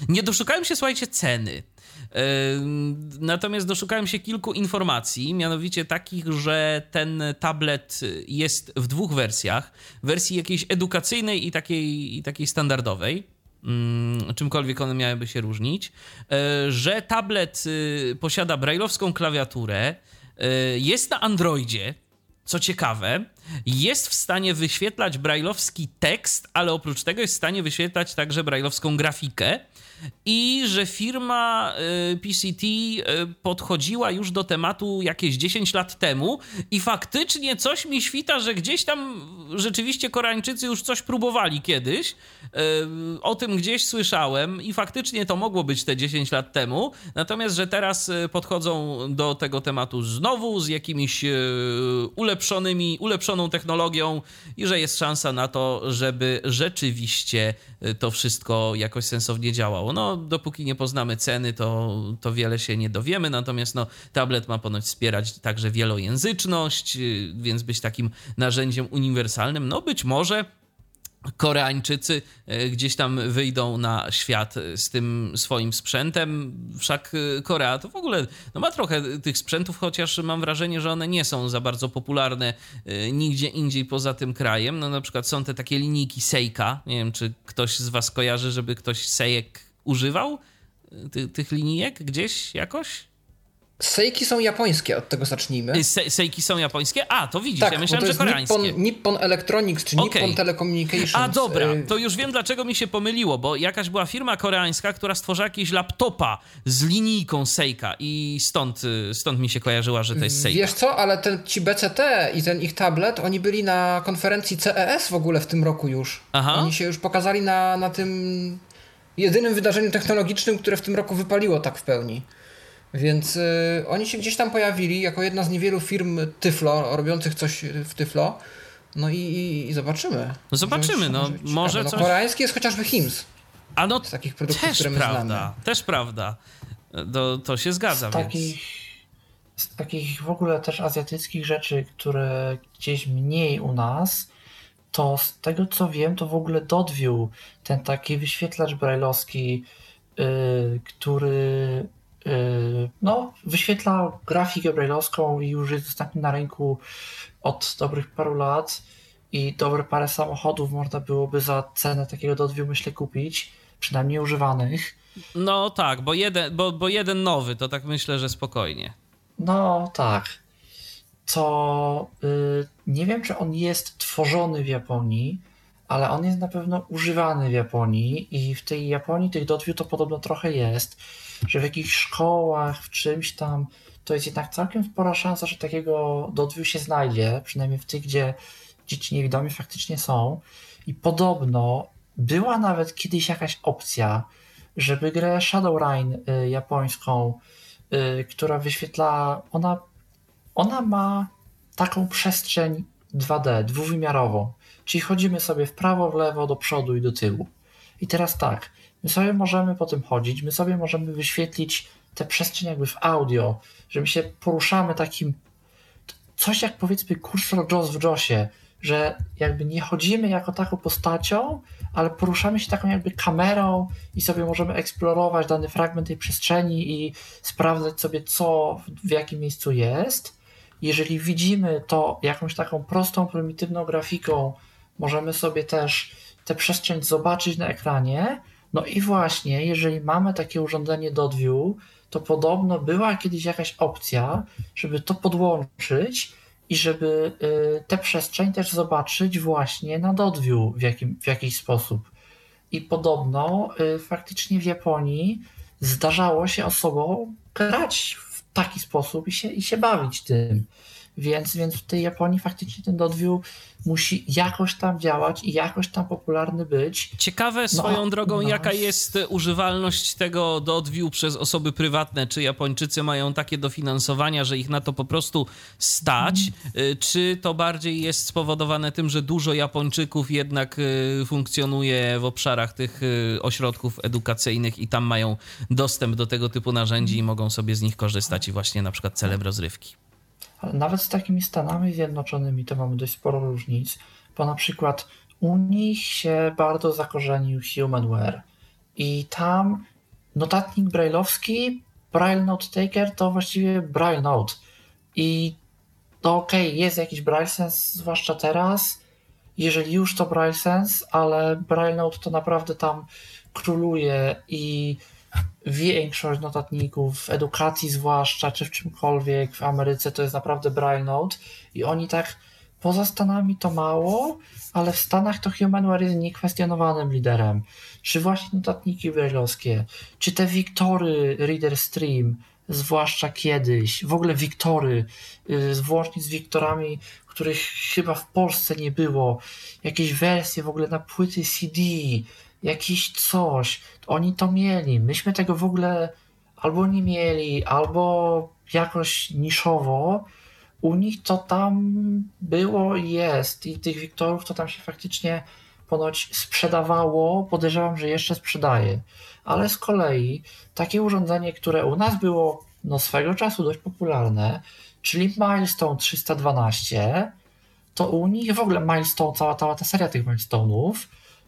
nie doszukałem się, słuchajcie, ceny. Yy, natomiast doszukałem się kilku informacji, mianowicie takich, że ten tablet jest w dwóch wersjach. Wersji jakiejś edukacyjnej i takiej, i takiej standardowej. Czymkolwiek one miałyby się różnić, że tablet posiada brajlowską klawiaturę, jest na Androidzie, co ciekawe, jest w stanie wyświetlać brajlowski tekst, ale oprócz tego jest w stanie wyświetlać także brajlowską grafikę i że firma P C T podchodziła już do tematu jakieś dziesięć lat temu i faktycznie coś mi świta, że gdzieś tam rzeczywiście Koreańczycy już coś próbowali kiedyś, o tym gdzieś słyszałem i faktycznie to mogło być te dziesięć lat temu, natomiast że teraz podchodzą do tego tematu znowu z jakimiś ulepszonymi, ulepszonymi technologią i że jest szansa na to, żeby rzeczywiście to wszystko jakoś sensownie działało. No, dopóki nie poznamy ceny, to, to wiele się nie dowiemy, natomiast no, tablet ma ponoć wspierać także wielojęzyczność, więc być takim narzędziem uniwersalnym. No, być może Koreańczycy gdzieś tam wyjdą na świat z tym swoim sprzętem, wszak Korea to w ogóle no ma trochę tych sprzętów, chociaż mam wrażenie, że one nie są za bardzo popularne nigdzie indziej poza tym krajem. No na przykład są te takie linijki Seika, nie wiem czy ktoś z was kojarzy, żeby ktoś Seik używał Ty, tych linijek gdzieś jakoś? Seiki są japońskie, od tego zacznijmy. Se, Seiki są japońskie? A, to widzisz, tak, ja myślałem, to jest że koreańskie. Nippon, Nippon Electronics, czy okay. Nippon Telecommunications. A dobra, to już wiem, dlaczego mi się pomyliło, bo jakaś była firma koreańska, która stworzyła jakieś laptopa z linijką Seika i stąd, stąd mi się kojarzyła, że to jest Seika. Wiesz co, ale ten, ci B C T i ten ich tablet, oni byli na konferencji C E S w ogóle w tym roku już. Aha. Oni się już pokazali na, na tym jedynym wydarzeniu technologicznym, które w tym roku wypaliło tak w pełni. Więc y, oni się gdzieś tam pojawili jako jedna z niewielu firm Tyflo, robiących coś w Tyflo. No i, i, i zobaczymy. No zobaczymy, no ciekawe. Może no, coś... Koreański jest chociażby H I M S. A no z takich produktów, też które my prawda, znamy. Też prawda, to, to się zgadza. Z, taki, więc. z takich w ogóle też azjatyckich rzeczy, które gdzieś mniej u nas, to z tego co wiem, to w ogóle DotView, ten taki wyświetlacz braille'owski, yy, który yy, no, wyświetla grafikę braille'owską i już jest dostępny na rynku od dobrych paru lat i dobre parę samochodów można byłoby za cenę takiego DotView, myślę, kupić, przynajmniej używanych. No tak, bo jeden, bo, bo jeden nowy, to tak myślę, że spokojnie. No tak. To yy, nie wiem, czy on jest tworzony w Japonii, ale on jest na pewno używany w Japonii i w tej Japonii tych DotView to podobno trochę jest, że w jakichś szkołach, w czymś tam, to jest jednak całkiem spora szansa, że takiego DotView się znajdzie, przynajmniej w tych, gdzie dzieci niewidomi faktycznie są. I podobno była nawet kiedyś jakaś opcja, żeby grę Shadowrun y, japońską, y, która wyświetla, ona, ona ma taką przestrzeń dwa D, dwuwymiarową, czyli chodzimy sobie w prawo, w lewo, do przodu i do tyłu. I teraz tak, my sobie możemy po tym chodzić, my sobie możemy wyświetlić tę przestrzeń jakby w audio, że my się poruszamy takim, coś jak powiedzmy kursor JAWS w JAWSie, że jakby nie chodzimy jako taką postacią, ale poruszamy się taką jakby kamerą i sobie możemy eksplorować dany fragment tej przestrzeni i sprawdzać sobie, co w jakim miejscu jest. Jeżeli widzimy to jakąś taką prostą, prymitywną grafiką, możemy sobie też tę przestrzeń zobaczyć na ekranie. No i właśnie, jeżeli mamy takie urządzenie DotView, to podobno była kiedyś jakaś opcja, żeby to podłączyć i żeby y, tę przestrzeń też zobaczyć właśnie na DotView w, jakim, w jakiś sposób. I podobno y, faktycznie w Japonii zdarzało się osobom grać w taki sposób i się, i się bawić tym. Więc, więc w tej Japonii faktycznie ten DotView musi jakoś tam działać i jakoś tam popularny być. Ciekawe swoją no, drogą, no. jaka jest używalność tego DotView przez osoby prywatne. Czy Japończycy mają takie dofinansowania, że ich na to po prostu stać? Mm. Czy to bardziej jest spowodowane tym, że dużo Japończyków jednak funkcjonuje w obszarach tych ośrodków edukacyjnych i tam mają dostęp do tego typu narzędzi i mogą sobie z nich korzystać i właśnie na przykład celem rozrywki? Ale nawet z takimi Stanami Zjednoczonymi to mamy dość sporo różnic, bo na przykład u nich się bardzo zakorzenił Humanware i tam notatnik braille'owski, Braille Note Taker to właściwie Braille Note i to okej, okay, jest jakiś Braille Sense, zwłaszcza teraz, jeżeli już to Braille Sense, ale Braille Note to naprawdę tam króluje i większość notatników w edukacji zwłaszcza, czy w czymkolwiek w Ameryce to jest naprawdę Braille Note i oni tak poza Stanami to mało, ale w Stanach to Humanware jest niekwestionowanym liderem. Czy właśnie notatniki braille'owskie, czy te Wiktory Reader Stream, zwłaszcza kiedyś, w ogóle Wiktory, włącznie z Wiktorami, których chyba w Polsce nie było, jakieś wersje w ogóle na płyty C D, jakiś coś, oni to mieli, myśmy tego w ogóle albo nie mieli, albo jakoś niszowo, u nich to tam było i jest i tych Wiktorów to tam się faktycznie ponoć sprzedawało, podejrzewam, że jeszcze sprzedaje, ale z kolei takie urządzenie, które u nas było no swego czasu dość popularne, czyli Milestone trzysta dwanaście, to u nich w ogóle Milestone, cała, cała ta seria tych Milestone'ów,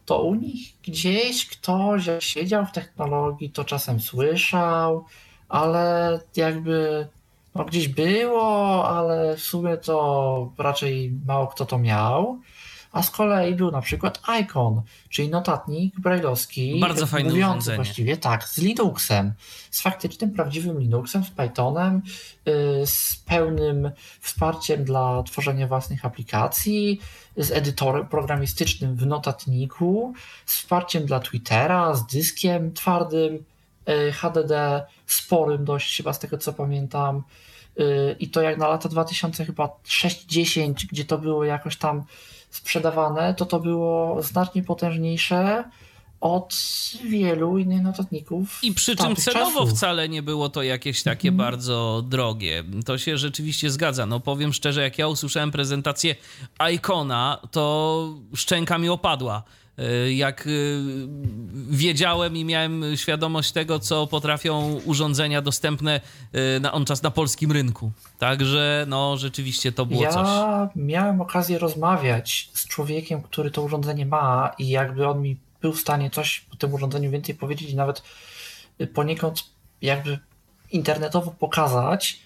to u nich gdzieś ktoś siedział w technologii, to czasem słyszał, ale jakby no gdzieś było, ale w sumie to raczej mało kto to miał. A z kolei był na przykład Icon, czyli notatnik braille'owski. Bardzo fajne urządzenie. Właściwie tak, z Linuxem, z faktycznym, prawdziwym Linuxem, z Pythonem, yy, z pełnym wsparciem dla tworzenia własnych aplikacji, z edytorem programistycznym w notatniku, z wsparciem dla Twittera, z dyskiem twardym, yy, H D D, sporym dość chyba z tego co pamiętam. Yy, I to jak na lata dwa tysiące sześć dziesięć, gdzie to było jakoś tam sprzedawane, to to było znacznie potężniejsze od wielu innych notatników. I przy czym cenowo czasów. Wcale nie było to jakieś takie mm. bardzo drogie. To się rzeczywiście zgadza. No powiem szczerze, jak ja usłyszałem prezentację Icona, to szczęka mi opadła. jak wiedziałem i miałem świadomość tego, co potrafią urządzenia dostępne na on czas na polskim rynku. Także no rzeczywiście to było ja coś. Ja miałem okazję rozmawiać z człowiekiem, który to urządzenie ma i jakby on mi był w stanie coś o tym urządzeniu więcej powiedzieć i nawet poniekąd jakby internetowo pokazać,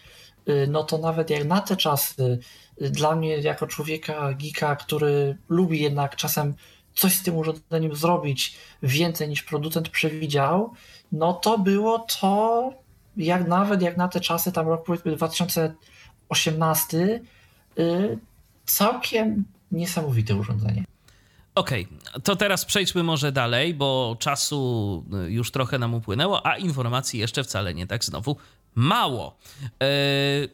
no to nawet jak na te czasy dla mnie jako człowieka geeka, który lubi jednak czasem coś z tym urządzeniem zrobić więcej niż producent przewidział, no to było to jak nawet jak na te czasy, tam rok powiedzmy dwa tysiące osiemnasty, całkiem niesamowite urządzenie. Okej, okay, to teraz przejdźmy może dalej, bo czasu już trochę nam upłynęło, a informacji jeszcze wcale nie tak znowu mało. Eee,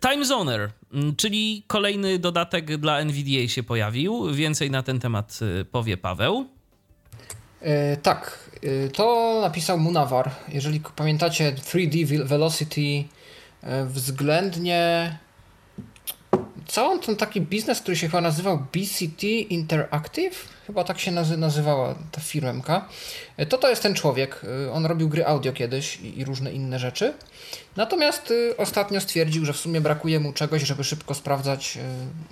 Time Zoner, czyli kolejny dodatek dla N V D A się pojawił. Więcej na ten temat powie Paweł. E, tak, to napisał Munawar. Jeżeli pamiętacie trzy D Velocity, względnie całą ten taki biznes, który się chyba nazywał B C T Interactive, chyba tak się nazy- nazywała ta firmka, to to jest ten człowiek, on robił gry audio kiedyś i, i różne inne rzeczy, natomiast y, ostatnio stwierdził, że w sumie brakuje mu czegoś, żeby szybko sprawdzać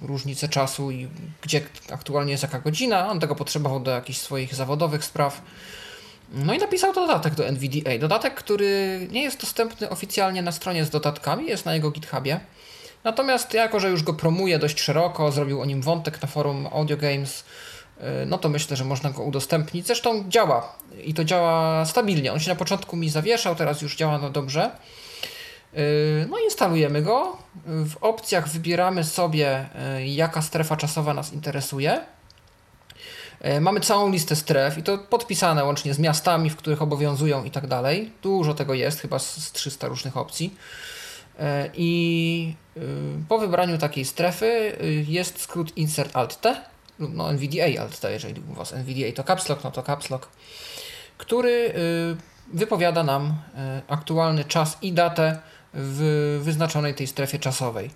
y, różnicę czasu i gdzie aktualnie jest jaka godzina, on tego potrzebował do jakichś swoich zawodowych spraw. No i napisał dodatek do N V D A, dodatek, który nie jest dostępny oficjalnie na stronie z dodatkami, jest na jego GitHubie. Natomiast jako, że już go promuje dość szeroko, zrobił o nim wątek na forum Audio Games, no to myślę, że można go udostępnić. Zresztą działa i to działa stabilnie. On się na początku mi zawieszał, teraz już działa no dobrze. No i instalujemy go. W opcjach wybieramy sobie, jaka strefa czasowa nas interesuje. Mamy całą listę stref i to podpisane łącznie z miastami, w których obowiązują i tak dalej. Dużo tego jest, chyba z trzystu różnych opcji. I po wybraniu takiej strefy jest skrót Insert Alt T, no N V D A Alt T, jeżeli u was N V D A to caps lock, no to caps lock, który wypowiada nam aktualny czas i datę w wyznaczonej tej strefie czasowej.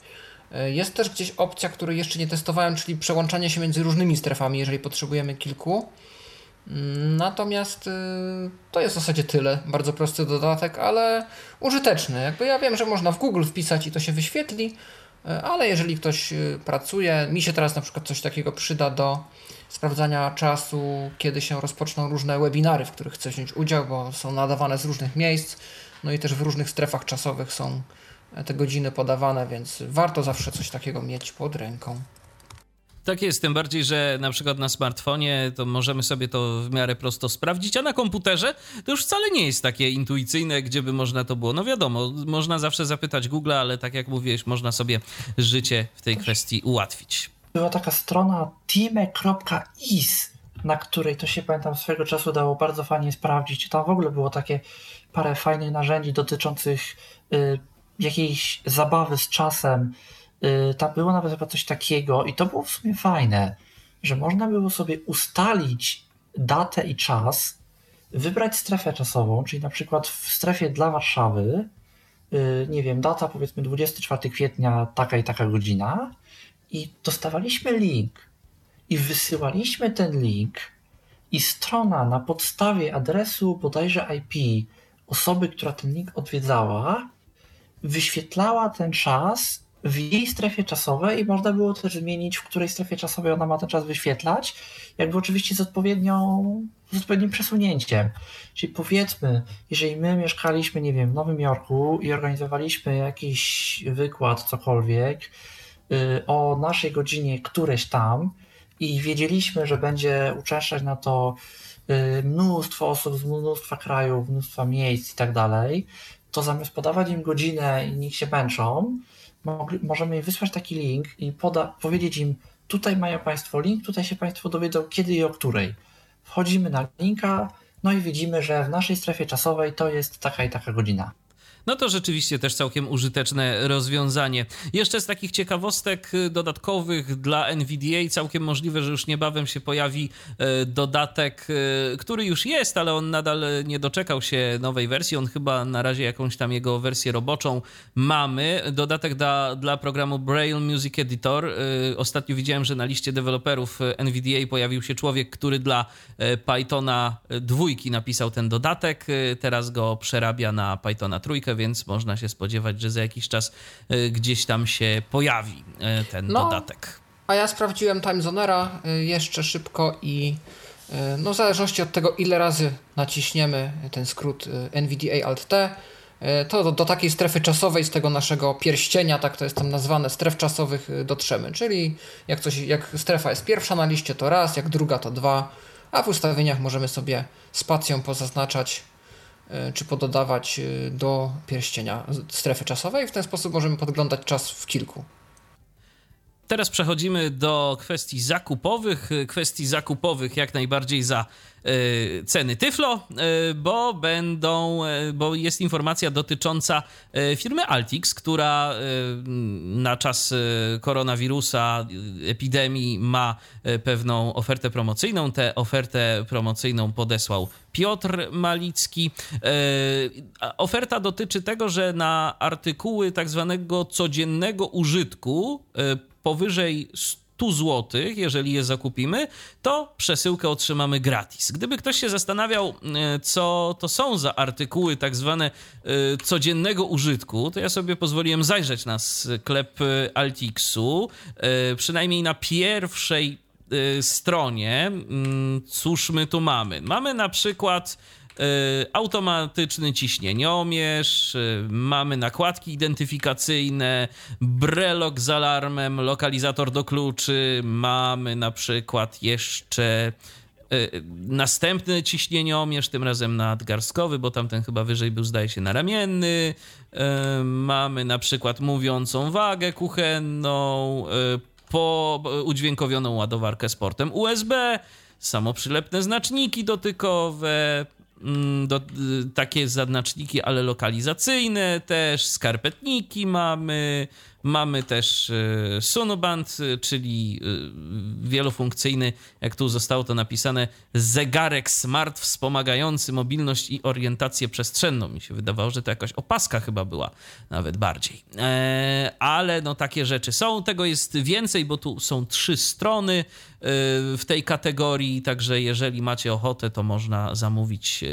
Jest też gdzieś opcja, której jeszcze nie testowałem, czyli przełączanie się między różnymi strefami, jeżeli potrzebujemy kilku. Natomiast to jest w zasadzie tyle, bardzo prosty dodatek, ale użyteczny. Jakby ja wiem, że można w Google wpisać i to się wyświetli, ale jeżeli ktoś pracuje, mi się teraz na przykład coś takiego przyda do sprawdzania czasu, kiedy się rozpoczną różne webinary, w których chcę wziąć udział, bo są nadawane z różnych miejsc, no i też w różnych strefach czasowych są te godziny podawane, więc warto zawsze coś takiego mieć pod ręką. Tak jest, tym bardziej, że na przykład na smartfonie to możemy sobie to w miarę prosto sprawdzić, a na komputerze to już wcale nie jest takie intuicyjne, gdzie by można to było. No wiadomo, można zawsze zapytać Google'a, ale tak jak mówiłeś, można sobie życie w tej kwestii ułatwić. Była taka strona time kropka is, na której to się pamiętam swego czasu dało bardzo fajnie sprawdzić. Tam w ogóle było takie parę fajnych narzędzi dotyczących y, jakiejś zabawy z czasem. Tam było nawet chyba coś takiego i to było w sumie fajne, że można było sobie ustalić datę i czas, wybrać strefę czasową, czyli na przykład w strefie dla Warszawy, nie wiem, data powiedzmy dwudziestego czwartego kwietnia, taka i taka godzina i dostawaliśmy link i wysyłaliśmy ten link i strona na podstawie adresu bodajże I P osoby, która ten link odwiedzała, wyświetlała ten czas w jej strefie czasowej i można było też zmienić, w której strefie czasowej ona ma ten czas wyświetlać, jakby oczywiście z, odpowiednią, z odpowiednim przesunięciem. Czyli powiedzmy, jeżeli my mieszkaliśmy, nie wiem, w Nowym Jorku i organizowaliśmy jakiś wykład, cokolwiek, yy, o naszej godzinie któreś tam i wiedzieliśmy, że będzie uczęszczać na to yy, mnóstwo osób z mnóstwa krajów, mnóstwa miejsc i tak dalej, to zamiast podawać im godzinę i niech się męczą, możemy wysłać taki link i poda- powiedzieć im, tutaj mają Państwo link, tutaj się Państwo dowiedzą kiedy i o której. Wchodzimy na linka, no i widzimy, że w naszej strefie czasowej to jest taka i taka godzina. no to rzeczywiście też całkiem użyteczne rozwiązanie. Jeszcze z takich ciekawostek dodatkowych dla N V D A całkiem możliwe, że już niebawem się pojawi dodatek, który już jest, ale on nadal nie doczekał się nowej wersji. On chyba na razie jakąś tam jego wersję roboczą mamy. Dodatek da, dla programu Braille Music Editor. Ostatnio widziałem, że na liście deweloperów N V D A pojawił się człowiek, który dla Pythona dwójki napisał ten dodatek. Teraz go przerabia na Pythona trójkę, więc można się spodziewać, że za jakiś czas gdzieś tam się pojawi ten no, dodatek. A ja sprawdziłem TimeZonera jeszcze szybko i no w zależności od tego, ile razy naciśniemy ten skrót N V D A Alt-T, to do, do takiej strefy czasowej z tego naszego pierścienia, tak to jest tam nazwane, stref czasowych dotrzemy. Czyli jak, coś, jak strefa jest pierwsza na liście, to raz, jak druga, to dwa, a w ustawieniach możemy sobie spacją pozaznaczać czy pododawać do pierścienia strefy czasowej. W ten sposób możemy podglądać czas w kilku. Teraz przechodzimy do kwestii zakupowych. Kwestii zakupowych jak najbardziej za y, ceny Tyflo, y, bo będą, y, bo jest informacja dotycząca y, firmy Altix, która y, na czas y, koronawirusa, y, epidemii ma y, pewną ofertę promocyjną. Tę ofertę promocyjną podesłał Piotr Malicki. Y, oferta dotyczy tego, że na artykuły tak zwanego codziennego użytku y, powyżej sto złotych, jeżeli je zakupimy, to przesyłkę otrzymamy gratis. Gdyby ktoś się zastanawiał, co to są za artykuły tak zwane codziennego użytku, to ja sobie pozwoliłem zajrzeć na sklep Altixu, przynajmniej na pierwszej stronie. Cóż my tu mamy? Mamy na przykład automatyczny ciśnieniomierz, mamy nakładki identyfikacyjne, brelok z alarmem, lokalizator do kluczy, mamy na przykład jeszcze następny ciśnieniomierz, tym razem nadgarstkowy, bo tamten chyba wyżej był, zdaje się, na ramienny. Mamy na przykład mówiącą wagę kuchenną, po udźwiękowioną ładowarkę z portem U S B, samoprzylepne znaczniki dotykowe, Do, takie zaznaczniki, ale lokalizacyjne też, skarpetniki mamy, mamy też y, Sunoband, czyli y, wielofunkcyjny, jak tu zostało to napisane, zegarek smart wspomagający mobilność i orientację przestrzenną. Mi się wydawało, że to jakaś opaska chyba była, nawet bardziej. E, ale no takie rzeczy są, tego jest więcej, bo tu są trzy strony y, w tej kategorii, także jeżeli macie ochotę, to można zamówić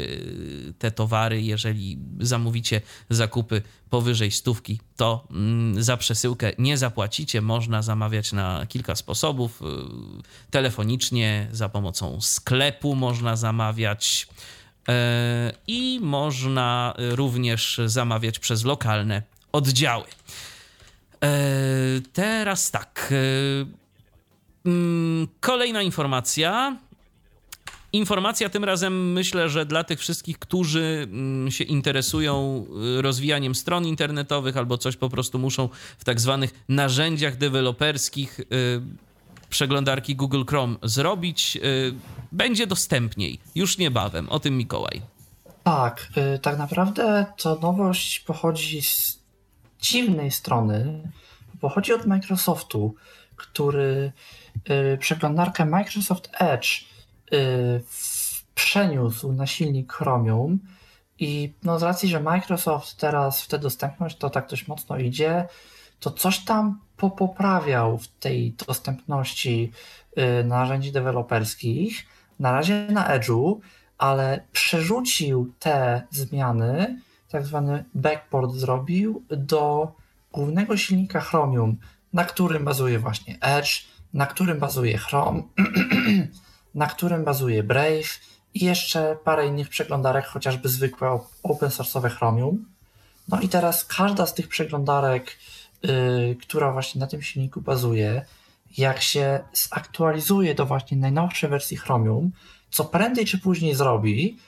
te towary. Jeżeli zamówicie zakupy powyżej stówki, to za przesyłkę nie zapłacicie. Można zamawiać na kilka sposobów. Telefonicznie, za pomocą sklepu można zamawiać i można również zamawiać przez lokalne oddziały. Teraz tak. Kolejna informacja. Informacja tym razem, myślę, że dla tych wszystkich, którzy się interesują rozwijaniem stron internetowych albo coś po prostu muszą w tak zwanych narzędziach deweloperskich przeglądarki Google Chrome zrobić, będzie dostępniej już niebawem. O tym Mikołaj. Tak, tak naprawdę to nowość pochodzi z dziwnej strony. Pochodzi od Microsoftu, który przeglądarkę Microsoft Edge przeniósł na silnik Chromium i no z racji, że Microsoft teraz w tę dostępność to tak dość mocno idzie, to coś tam popoprawiał w tej dostępności narzędzi deweloperskich, na razie na Edge'u, ale przerzucił te zmiany, tak zwany backport zrobił do głównego silnika Chromium, na którym bazuje właśnie Edge, na którym bazuje Chrome, na którym bazuje Brave i jeszcze parę innych przeglądarek, chociażby zwykłe open source'owe Chromium. No i teraz każda z tych przeglądarek, yy, która właśnie na tym silniku bazuje, jak się zaktualizuje do właśnie najnowszej wersji Chromium, co prędzej czy później zrobi,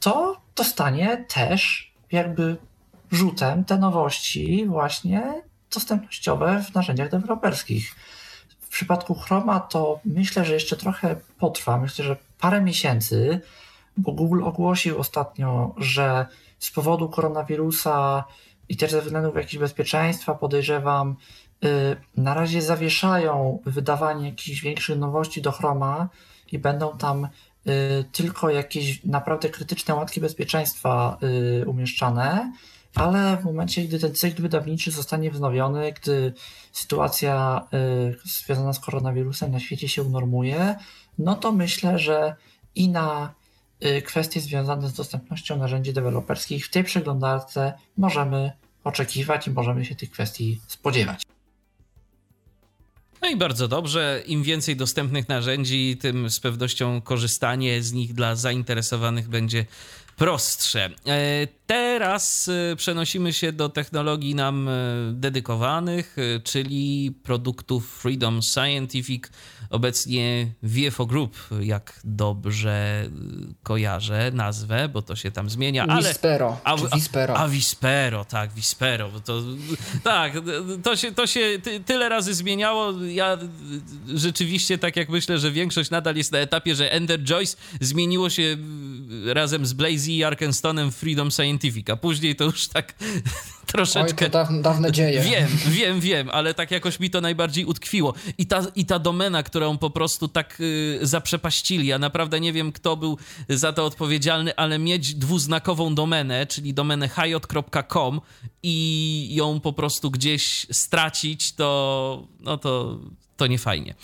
to dostanie też jakby rzutem te nowości właśnie dostępnościowe w narzędziach deweloperskich. W przypadku Chroma to myślę, że jeszcze trochę potrwa, myślę, że parę miesięcy, bo Google ogłosił ostatnio, że z powodu koronawirusa i też ze względów jakichś bezpieczeństwa, podejrzewam, na razie zawieszają wydawanie jakichś większych nowości do Chroma i będą tam tylko jakieś naprawdę krytyczne łatki bezpieczeństwa umieszczane, ale w momencie, gdy ten cykl wydawniczy zostanie wznowiony, gdy sytuacja związana z koronawirusem na świecie się unormuje, no to myślę, że i na kwestie związane z dostępnością narzędzi deweloperskich w tej przeglądarce możemy oczekiwać i możemy się tych kwestii spodziewać. No i bardzo dobrze. Im więcej dostępnych narzędzi, tym z pewnością korzystanie z nich dla zainteresowanych będzie prostsze. Teraz przenosimy się do technologii nam dedykowanych, czyli produktów Freedom Scientific, obecnie V F O Group, jak dobrze kojarzę nazwę, bo to się tam zmienia. Ale... Vispero, a, a, Vispero. A Vispero, tak, Vispero. Bo to, tak, to się, to się ty, tyle razy zmieniało. Ja rzeczywiście, tak jak myślę, że większość nadal jest na etapie, że Ender Joyce zmieniło się razem z Blaze i Arkenstonem Freedom Scientific, a później to już tak troszeczkę... Oj, to dawne, dawne dzieje. Wiem, wiem, wiem, ale tak jakoś mi to najbardziej utkwiło. I ta, i ta domena, którą po prostu tak y, zaprzepaścili, ja naprawdę nie wiem, kto był za to odpowiedzialny, ale mieć dwuznakową domenę, czyli domenę hayot kropka com i ją po prostu gdzieś stracić, to no to... to nie fajnie.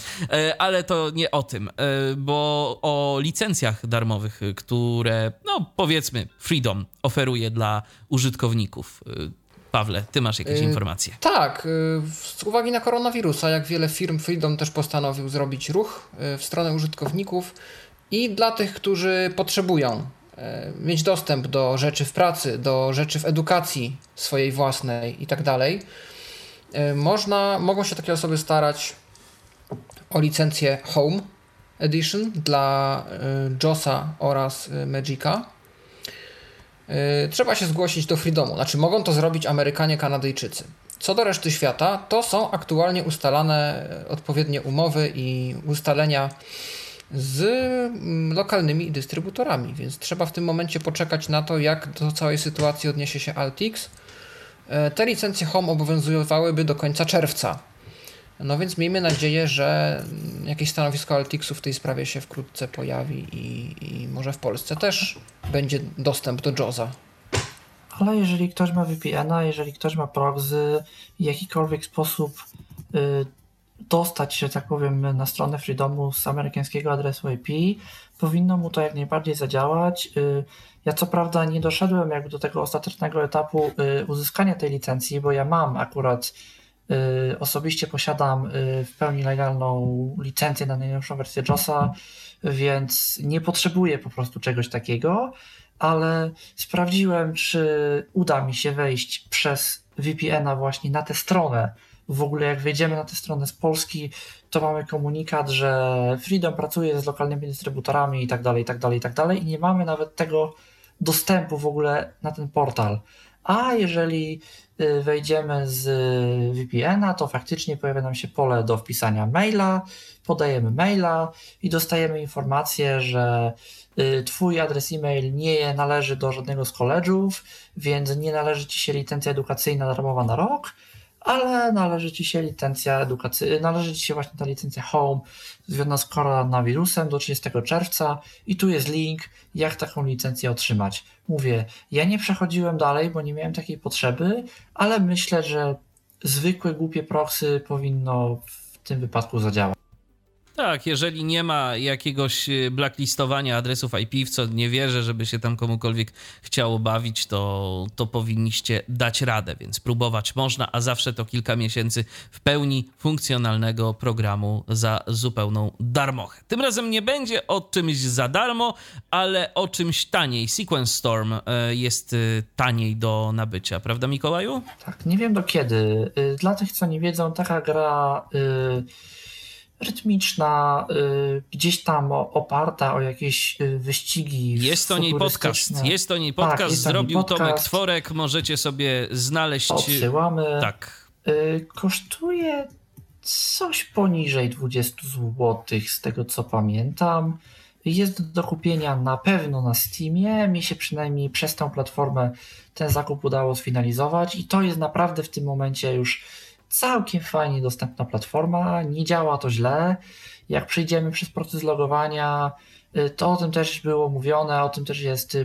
Ale to nie o tym, bo o licencjach darmowych, które, no powiedzmy, Freedom oferuje dla użytkowników. Pawle, ty masz jakieś yy, informacje? Tak, z uwagi na koronawirusa, jak wiele firm, Freedom też postanowił zrobić ruch w stronę użytkowników i dla tych, którzy potrzebują mieć dostęp do rzeczy w pracy, do rzeczy w edukacji swojej własnej i tak dalej, można, mogą się takie osoby starać o licencję Home Edition dla JAWSa oraz Magica. Trzeba się zgłosić do Freedomu, znaczy mogą to zrobić Amerykanie, Kanadyjczycy. Co do reszty świata, to są aktualnie ustalane odpowiednie umowy i ustalenia z lokalnymi dystrybutorami, więc trzeba w tym momencie poczekać na to, jak do całej sytuacji odniesie się Altix. Te licencje Home obowiązywałyby do końca czerwca. No więc miejmy nadzieję, że jakieś stanowisko Altixu w tej sprawie się wkrótce pojawi i, i może w Polsce też będzie dostęp do JAWSa. Ale jeżeli ktoś ma V P N a, jeżeli ktoś ma proxy, w jakikolwiek sposób y, dostać się, tak powiem, na stronę Freedomu z amerykańskiego adresu I P, powinno mu to jak najbardziej zadziałać. Y, ja co prawda nie doszedłem jakby do tego ostatecznego etapu y, uzyskania tej licencji, bo ja mam akurat osobiście posiadam w pełni legalną licencję na najnowszą wersję JAWSa, więc nie potrzebuję po prostu czegoś takiego, ale sprawdziłem, czy uda mi się wejść przez V P N a właśnie na tę stronę. W ogóle jak wejdziemy na tę stronę z Polski, to mamy komunikat, że Freedom pracuje z lokalnymi dystrybutorami i tak dalej, i tak dalej, i tak dalej i nie mamy nawet tego dostępu w ogóle na ten portal. A jeżeli wejdziemy z V P N a, to faktycznie pojawia nam się pole do wpisania maila, podajemy maila i dostajemy informację, że twój adres e-mail nie należy do żadnego z koledżów, więc nie należy ci się licencja edukacyjna darmowa na rok, ale należy ci się licencja edukacyjna, należy ci się właśnie ta licencja Home związana z koronawirusem do trzydziestego czerwca i tu jest link, jak taką licencję otrzymać. Mówię, ja nie przechodziłem dalej, bo nie miałem takiej potrzeby, ale myślę, że zwykłe głupie proxy powinno w tym wypadku zadziałać. Tak, jeżeli nie ma jakiegoś blacklistowania adresów I P, w co nie wierzę, żeby się tam komukolwiek chciało bawić, to, to powinniście dać radę, więc próbować można, a zawsze to kilka miesięcy w pełni funkcjonalnego programu za zupełną darmochę. Tym razem nie będzie o czymś za darmo, ale o czymś taniej. Sequence Storm jest taniej do nabycia, prawda Mikołaju? Tak, nie wiem do kiedy. Dla tych, co nie wiedzą, taka gra... Yy... rytmiczna, y, gdzieś tam oparta o jakieś wyścigi. Jest o niej podcast. Jest o niej podcast. Tak, zrobił podcast. Tomek Tworek. Możecie sobie znaleźć. Odsyłamy. Tak. Y, kosztuje coś poniżej dwadzieścia złotych, z tego co pamiętam. Jest do kupienia na pewno na Steamie. Mi się przynajmniej przez tę platformę ten zakup udało sfinalizować i to jest naprawdę w tym momencie już całkiem fajnie dostępna platforma. Nie działa to źle. Jak przejdziemy przez proces logowania, to o tym też było mówione, o tym też jest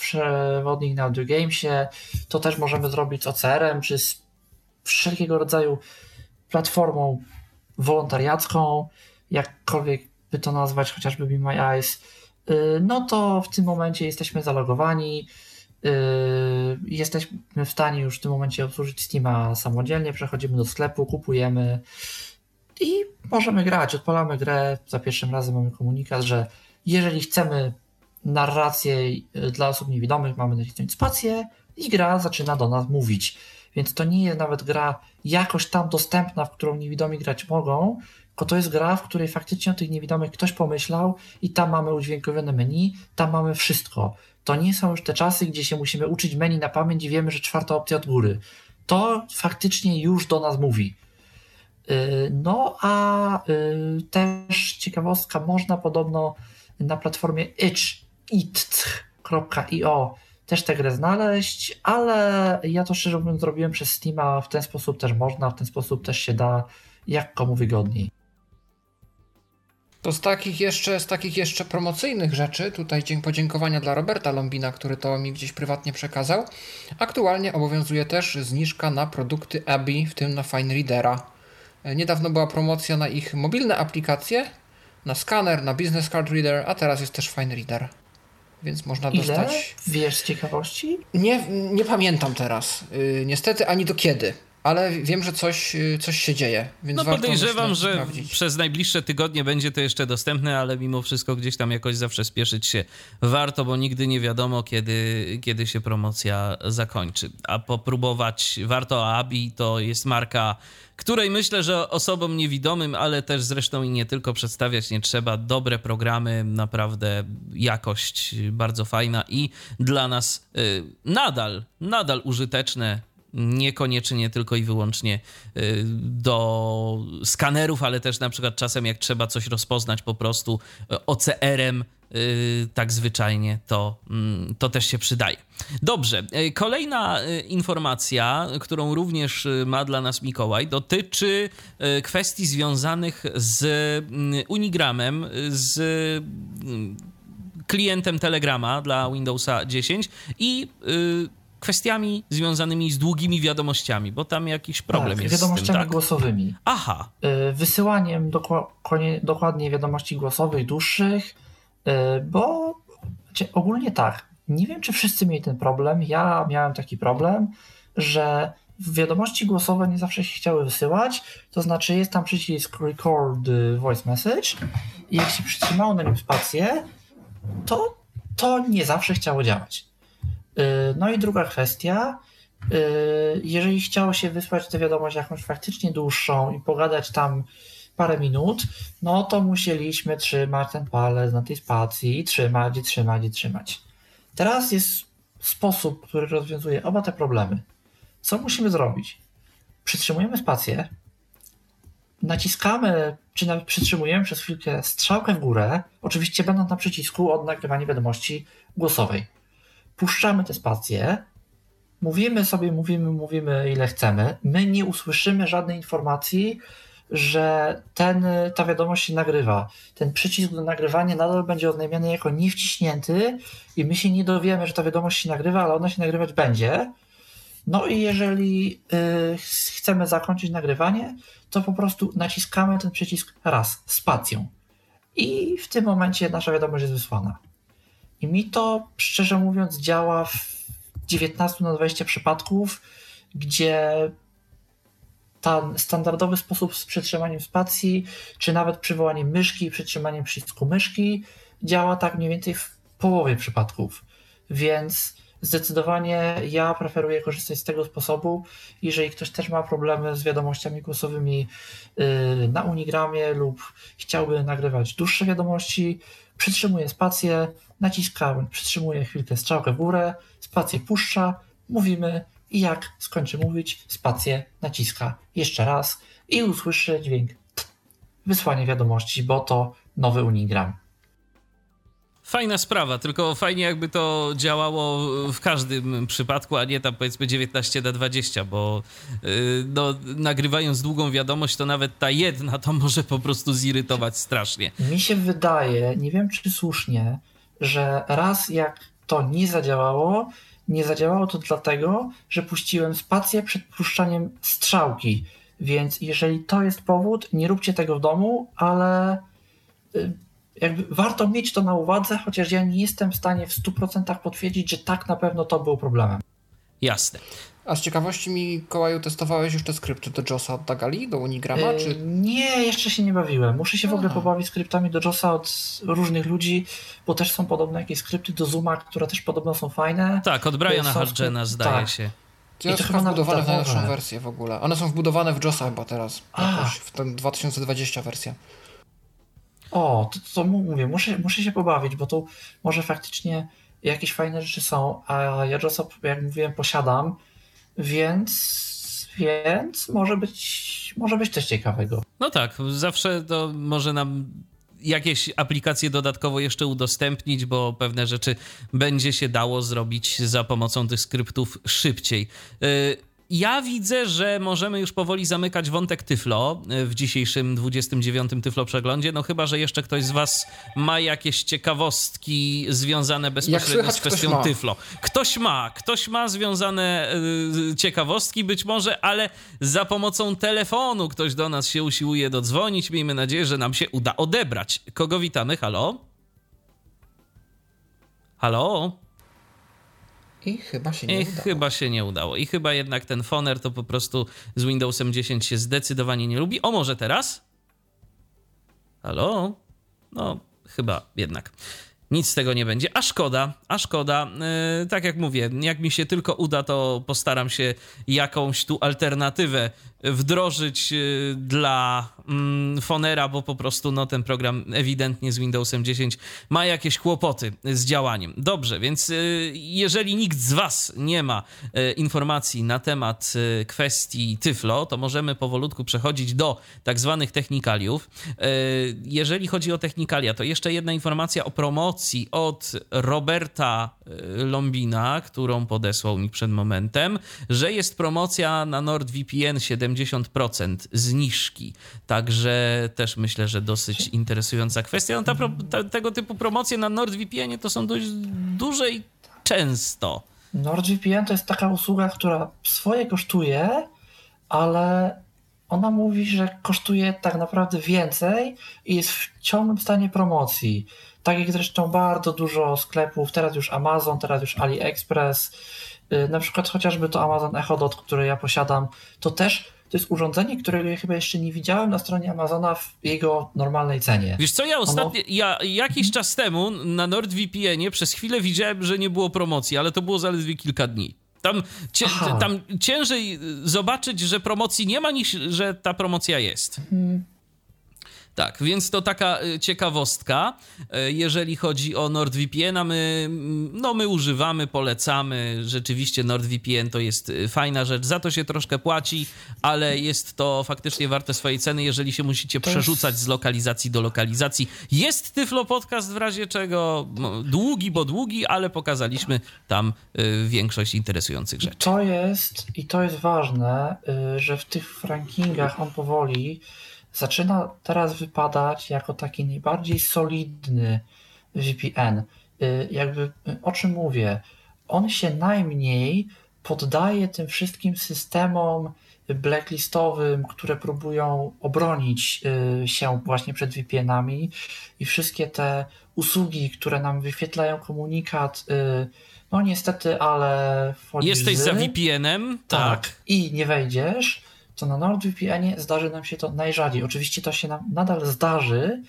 przewodnik na Audio Gamesie. To też możemy zrobić z O C R-em czy z wszelkiego rodzaju platformą wolontariacką, jakkolwiek by to nazwać, chociażby Be My Eyes, no to w tym momencie jesteśmy zalogowani, jesteśmy w stanie już w tym momencie obsłużyć Steama samodzielnie, przechodzimy do sklepu, kupujemy i możemy grać, odpalamy grę, za pierwszym razem mamy komunikat, że jeżeli chcemy narrację dla osób niewidomych, mamy nacisnąć spację i gra zaczyna do nas mówić. Więc to nie jest nawet gra jakoś tam dostępna, w którą niewidomi grać mogą, tylko to jest gra, w której faktycznie o tych niewidomych ktoś pomyślał i tam mamy udźwiękowione menu, tam mamy wszystko. To nie są już te czasy, gdzie się musimy uczyć menu na pamięć i wiemy, że czwarta opcja od góry. To faktycznie już do nas mówi. No a też ciekawostka, można podobno na platformie itch kropka i o też tę grę znaleźć, ale ja to szczerze mówiąc zrobiłem przez Steama, w ten sposób też można, w ten sposób też się da, jak komu wygodniej. To z takich jeszcze, z takich jeszcze promocyjnych rzeczy, tutaj dzień podziękowania dla Roberta Lombina, który to mi gdzieś prywatnie przekazał, aktualnie obowiązuje też zniżka na produkty Abi, w tym na Fine Readera. Niedawno była promocja na ich mobilne aplikacje, na skaner, na Business Card Reader, a teraz jest też Fine Reader. Więc można Ile? dostać... Wiesz z ciekawości? Nie, nie pamiętam teraz. Yy, niestety ani do kiedy. Ale wiem, że coś, yy, coś się dzieje. Więc no warto podejrzewam, że sprawdzić. Przez najbliższe tygodnie będzie to jeszcze dostępne, ale mimo wszystko gdzieś tam jakoś zawsze spieszyć się warto, bo nigdy nie wiadomo, kiedy, kiedy się promocja zakończy. A popróbować warto, a Abi to jest marka, której myślę, że osobom niewidomym, ale też zresztą i nie tylko przedstawiać nie trzeba. Dobre programy, naprawdę jakość bardzo fajna i dla nas y, nadal, nadal użyteczne, niekoniecznie tylko i wyłącznie y, do skanerów, ale też na przykład czasem jak trzeba coś rozpoznać po prostu y, O C R-em, Yy, tak zwyczajnie to, yy, to też się przydaje. Dobrze, yy, kolejna yy, informacja, którą również yy, ma dla nas Mikołaj, dotyczy yy, kwestii związanych z yy, Unigramem, z yy, klientem Telegrama dla Windowsa dziesięć i yy, kwestiami związanymi z długimi wiadomościami, bo tam jakiś problem tak, jest wiadomościami z tym, tak? głosowymi. Aha. Yy, wysyłaniem dokładnie, dokładnie wiadomości głosowych, dłuższych, bo znaczy, ogólnie tak, nie wiem, czy wszyscy mieli ten problem, ja miałem taki problem, że wiadomości głosowe nie zawsze się chciały wysyłać, to znaczy jest tam przycisk record voice message i jak się przytrzymało na nim spację, to to nie zawsze chciało działać. No i druga kwestia, jeżeli chciało się wysłać tę wiadomość jakąś faktycznie dłuższą i pogadać tam parę minut, no to musieliśmy trzymać ten palec na tej spacji i trzymać, i trzymać, i trzymać. Teraz jest sposób, który rozwiązuje oba te problemy. Co musimy zrobić? Przytrzymujemy spację, naciskamy, czy nawet przytrzymujemy przez chwilkę strzałkę w górę, oczywiście będąc na przycisku od nagrywania wiadomości głosowej. Puszczamy tę spację, mówimy sobie, mówimy, mówimy ile chcemy, my nie usłyszymy żadnej informacji, że ten, ta wiadomość się nagrywa. Ten przycisk do nagrywania nadal będzie oznajmiany jako niewciśnięty i my się nie dowiemy, że ta wiadomość się nagrywa, ale ona się nagrywać będzie. No i jeżeli yy, chcemy zakończyć nagrywanie, to po prostu naciskamy ten przycisk raz, spacją. I w tym momencie nasza wiadomość jest wysłana. I mi to, szczerze mówiąc, działa w dziewiętnaście na dwadzieścia przypadków, gdzie ten standardowy sposób z przytrzymaniem spacji, czy nawet przywołaniem myszki i przytrzymaniem przycisku myszki działa tak mniej więcej w połowie przypadków. Więc zdecydowanie ja preferuję korzystać z tego sposobu. Jeżeli ktoś też ma problemy z wiadomościami głosowymi na Unigramie lub chciałby nagrywać dłuższe wiadomości, przytrzymuje spację, naciska, przytrzymuje chwilkę strzałkę w górę, spację puszcza, mówimy, i jak skończy mówić, spację naciska jeszcze raz i usłyszy dźwięk t, wysłanie wiadomości, bo to nowy Unigram. Fajna sprawa, tylko fajnie jakby to działało w każdym przypadku, a nie tam powiedzmy dziewiętnaście na dwadzieścia, bo yy, no, nagrywając długą wiadomość, to nawet ta jedna to może po prostu zirytować strasznie. Mi się wydaje, nie wiem czy słusznie, że raz jak to nie zadziałało, nie zadziałało to dlatego, że puściłem spację przed puszczaniem strzałki, więc jeżeli to jest powód, nie róbcie tego w domu, ale... Yy, Jakby warto mieć to na uwadze, chociaż ja nie jestem w stanie w stu procentach potwierdzić, że tak na pewno to było problemem. Jasne. A z ciekawości, Mikołaju, testowałeś już te skrypty do JAWSa od Dagali, do Unigrama? Yy, czy... Nie, jeszcze się nie bawiłem. Muszę się w ogóle Aha. pobawić skryptami do JAWSa od różnych ludzi, bo też są podobne jakieś skrypty do Zooma, które też podobno są fajne. Tak, od Briana Hardgena zdaje tak. się. To jest chyba wbudowane w najnowszą wersję w ogóle. One są wbudowane w JAWSa chyba teraz, jakoś w ten dwa tysiące dwudziesta wersja. O, to co mówię, muszę, muszę się pobawić, bo tu może faktycznie jakieś fajne rzeczy są, a ja JAWSa, jak mówiłem, posiadam, więc, więc może być, może być coś ciekawego. No tak, zawsze to może nam jakieś aplikacje dodatkowo jeszcze udostępnić, bo pewne rzeczy będzie się dało zrobić za pomocą tych skryptów szybciej. Y- Ja widzę, że możemy już powoli zamykać wątek Tyflo w dzisiejszym dwudziestym dziewiątym Tyflo Przeglądzie, no chyba że jeszcze ktoś z was ma jakieś ciekawostki związane bezpośrednio z kwestią ktoś Tyflo. Ktoś ma, ktoś ma związane yy, ciekawostki być może, ale za pomocą telefonu ktoś do nas się usiłuje dodzwonić. Miejmy nadzieję, że nam się uda odebrać. Kogo witamy? Halo? Halo? I chyba się nie I udało. chyba się nie udało. I chyba jednak ten foner to po prostu z Windowsem dziesięć się zdecydowanie nie lubi. O, może teraz? Halo? No, chyba jednak. Nic z tego nie będzie. A szkoda, a szkoda. Yy, tak jak mówię, jak mi się tylko uda, to postaram się jakąś tu alternatywę wdrożyć yy, dla yy, Fonera, bo po prostu no, ten program ewidentnie z Windowsem dziesięć ma jakieś kłopoty z działaniem. Dobrze, więc yy, jeżeli nikt z was nie ma yy, informacji na temat yy, kwestii Tyflo, to możemy powolutku przechodzić do tak zwanych technikaliów. Yy, jeżeli chodzi o technikalia, to jeszcze jedna informacja o promocji od Roberta Lombina, którą podesłał mi przed momentem, że jest promocja na NordVPN siedemdziesiąt procent zniżki. Także też myślę, że dosyć interesująca kwestia. No ta pro, ta, tego typu promocje na NordVPN to są dość duże i często. NordVPN to jest taka usługa, która swoje kosztuje, ale ona mówi, że kosztuje tak naprawdę więcej i jest w ciągłym stanie promocji. Tak jak zresztą bardzo dużo sklepów, teraz już Amazon, teraz już AliExpress, na przykład chociażby to Amazon Echo Dot, które ja posiadam, to też to jest urządzenie, którego ja chyba jeszcze nie widziałem na stronie Amazona w jego normalnej cenie. Wiesz co, ja ostatnio, ono... ja jakiś czas temu na NordVPN-ie przez chwilę widziałem, że nie było promocji, ale to było zaledwie kilka dni. Tam, cię, tam ciężej zobaczyć, że promocji nie ma, niż że ta promocja jest. Mhm. Tak, więc to taka ciekawostka, jeżeli chodzi o NordVPN-a, my, no my używamy, polecamy, rzeczywiście NordVPN to jest fajna rzecz, za to się troszkę płaci, ale jest to faktycznie warte swojej ceny, jeżeli się musicie to przerzucać jest... z lokalizacji do lokalizacji. Jest Tyflo Podcast w razie czego, długi bo długi, ale pokazaliśmy tam większość interesujących rzeczy. I to jest, i to jest ważne, że w tych rankingach on powoli zaczyna teraz wypadać jako taki najbardziej solidny V P N. Jakby o czym mówię? On się najmniej poddaje tym wszystkim systemom blacklistowym, które próbują obronić się właśnie przed V P N-ami i wszystkie te usługi, które nam wyświetlają komunikat, no niestety, ale... Jesteś za V P N-em? Tak. tak. I nie wejdziesz. To na NordVPN-ie zdarzy nam się to najrzadziej. Oczywiście to się nam nadal zdarzy,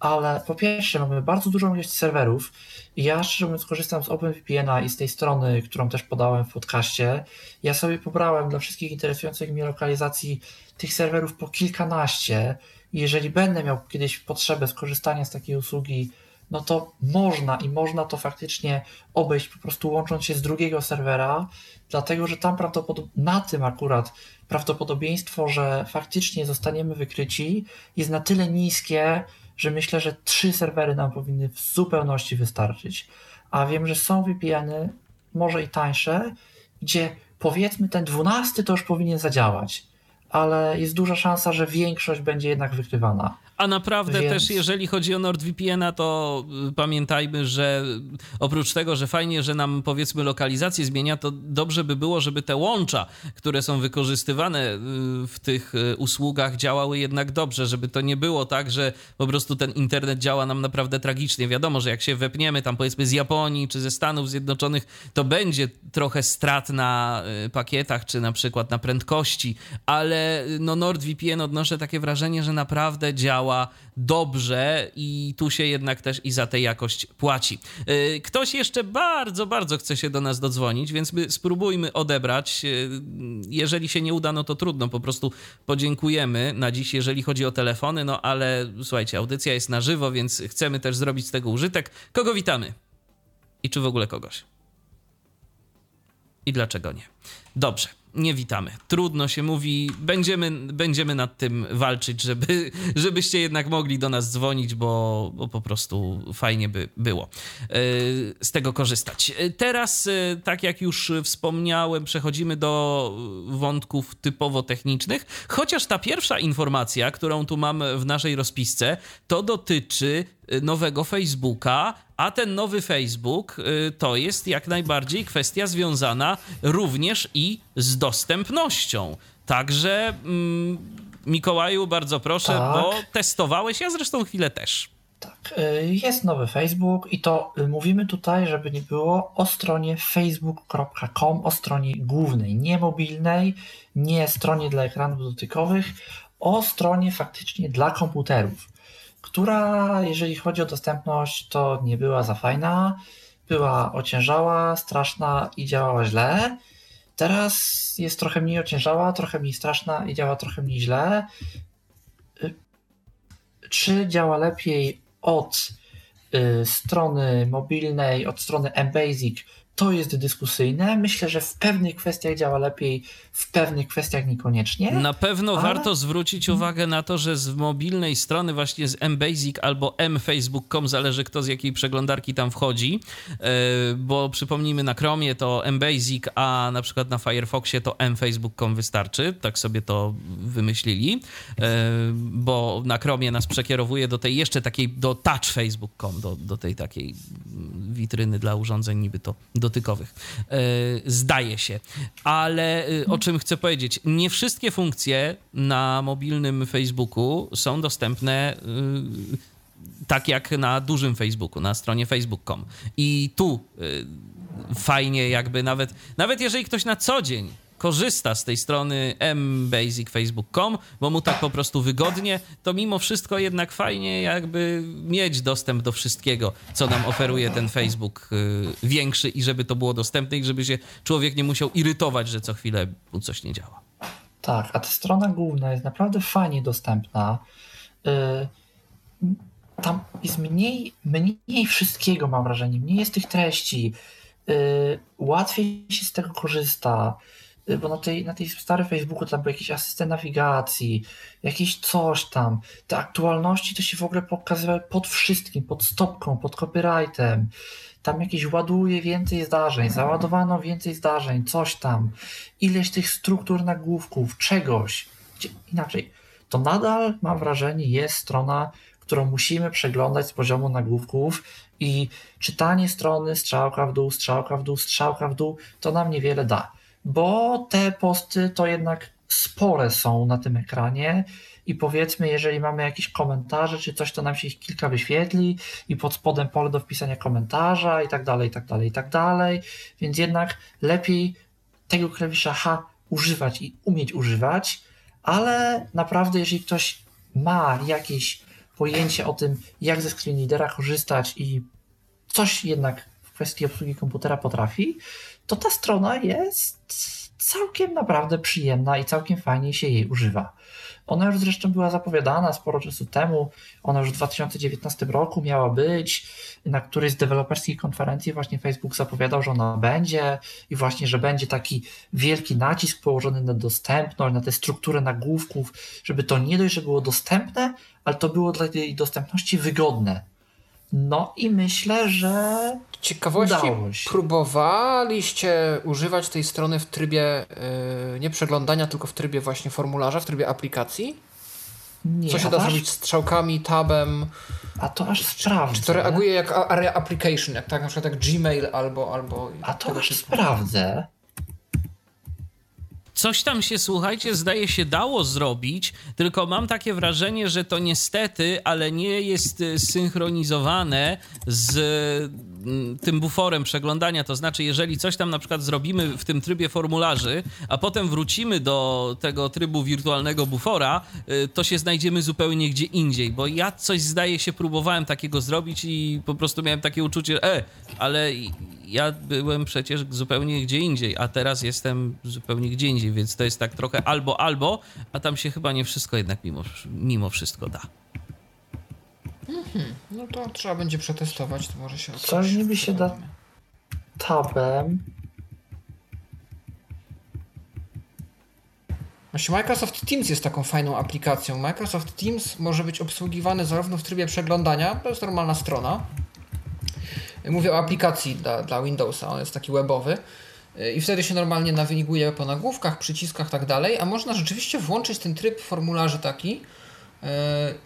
ale po pierwsze mamy bardzo dużą ilość serwerów. Ja szczerze mówiąc korzystam z OpenVPN-a i z tej strony, którą też podałem w podcaście. Ja sobie pobrałem dla wszystkich interesujących mnie lokalizacji tych serwerów po kilkanaście. Jeżeli będę miał kiedyś potrzebę skorzystania z takiej usługi, no to można i można to faktycznie obejść po prostu łącząc się z drugiego serwera, dlatego że tam prawdopodobnie, na tym akurat prawdopodobieństwo, że faktycznie zostaniemy wykryci jest na tyle niskie, że myślę, że trzy serwery nam powinny w zupełności wystarczyć. A wiem, że są V P N-y, może i tańsze, gdzie powiedzmy ten dwunasty to już powinien zadziałać, ale jest duża szansa, że większość będzie jednak wykrywana. A naprawdę Więc... też jeżeli chodzi o NordVPN-a, to pamiętajmy, że oprócz tego, że fajnie, że nam powiedzmy lokalizację zmienia, to dobrze by było, żeby te łącza, które są wykorzystywane w tych usługach, działały jednak dobrze, żeby to nie było tak, że po prostu ten internet działa nam naprawdę tragicznie. Wiadomo, że jak się wepniemy tam powiedzmy z Japonii czy ze Stanów Zjednoczonych, to będzie trochę strat na pakietach czy na przykład na prędkości, ale no NordVPN odnoszę takie wrażenie, że naprawdę działa dobrze i tu się jednak też i za tę jakość płaci. Ktoś jeszcze bardzo, bardzo chce się do nas dodzwonić, więc my spróbujmy odebrać. Jeżeli się nie uda, no to trudno, po prostu podziękujemy na dziś, jeżeli chodzi o telefony, no ale słuchajcie, audycja jest na żywo, więc chcemy też zrobić z tego użytek. Kogo witamy? I czy w ogóle kogoś? I dlaczego nie? Dobrze. Nie witamy. Trudno się mówi. Będziemy, będziemy nad tym walczyć, żeby, żebyście jednak mogli do nas dzwonić, bo, bo po prostu fajnie by było z tego korzystać. Teraz, tak jak już wspomniałem, przechodzimy do wątków typowo technicznych, chociaż ta pierwsza informacja, którą tu mam w naszej rozpisce, to dotyczy nowego Facebooka, a ten nowy Facebook to jest jak najbardziej kwestia związana również i z dostępnością. Także mm, Mikołaju, bardzo proszę, tak. Bo testowałeś, ja zresztą chwilę też. Tak, jest nowy Facebook i to mówimy tutaj, żeby nie było, o stronie facebook kropka com, o stronie głównej, nie mobilnej, nie stronie dla ekranów dotykowych, o stronie faktycznie dla komputerów, która, jeżeli chodzi o dostępność, to nie była za fajna, była ociężała, straszna i działała źle. Teraz jest trochę mniej ociężała, trochę mniej straszna i działa trochę mniej źle. Czy działa lepiej od y, strony mobilnej, od strony mBasic? To jest dyskusyjne. Myślę, że w pewnych kwestiach działa lepiej, w pewnych kwestiach niekoniecznie. Na pewno ale... warto zwrócić uwagę na to, że z mobilnej strony właśnie z mBasic albo mFacebook kropka com, zależy kto z jakiej przeglądarki tam wchodzi, bo przypomnijmy, na Chromie to mBasic, a na przykład na Firefoxie to mFacebook kropka com wystarczy. Tak sobie to wymyślili, bo na Chromie nas przekierowuje do tej jeszcze takiej, do touch facebook kropka com, do, do tej takiej witryny dla urządzeń niby to do dotykowych. Zdaje się. Ale o czym chcę powiedzieć? Nie wszystkie funkcje na mobilnym Facebooku są dostępne tak jak na dużym Facebooku, na stronie facebook kropka com. I tu fajnie jakby nawet, nawet jeżeli ktoś na co dzień korzysta z tej strony m basic facebook kropka com, bo mu tak po prostu wygodnie, to mimo wszystko jednak fajnie jakby mieć dostęp do wszystkiego, co nam oferuje ten Facebook yy, większy i żeby to było dostępne i żeby się człowiek nie musiał irytować, że co chwilę mu coś nie działa. Tak, a ta strona główna jest naprawdę fajnie dostępna. Yy, tam jest mniej, mniej wszystkiego, mam wrażenie, mniej jest tych treści. Yy, łatwiej się z tego korzysta. Bo na tej, na tej starej Facebooku tam był jakiś asystent nawigacji, jakieś coś tam. Te aktualności to się w ogóle pokazywały pod wszystkim, pod stopką, pod copyrightem. Tam jakieś ładuje więcej zdarzeń, załadowano więcej zdarzeń, coś tam. Ileś tych struktur nagłówków, czegoś. Gdzie inaczej, to nadal, mam wrażenie, jest strona, którą musimy przeglądać z poziomu nagłówków i czytanie strony, strzałka w dół, strzałka w dół, strzałka w dół, to nam niewiele da. Bo te posty to jednak spore są na tym ekranie i powiedzmy, jeżeli mamy jakieś komentarze czy coś, to nam się ich kilka wyświetli i pod spodem pole do wpisania komentarza i tak dalej, i tak dalej, i tak dalej. Więc jednak lepiej tego klawisza H używać i umieć używać, ale naprawdę jeżeli ktoś ma jakieś pojęcie o tym, jak ze screen readera korzystać i coś jednak w kwestii obsługi komputera potrafi, to ta strona jest całkiem naprawdę przyjemna i całkiem fajnie się jej używa. Ona już zresztą była zapowiadana sporo czasu temu, ona już w dwa tysiące dziewiętnastym roku miała być, na której z deweloperskiej konferencji właśnie Facebook zapowiadał, że ona będzie i właśnie, że będzie taki wielki nacisk położony na dostępność, na tę strukturę nagłówków, żeby to nie dość, że było dostępne, ale to było dla tej dostępności wygodne. No i myślę, że ciekawości próbowaliście używać tej strony w trybie yy, nie przeglądania, tylko w trybie właśnie formularza, w trybie aplikacji? Nie, co się da zrobić strzałkami, tabem? A to aż sprawdzę. Czy to reaguje jak area application, jak tak na przykład jak Gmail albo... albo a to aż typu. Sprawdzę. Coś tam się, słuchajcie, zdaje się dało zrobić, tylko mam takie wrażenie, że to niestety, ale nie jest synchronizowane z tym buforem przeglądania. To znaczy, jeżeli coś tam na przykład zrobimy w tym trybie formularzy, a potem wrócimy do tego trybu wirtualnego bufora, to się znajdziemy zupełnie gdzie indziej, bo ja coś zdaje się próbowałem takiego zrobić i po prostu miałem takie uczucie, e, ale ja byłem przecież zupełnie gdzie indziej, a teraz jestem zupełnie gdzie indziej, więc to jest tak trochę albo, albo, a tam się chyba nie wszystko jednak mimo, mimo wszystko da. Mm-hmm. No to trzeba będzie przetestować, to może się okazać. Coś niby się da tabem. Właśnie Microsoft Teams jest taką fajną aplikacją. Microsoft Teams może być obsługiwany zarówno w trybie przeglądania, to jest normalna strona. Mówię o aplikacji dla, dla Windowsa, on jest taki webowy. I wtedy się normalnie nawiguje po nagłówkach, przyciskach, tak dalej, a można rzeczywiście włączyć ten tryb formularzy taki,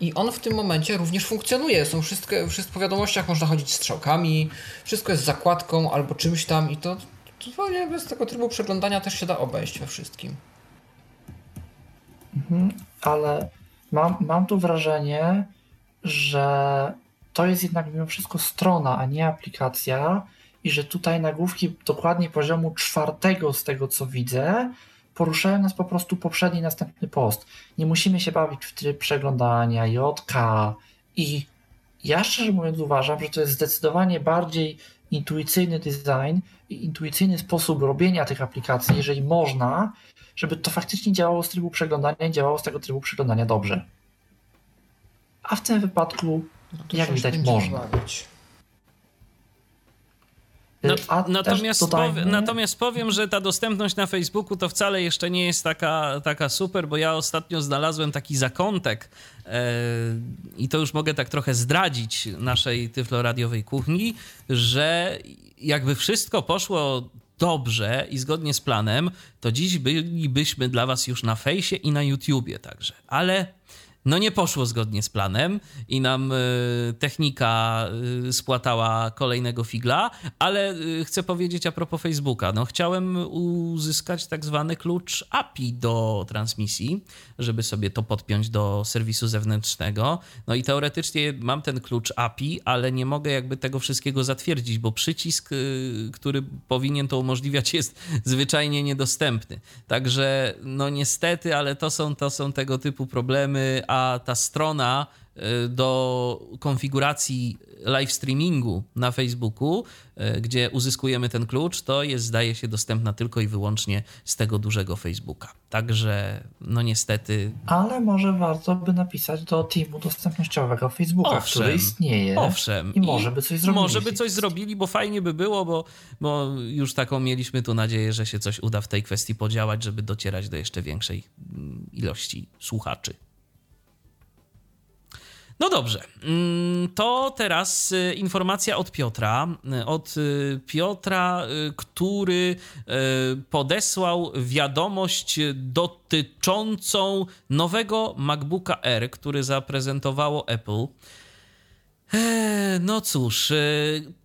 i on w tym momencie również funkcjonuje. Są wszystkie, wszystko, po wiadomościach można chodzić strzałkami, wszystko jest zakładką albo czymś tam i to, to nie, bez tego trybu przeglądania też się da obejść we wszystkim. Mhm, ale mam, mam tu wrażenie, że to jest jednak mimo wszystko strona, a nie aplikacja i że tutaj nagłówki dokładnie poziomu czwartego z tego co widzę poruszają nas po prostu poprzedni, następny post. Nie musimy się bawić w tryb przeglądania, J K i ja szczerze mówiąc uważam, że to jest zdecydowanie bardziej intuicyjny design i intuicyjny sposób robienia tych aplikacji, jeżeli można, żeby to faktycznie działało z trybu przeglądania i działało z tego trybu przeglądania dobrze. A w tym wypadku, no jak widać, można. Bawić. Nat- natomiast, powie, natomiast powiem, że ta dostępność na Facebooku to wcale jeszcze nie jest taka, taka super, bo ja ostatnio znalazłem taki zakątek yy, i to już mogę tak trochę zdradzić naszej tyfloradiowej kuchni, że jakby wszystko poszło dobrze i zgodnie z planem, to dziś bylibyśmy dla was już na fejsie i na YouTubie także, ale... No nie poszło zgodnie z planem i nam y, technika y, spłatała kolejnego figla, ale y, chcę powiedzieć a propos Facebooka. No chciałem uzyskać tak zwany klucz A P I do transmisji, żeby sobie to podpiąć do serwisu zewnętrznego. No i teoretycznie mam ten klucz A P I, ale nie mogę jakby tego wszystkiego zatwierdzić, bo przycisk, y, który powinien to umożliwiać, jest zwyczajnie niedostępny. Także no niestety, ale to są, to są tego typu problemy, a ta strona do konfiguracji live streamingu na Facebooku, gdzie uzyskujemy ten klucz, to jest, zdaje się, dostępna tylko i wyłącznie z tego dużego Facebooka. Także, no niestety... Ale może warto by napisać do teamu dostępnościowego Facebooka, owszem, który istnieje. Owszem. I może by coś zrobili. Może by coś zrobili, bo fajnie by było, bo, bo już taką mieliśmy tu nadzieję, że się coś uda w tej kwestii podziałać, żeby docierać do jeszcze większej ilości słuchaczy. No dobrze, to teraz informacja od Piotra, od Piotra, który podesłał wiadomość dotyczącą nowego MacBooka Air, który zaprezentowało Apple. No cóż,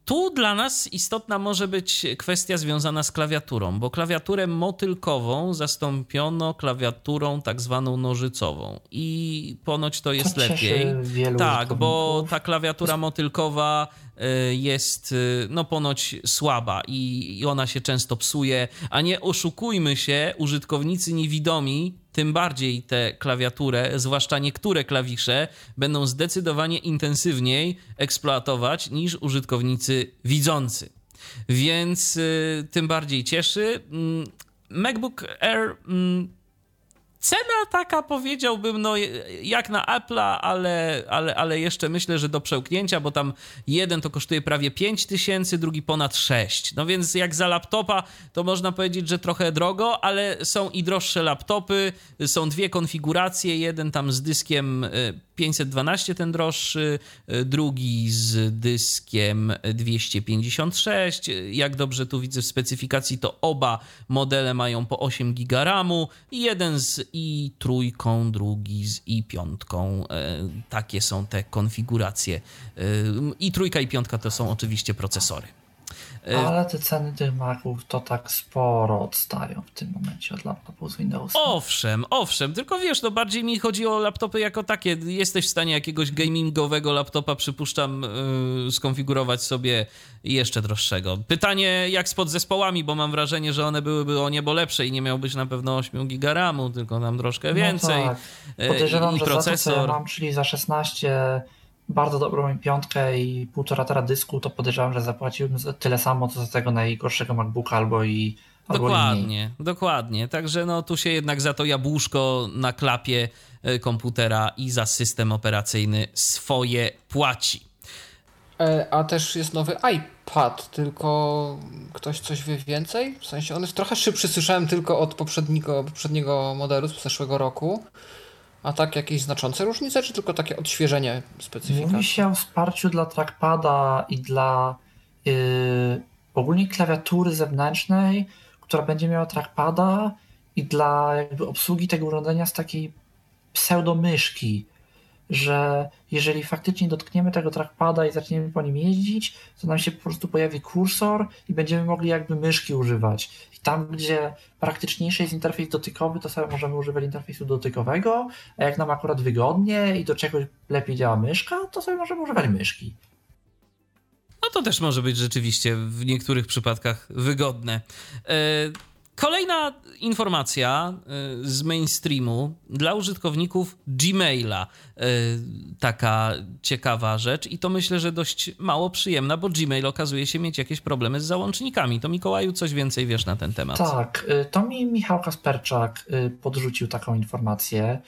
tu dla nas istotna może być kwestia związana z klawiaturą, bo klawiaturę motylkową zastąpiono klawiaturą tak zwaną nożycową i ponoć to jest to lepiej. Tak, bo ta klawiatura motylkowa jest no ponoć słaba i ona się często psuje, a nie oszukujmy się, użytkownicy niewidomi tym bardziej tę klawiaturę, zwłaszcza niektóre klawisze, będą zdecydowanie intensywniej eksploatować niż użytkownicy widzący. Więc y, tym bardziej cieszy. MacBook Air... Mm, Cena taka, powiedziałbym, no jak na Apple'a, ale, ale, ale jeszcze myślę, że do przełknięcia, bo tam jeden to kosztuje prawie pięć tysięcy, drugi ponad sześć. No więc jak za laptopa, to można powiedzieć, że trochę drogo, ale są i droższe laptopy, są dwie konfiguracje, jeden tam z dyskiem pięćset dwanaście, ten droższy, drugi z dyskiem dwieście pięćdziesiąt sześć. Jak dobrze tu widzę w specyfikacji, to oba modele mają po osiem giga ramu, jeden z i trójką, drugi z i piątką. Takie są te konfiguracje. I trójka i piątka to są oczywiście procesory. Ale te ceny tych Maców to tak sporo odstają w tym momencie od laptopów z Windowsem. Owszem, owszem, tylko wiesz, no bardziej mi chodzi o laptopy jako takie. Jesteś w stanie jakiegoś gamingowego laptopa, przypuszczam, yy, skonfigurować sobie jeszcze droższego. Pytanie jak z podzespołami, bo mam wrażenie, że one byłyby o niebo lepsze i nie miałbyś na pewno osiem giga ramu, tylko tam troszkę więcej. No tak. Podejrzewam, i, że i procesor. Za to, co ja mam, czyli za szesnaście... bardzo dobrą piątkę i półtora tera dysku, to podejrzewam, że zapłaciłbym tyle samo, co za tego najgorszego MacBooka albo i albo Dokładnie, i dokładnie. Także no tu się jednak za to jabłuszko na klapie komputera i za system operacyjny swoje płaci. E, a też jest nowy iPad, tylko ktoś coś wie więcej? W sensie on jest trochę szybszy, słyszałem tylko od poprzedniego, poprzedniego modelu z zeszłego roku. A tak jakieś znaczące różnice, czy tylko takie odświeżenie specyfikacji? Mówi się o wsparciu dla trackpada i dla yy, ogólnie klawiatury zewnętrznej, która będzie miała trackpada i dla jakby obsługi tego urządzenia z takiej pseudomyszki, że jeżeli faktycznie dotkniemy tego trackpada i zaczniemy po nim jeździć, to nam się po prostu pojawi kursor i będziemy mogli jakby myszki używać. I tam, gdzie praktyczniejszy jest interfejs dotykowy, to sobie możemy używać interfejsu dotykowego, a jak nam akurat wygodnie i do czegoś lepiej działa myszka, to sobie możemy używać myszki. No to też może być rzeczywiście w niektórych przypadkach wygodne. Kolejna informacja z mainstreamu dla użytkowników Gmaila. Taka ciekawa rzecz i to myślę, że dość mało przyjemna, bo Gmail okazuje się mieć jakieś problemy z załącznikami. To Mikołaju, coś więcej wiesz na ten temat? Tak, to mi Michał Kasperczak podrzucił taką informację,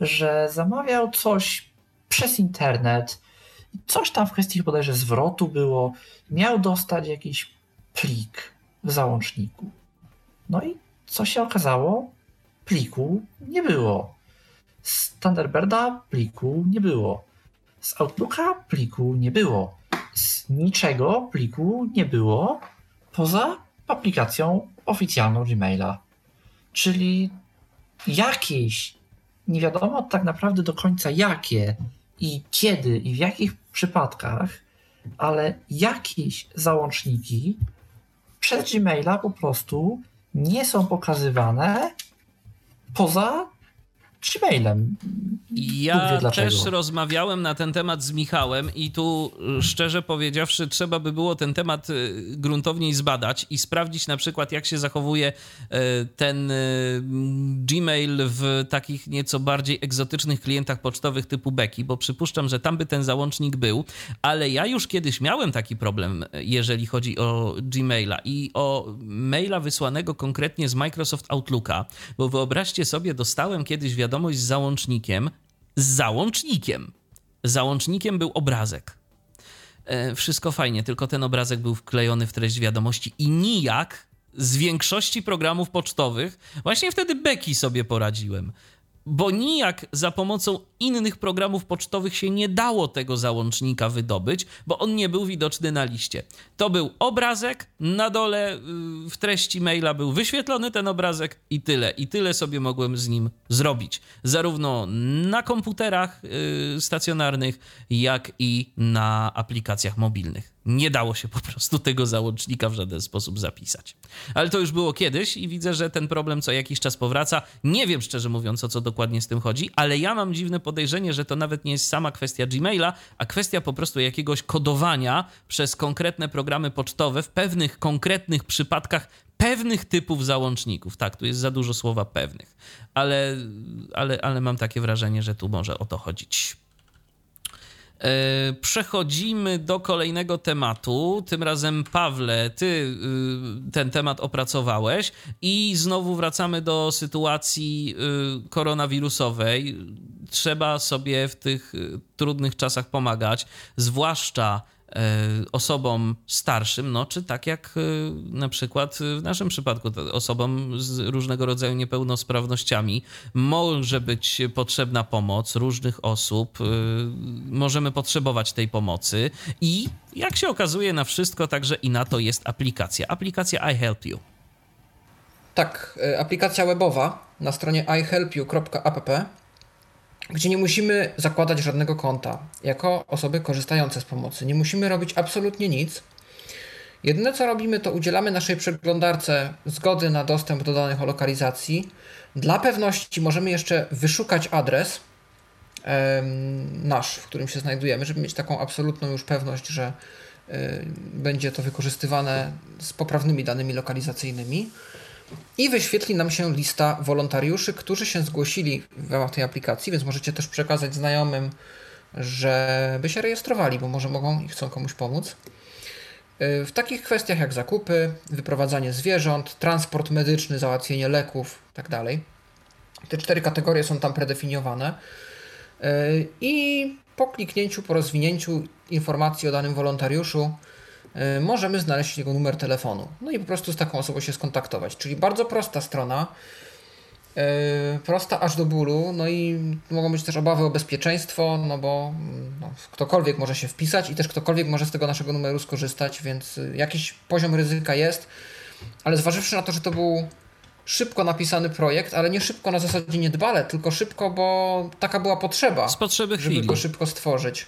że zamawiał coś przez internet, coś tam w kwestii bodajże zwrotu było, miał dostać jakiś plik w załączniku. No i co się okazało? Pliku nie było. Z Thunderbirda pliku nie było. Z Outlooka pliku nie było. Z niczego pliku nie było poza aplikacją oficjalną Gmaila. Czyli jakieś, nie wiadomo tak naprawdę do końca jakie i kiedy i w jakich przypadkach, ale jakieś załączniki przez Gmaila po prostu nie są pokazywane poza Gmailem. Ja też rozmawiałem na ten temat z Michałem i tu szczerze powiedziawszy trzeba by było ten temat gruntowniej zbadać i sprawdzić na przykład jak się zachowuje ten Gmail w takich nieco bardziej egzotycznych klientach pocztowych typu Beki, bo przypuszczam, że tam by ten załącznik był, ale ja już kiedyś miałem taki problem, jeżeli chodzi o Gmaila i o maila wysłanego konkretnie z Microsoft Outlooka, bo wyobraźcie sobie, dostałem kiedyś wiadomość z załącznikiem, z załącznikiem. Załącznikiem był obrazek. E, wszystko fajnie, tylko ten obrazek był wklejony w treść wiadomości i nijak z większości programów pocztowych, właśnie wtedy Beki sobie poradziłem, bo nijak za pomocą innych programów pocztowych się nie dało tego załącznika wydobyć, bo on nie był widoczny na liście. To był obrazek, na dole w treści maila był wyświetlony ten obrazek i tyle. I tyle sobie mogłem z nim zrobić. Zarówno na komputerach yy, stacjonarnych, jak i na aplikacjach mobilnych. Nie dało się po prostu tego załącznika w żaden sposób zapisać. Ale to już było kiedyś i widzę, że ten problem co jakiś czas powraca. Nie wiem szczerze mówiąc, o co dokładnie z tym chodzi, ale ja mam dziwne podejrzenie, że to nawet nie jest sama kwestia Gmaila, a kwestia po prostu jakiegoś kodowania przez konkretne programy pocztowe w pewnych konkretnych przypadkach pewnych typów załączników. Tak, tu jest za dużo słowa pewnych, ale, ale, ale mam takie wrażenie, że tu może o to chodzić. Przechodzimy do kolejnego tematu. Tym razem, Pawle, ty ten temat opracowałeś i znowu wracamy do sytuacji koronawirusowej. Trzeba sobie w tych trudnych czasach pomagać, zwłaszcza osobom starszym, no czy tak jak na przykład w naszym przypadku osobom z różnego rodzaju niepełnosprawnościami może być potrzebna pomoc różnych osób, możemy potrzebować tej pomocy i jak się okazuje na wszystko także i na to jest aplikacja. Aplikacja I Help You. Tak, aplikacja webowa na stronie i help you kropka app, gdzie nie musimy zakładać żadnego konta jako osoby korzystające z pomocy. Nie musimy robić absolutnie nic. Jedyne co robimy, to udzielamy naszej przeglądarce zgody na dostęp do danych o lokalizacji. Dla pewności możemy jeszcze wyszukać adres yy, nasz, w którym się znajdujemy, żeby mieć taką absolutną już pewność, że yy, będzie to wykorzystywane z poprawnymi danymi lokalizacyjnymi. I wyświetli nam się lista wolontariuszy, którzy się zgłosili w ramach tej aplikacji, więc możecie też przekazać znajomym, żeby się rejestrowali, bo może mogą i chcą komuś pomóc. W takich kwestiach jak zakupy, wyprowadzanie zwierząt, transport medyczny, załatwienie leków itd. Te cztery kategorie są tam predefiniowane. I po kliknięciu, po rozwinięciu informacji o danym wolontariuszu możemy znaleźć jego numer telefonu. No i po prostu z taką osobą się skontaktować. Czyli bardzo prosta strona, yy, prosta aż do bólu, no i mogą być też obawy o bezpieczeństwo, no bo no, ktokolwiek może się wpisać i też ktokolwiek może z tego naszego numeru skorzystać, więc jakiś poziom ryzyka jest, ale zważywszy na to, że to był szybko napisany projekt, ale nie szybko na zasadzie niedbale, tylko szybko, bo taka była potrzeba, z potrzeby chwili, żeby go szybko stworzyć.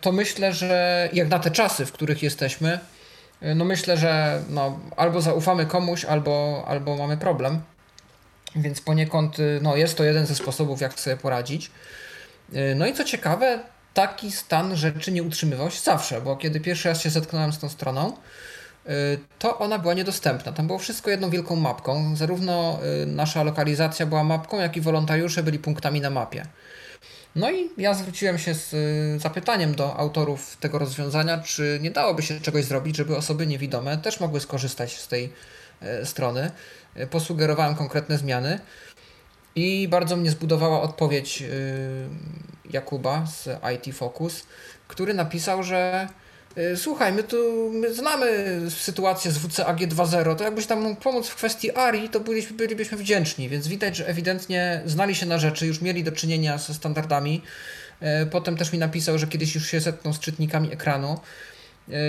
To myślę, że jak na te czasy, w których jesteśmy, no myślę, że no albo zaufamy komuś, albo, albo mamy problem. Więc poniekąd no jest to jeden ze sposobów, jak sobie poradzić. No i co ciekawe, taki stan rzeczy nie utrzymywał się zawsze, bo kiedy pierwszy raz się zetknąłem z tą stroną, to ona była niedostępna. Tam było wszystko jedną wielką mapką. Zarówno nasza lokalizacja była mapką, jak i wolontariusze byli punktami na mapie. No i ja zwróciłem się z zapytaniem do autorów tego rozwiązania, czy nie dałoby się czegoś zrobić, żeby osoby niewidome też mogły skorzystać z tej strony. Posugerowałem konkretne zmiany i bardzo mnie zbudowała odpowiedź Jakuba z I T Focus, który napisał, że słuchaj, my tu my znamy sytuację z W C A G dwa zero, to jakbyś tam mógł pomóc w kwestii A R I, to byliśmy, bylibyśmy wdzięczni, więc widać, że ewidentnie znali się na rzeczy, już mieli do czynienia ze standardami. Potem też mi napisał, że kiedyś już się zetknął z czytnikami ekranu.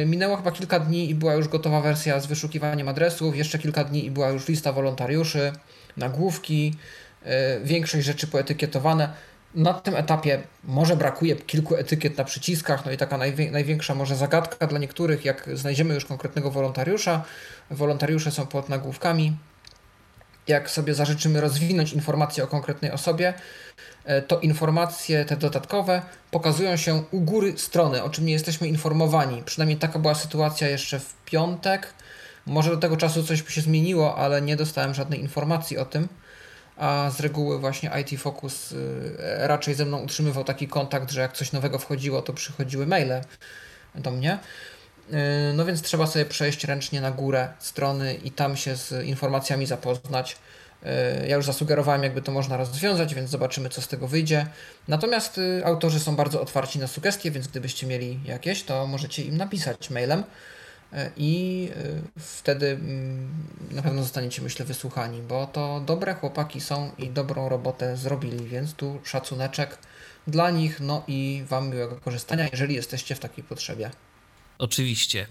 Minęło chyba kilka dni i była już gotowa wersja z wyszukiwaniem adresów, jeszcze kilka dni i była już lista wolontariuszy, nagłówki, większość rzeczy poetykietowane. Na tym etapie może brakuje kilku etykiet na przyciskach, no i taka najwię- największa może zagadka dla niektórych, jak znajdziemy już konkretnego wolontariusza, wolontariusze są pod nagłówkami, jak sobie zażyczymy rozwinąć informacje o konkretnej osobie, to informacje te dodatkowe pokazują się u góry strony, o czym nie jesteśmy informowani, przynajmniej taka była sytuacja jeszcze w piątek, może do tego czasu coś by się zmieniło, ale nie dostałem żadnej informacji o tym. A z reguły właśnie I T Focus raczej ze mną utrzymywał taki kontakt, że jak coś nowego wchodziło, to przychodziły maile do mnie. No więc trzeba sobie przejść ręcznie na górę strony i tam się z informacjami zapoznać. Ja już zasugerowałem, jakby to można rozwiązać, więc zobaczymy, co z tego wyjdzie. Natomiast autorzy są bardzo otwarci na sugestie, więc gdybyście mieli jakieś, to możecie im napisać mailem i wtedy na pewno zostaniecie, myślę, wysłuchani, bo to dobre chłopaki są i dobrą robotę zrobili, więc tu szacuneczek dla nich, no i wam miłego korzystania, jeżeli jesteście w takiej potrzebie. Oczywiście.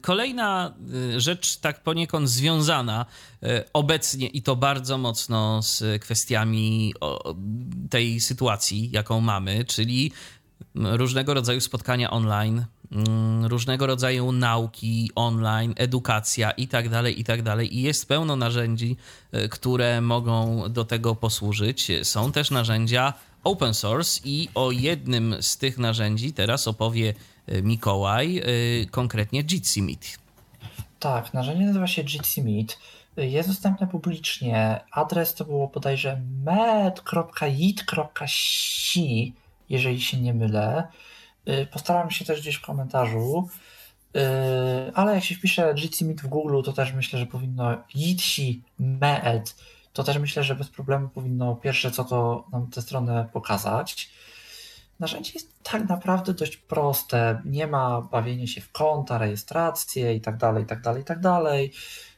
Kolejna rzecz tak poniekąd związana obecnie i to bardzo mocno z kwestiami tej sytuacji, jaką mamy, czyli różnego rodzaju spotkania online, różnego rodzaju nauki online, edukacja i tak dalej, i tak dalej. I jest pełno narzędzi, które mogą do tego posłużyć. Są też narzędzia open source i o jednym z tych narzędzi teraz opowie Mikołaj, konkretnie Jitsi Meet. Tak, narzędzie nazywa się Jitsi Meet. Jest dostępne publicznie. Adres to było bodajże med kropka jit kropka si jeżeli się nie mylę. Postaram się też gdzieś w komentarzu, ale jak się wpisze Jitsi Meet w Google, to też myślę, że powinno Jitsi Meet, to też myślę, że bez problemu powinno pierwsze co to nam tę stronę pokazać. Narzędzie jest tak naprawdę dość proste, nie ma bawienia się w konta, rejestrację i tak dalej, i tak dalej, i tak dalej.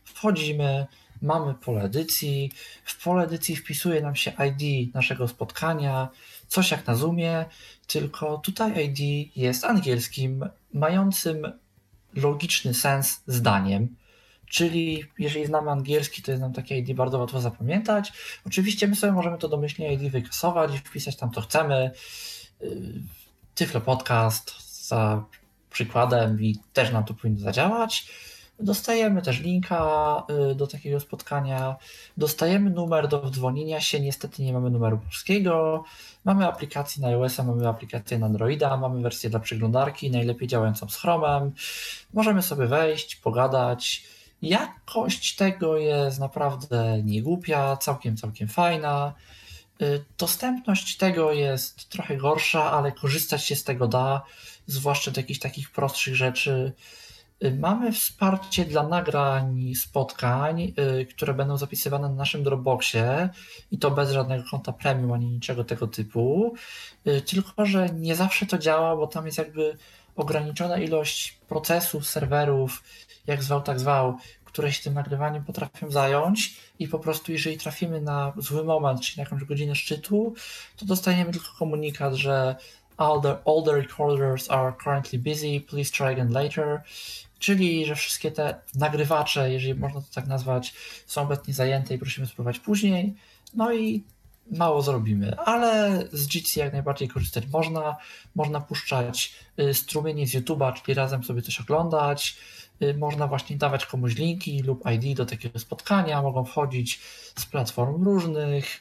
Wchodzimy, mamy pole edycji, w pole edycji wpisuje nam się I D naszego spotkania, coś jak na Zoomie, tylko tutaj I D jest angielskim, mającym logiczny sens zdaniem, czyli jeżeli znamy angielski, to jest nam takie I D bardzo łatwo zapamiętać. Oczywiście my sobie możemy to domyślnie I D wykasować i wpisać tam co chcemy, Tyflo Podcast za przykładem i też nam to powinno zadziałać. Dostajemy też linka do takiego spotkania, dostajemy numer do wdzwonienia się, niestety nie mamy numeru polskiego, mamy aplikację na iOS-a, mamy aplikację na Androida, mamy wersję dla przeglądarki, najlepiej działającą z Chrome'em, możemy sobie wejść, pogadać. Jakość tego jest naprawdę niegłupia, całkiem, całkiem fajna. Dostępność tego jest trochę gorsza, ale korzystać się z tego da, zwłaszcza do jakichś takich prostszych rzeczy. Mamy wsparcie dla nagrań spotkań, które będą zapisywane na naszym Dropboxie i to bez żadnego konta premium ani niczego tego typu, tylko że nie zawsze to działa, bo tam jest jakby ograniczona ilość procesów, serwerów, jak zwał, tak zwał, które się tym nagrywaniem potrafią zająć i po prostu jeżeli trafimy na zły moment, czyli na jakąś godzinę szczytu, to dostaniemy tylko komunikat, że all the, all the recorders are currently busy, please try again later, czyli że wszystkie te nagrywacze, jeżeli można to tak nazwać, są obecnie zajęte i prosimy spróbować później, no i mało zrobimy, ale z Jitsi jak najbardziej korzystać można, można puszczać strumienie z YouTube'a, czyli razem sobie coś oglądać, można właśnie dawać komuś linki lub I D do takiego spotkania, mogą wchodzić z platform różnych.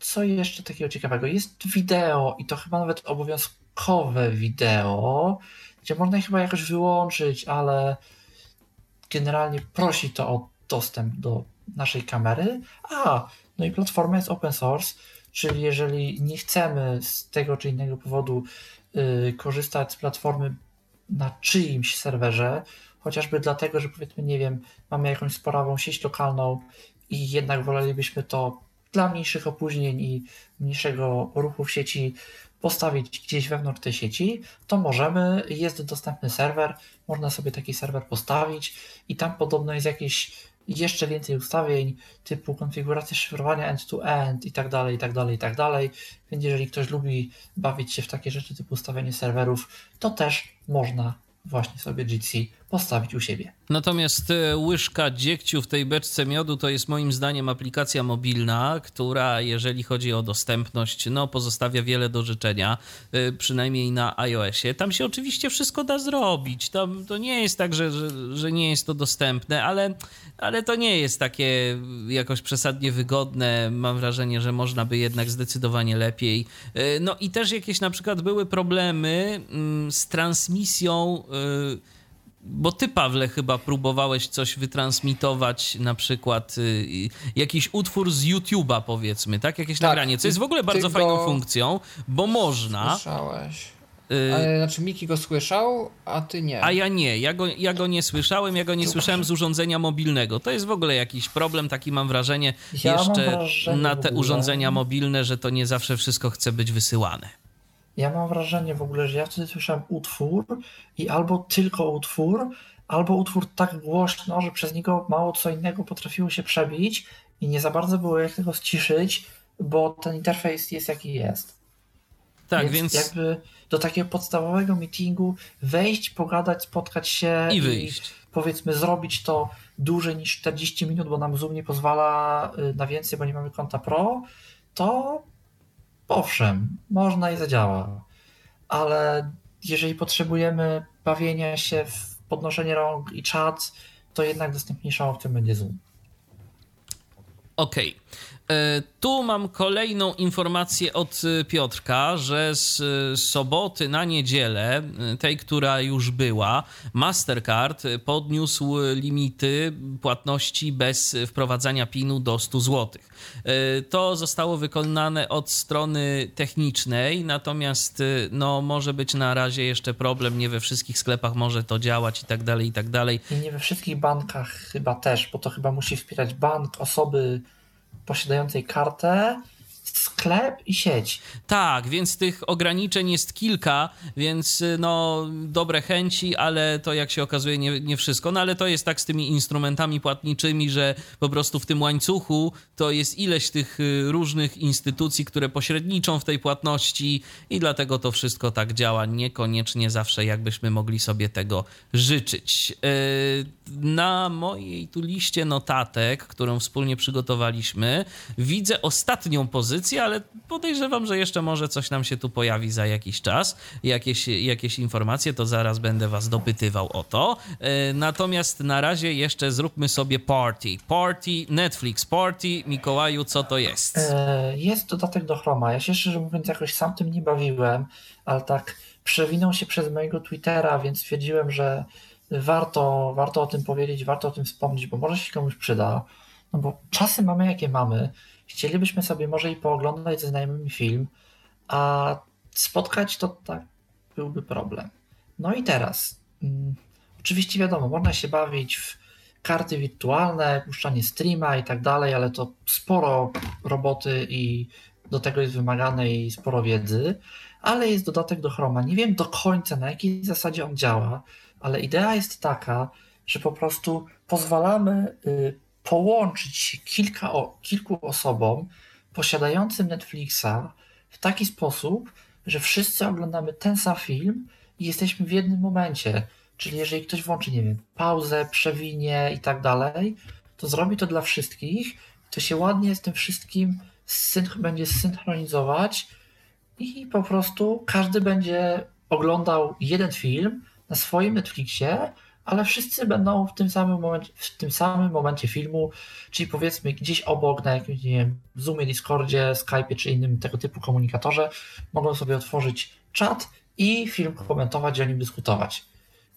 Co jeszcze takiego ciekawego? Jest wideo i to chyba nawet obowiązkowe wideo, gdzie można je chyba jakoś wyłączyć, ale generalnie prosi to o dostęp do naszej kamery. A, no i platforma jest open source, czyli jeżeli nie chcemy z tego czy innego powodu yy, korzystać z platformy na czyimś serwerze, chociażby dlatego, że powiedzmy, nie wiem, mamy jakąś sporawą sieć lokalną i jednak wolelibyśmy to dla mniejszych opóźnień i mniejszego ruchu w sieci postawić gdzieś wewnątrz tej sieci, to możemy, jest dostępny serwer, można sobie taki serwer postawić i tam podobno jest jakieś jeszcze więcej ustawień typu konfiguracja szyfrowania end-to-end i tak dalej, i tak dalej, i tak dalej. Więc jeżeli ktoś lubi bawić się w takie rzeczy typu ustawienie serwerów, to też można właśnie sobie Jitsi postawić u siebie. Natomiast łyżka dziegciu w tej beczce miodu to jest moim zdaniem aplikacja mobilna, która jeżeli chodzi o dostępność, no pozostawia wiele do życzenia, przynajmniej na iOSie. Tam się oczywiście wszystko da zrobić, tam to nie jest tak, że, że, że nie jest to dostępne, ale, ale to nie jest takie jakoś przesadnie wygodne. Mam wrażenie, że można by jednak zdecydowanie lepiej. No i też jakieś na przykład były problemy z transmisją, bo ty, Pawle, chyba próbowałeś coś wytransmitować, na przykład y, jakiś utwór z YouTube'a, powiedzmy, tak? Jakieś tak, nagranie, co jest w ogóle bardzo fajną go... funkcją, bo można... Słyszałeś. Ale, znaczy Miki go słyszał, a ty nie. A ja nie, ja go, ja go nie słyszałem, ja go nie słyszałem z urządzenia mobilnego. To jest w ogóle jakiś problem, taki mam wrażenie ja jeszcze mam wrażenie na te urządzenia mobilne, że to nie zawsze wszystko chce być wysyłane. Ja mam wrażenie w ogóle, że ja wtedy słyszałem utwór i albo tylko utwór, albo utwór tak głośno, że przez niego mało co innego potrafiło się przebić i nie za bardzo było jak tego ściszyć, bo ten interfejs jest jaki jest. Tak, więc, więc... jakby do takiego podstawowego meetingu wejść, pogadać, spotkać się i wyjść. I powiedzmy zrobić to dłużej niż czterdzieści minut, bo nam Zoom nie pozwala na więcej, bo nie mamy konta pro, to... Owszem, można i zadziała, ale jeżeli potrzebujemy bawienia się w podnoszenie rąk i czat, to jednak dostępniejszą opcją będzie Zoom. Okej. Okay. Tu mam kolejną informację od Piotrka, że z soboty na niedzielę, tej, która już była, Mastercard podniósł limity płatności bez wprowadzania pinu do stu złotych. To zostało wykonane od strony technicznej, natomiast no, może być na razie jeszcze problem, nie we wszystkich sklepach może to działać i tak dalej, i tak dalej. Nie we wszystkich bankach chyba też, bo to chyba musi wspierać bank, osoby posiadającej kartę, sklep i sieć. Tak, więc tych ograniczeń jest kilka, więc no dobre chęci, ale to jak się okazuje nie, nie wszystko. No ale to jest tak z tymi instrumentami płatniczymi, że po prostu w tym łańcuchu to jest ileś tych różnych instytucji, które pośredniczą w tej płatności i dlatego to wszystko tak działa. Niekoniecznie zawsze jakbyśmy mogli sobie tego życzyć. Na mojej tu liście notatek, którą wspólnie przygotowaliśmy, widzę ostatnią pozycję, ale podejrzewam, że jeszcze może coś nam się tu pojawi za jakiś czas. Jakieś, jakieś informacje, to zaraz będę was dopytywał o to. Natomiast na razie jeszcze zróbmy sobie party. Party, Netflix Party. Mikołaju, co to jest? Jest dodatek do Chroma. Ja się szczerze mówiąc jakoś sam tym nie bawiłem, ale tak przewinął się przez mojego Twittera, więc stwierdziłem, że warto, warto o tym powiedzieć, warto o tym wspomnieć, bo może się komuś przyda. No bo czasy mamy, jakie mamy. Chcielibyśmy sobie może i pooglądać ze znajomymi film, a spotkać to tak byłby problem. No i teraz, mm, oczywiście wiadomo, można się bawić w karty wirtualne, puszczanie streama i tak dalej, ale to sporo roboty i do tego jest wymagane i sporo wiedzy, ale jest dodatek do Chroma. Nie wiem do końca, na jakiej zasadzie on działa, ale idea jest taka, że po prostu pozwalamy y, połączyć się kilka, kilku osobom posiadającym Netflixa w taki sposób, że wszyscy oglądamy ten sam film i jesteśmy w jednym momencie. Czyli jeżeli ktoś włączy, nie wiem, pauzę, przewinie i tak dalej, to zrobi to dla wszystkich, to się ładnie z tym wszystkim synch- będzie synchronizować i po prostu każdy będzie oglądał jeden film na swoim Netflixie, ale wszyscy będą w tym samym momencie, w tym samym momencie filmu, czyli powiedzmy gdzieś obok na jakimś, nie wiem, Zoomie, Discordzie, Skype'ie czy innym tego typu komunikatorze mogą sobie otworzyć czat i film komentować i o nim dyskutować.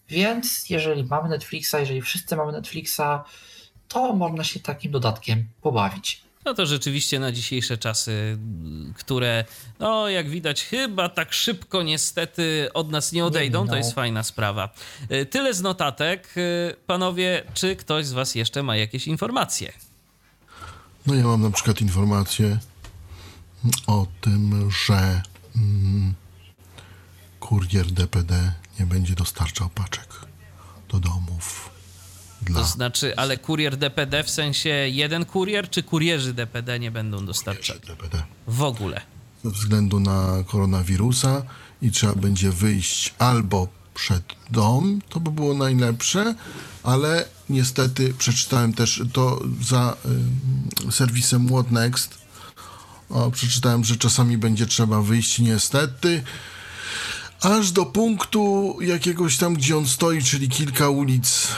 Więc jeżeli mamy Netflixa, jeżeli wszyscy mamy Netflixa, to można się takim dodatkiem pobawić. No to rzeczywiście na dzisiejsze czasy, które, no jak widać, chyba tak szybko niestety od nas nie odejdą, to jest fajna sprawa. Tyle z notatek. Panowie, czy ktoś z was jeszcze ma jakieś informacje? No ja mam na przykład informację o tym, że mm, kurier D P D nie będzie dostarczał paczek do domów. Dla... To znaczy, ale kurier D P D w sensie jeden kurier, czy kurierzy D P D nie będą dostarczać? D P D. W ogóle. Ze względu na koronawirusa i trzeba będzie wyjść albo przed dom, to by było najlepsze, ale niestety przeczytałem też to za y, serwisem What Next. O, przeczytałem, że czasami będzie trzeba wyjść niestety aż do punktu jakiegoś tam, gdzie on stoi, czyli kilka ulic,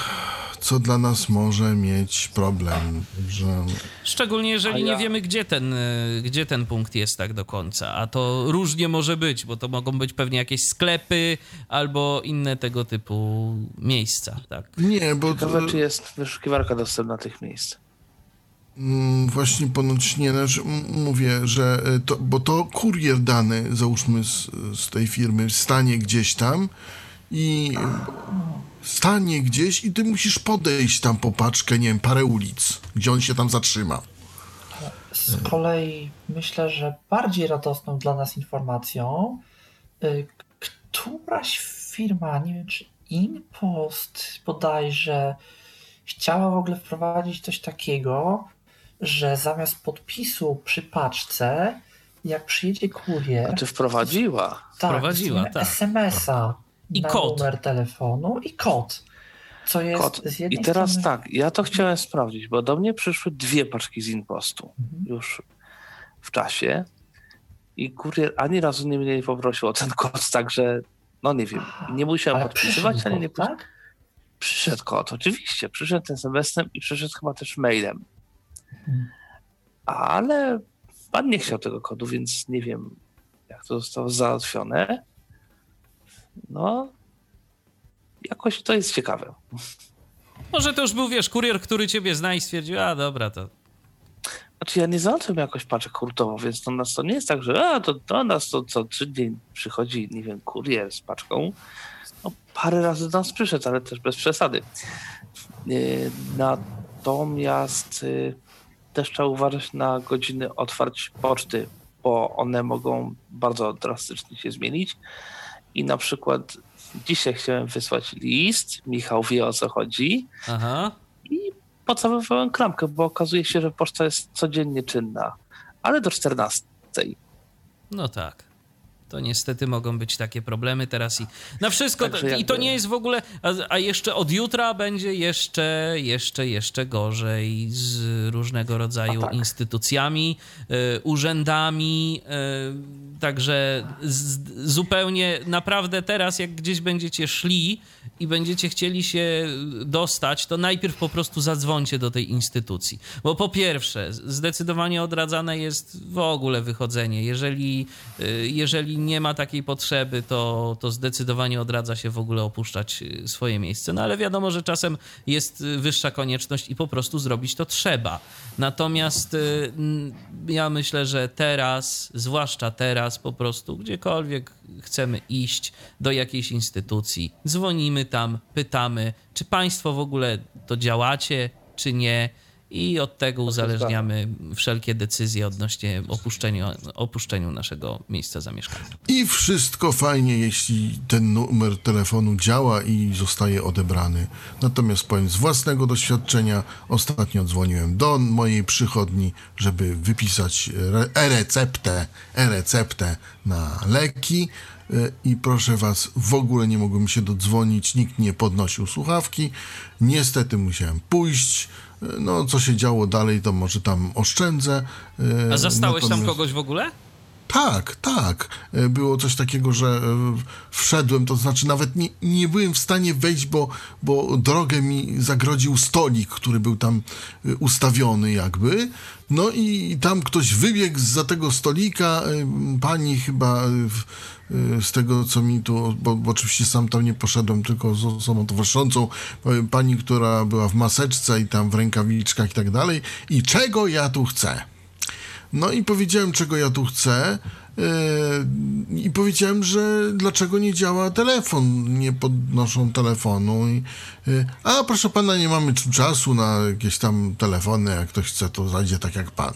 co dla nas może mieć problem. Że... Szczególnie jeżeli ja... nie wiemy, gdzie ten, gdzie ten punkt jest tak do końca, a to różnie może być, bo to mogą być pewnie jakieś sklepy albo inne tego typu miejsca. Tak? Nie, bo... Ciekawe, czy jest wyszukiwarka dostępna tych miejsc? Mm, właśnie ponoć nie, znaczy, m- mówię, że to, bo to kurier dany, załóżmy z, z tej firmy, stanie gdzieś tam i... stanie gdzieś i ty musisz podejść tam po paczkę, nie wiem, parę ulic, gdzie on się tam zatrzyma. Z kolei myślę, że bardziej radosną dla nas informacją, y, któraś firma, nie wiem czy InPost bodajże, chciała w ogóle wprowadzić coś takiego, że zamiast podpisu przy paczce, jak przyjedzie kurier... Znaczy wprowadziła. Tak, wprowadziła, tak. es em es a. I na kod. Numer telefonu i kod. Co jest kod. Z jednej I teraz strony... tak, ja to chciałem sprawdzić, bo do mnie przyszły dwie paczki z InPostu mhm. już w czasie i kurier ani razu nie mnie nie poprosił o ten kod, także no nie wiem, nie musiałem podpisywać, ani nie kod, tak? Przyszedł kod, oczywiście, przyszedł ten S M S-em i przyszedł chyba też mailem. Mhm. ale pan nie chciał tego kodu, więc nie wiem, jak to zostało załatwione. No, jakoś to jest ciekawe. Może to już był, wiesz, kurier, który ciebie zna i stwierdził, a dobra, to... Znaczy ja nie załatwiam jakoś paczek hurtowo, więc to nas to nie jest tak, że a, to do nas to co trzy dni przychodzi, nie wiem, kurier z paczką. No, parę razy do nas przyszedł, ale też bez przesady. Yy, natomiast yy, też trzeba uważać na godziny otwarć poczty, bo one mogą bardzo drastycznie się zmienić. I na przykład dzisiaj chciałem wysłać list, Michał wie, o co chodzi. Aha. I podstawowałem klamkę, bo okazuje się, że poczta jest codziennie czynna, ale do czternastej. No tak. To niestety mogą być takie problemy teraz i na wszystko. Także I to jakby... nie jest w ogóle... A, a jeszcze od jutra będzie jeszcze, jeszcze, jeszcze gorzej z różnego rodzaju tak. instytucjami, y, urzędami. Y, także z, zupełnie naprawdę teraz, jak gdzieś będziecie szli i będziecie chcieli się dostać, to najpierw po prostu zadzwońcie do tej instytucji. Bo po pierwsze, zdecydowanie odradzane jest w ogóle wychodzenie. Jeżeli, y, jeżeli nie ma takiej potrzeby, to, to zdecydowanie odradza się w ogóle opuszczać swoje miejsce. No ale wiadomo, że czasem jest wyższa konieczność i po prostu zrobić to trzeba. Natomiast ja myślę, że teraz, zwłaszcza teraz, po prostu gdziekolwiek chcemy iść do jakiejś instytucji, dzwonimy tam, pytamy, czy państwo w ogóle to działacie, czy nie. I od tego uzależniamy wszelkie decyzje odnośnie opuszczenia, opuszczeniu naszego miejsca zamieszkania. I wszystko fajnie, jeśli ten numer telefonu działa i zostaje odebrany. Natomiast powiem z własnego doświadczenia, ostatnio dzwoniłem do mojej przychodni, żeby wypisać e-receptę, e-receptę na leki. I proszę was, w ogóle nie mogłem się dodzwonić, nikt nie podnosił słuchawki. Niestety musiałem pójść. No, co się działo dalej, to może tam oszczędzę. A zastałeś Natomiast... tam kogoś w ogóle? Tak, tak. Było coś takiego, że wszedłem, to znaczy nawet nie, nie byłem w stanie wejść, bo, bo drogę mi zagrodził stolik, który był tam ustawiony jakby. No i tam ktoś wybiegł zza tego stolika, pani chyba z tego, co mi tu, bo, bo oczywiście sam tam nie poszedłem, tylko z osobą towarzyszącą, pani, która była w maseczce i tam w rękawiczkach i tak dalej. I czego ja tu chcę? No i powiedziałem, czego ja tu chcę yy, i powiedziałem, że dlaczego nie działa telefon, nie podnoszą telefonu. I, yy, a proszę pana, nie mamy czasu na jakieś tam telefony, jak ktoś chce, to zajdzie tak jak pan.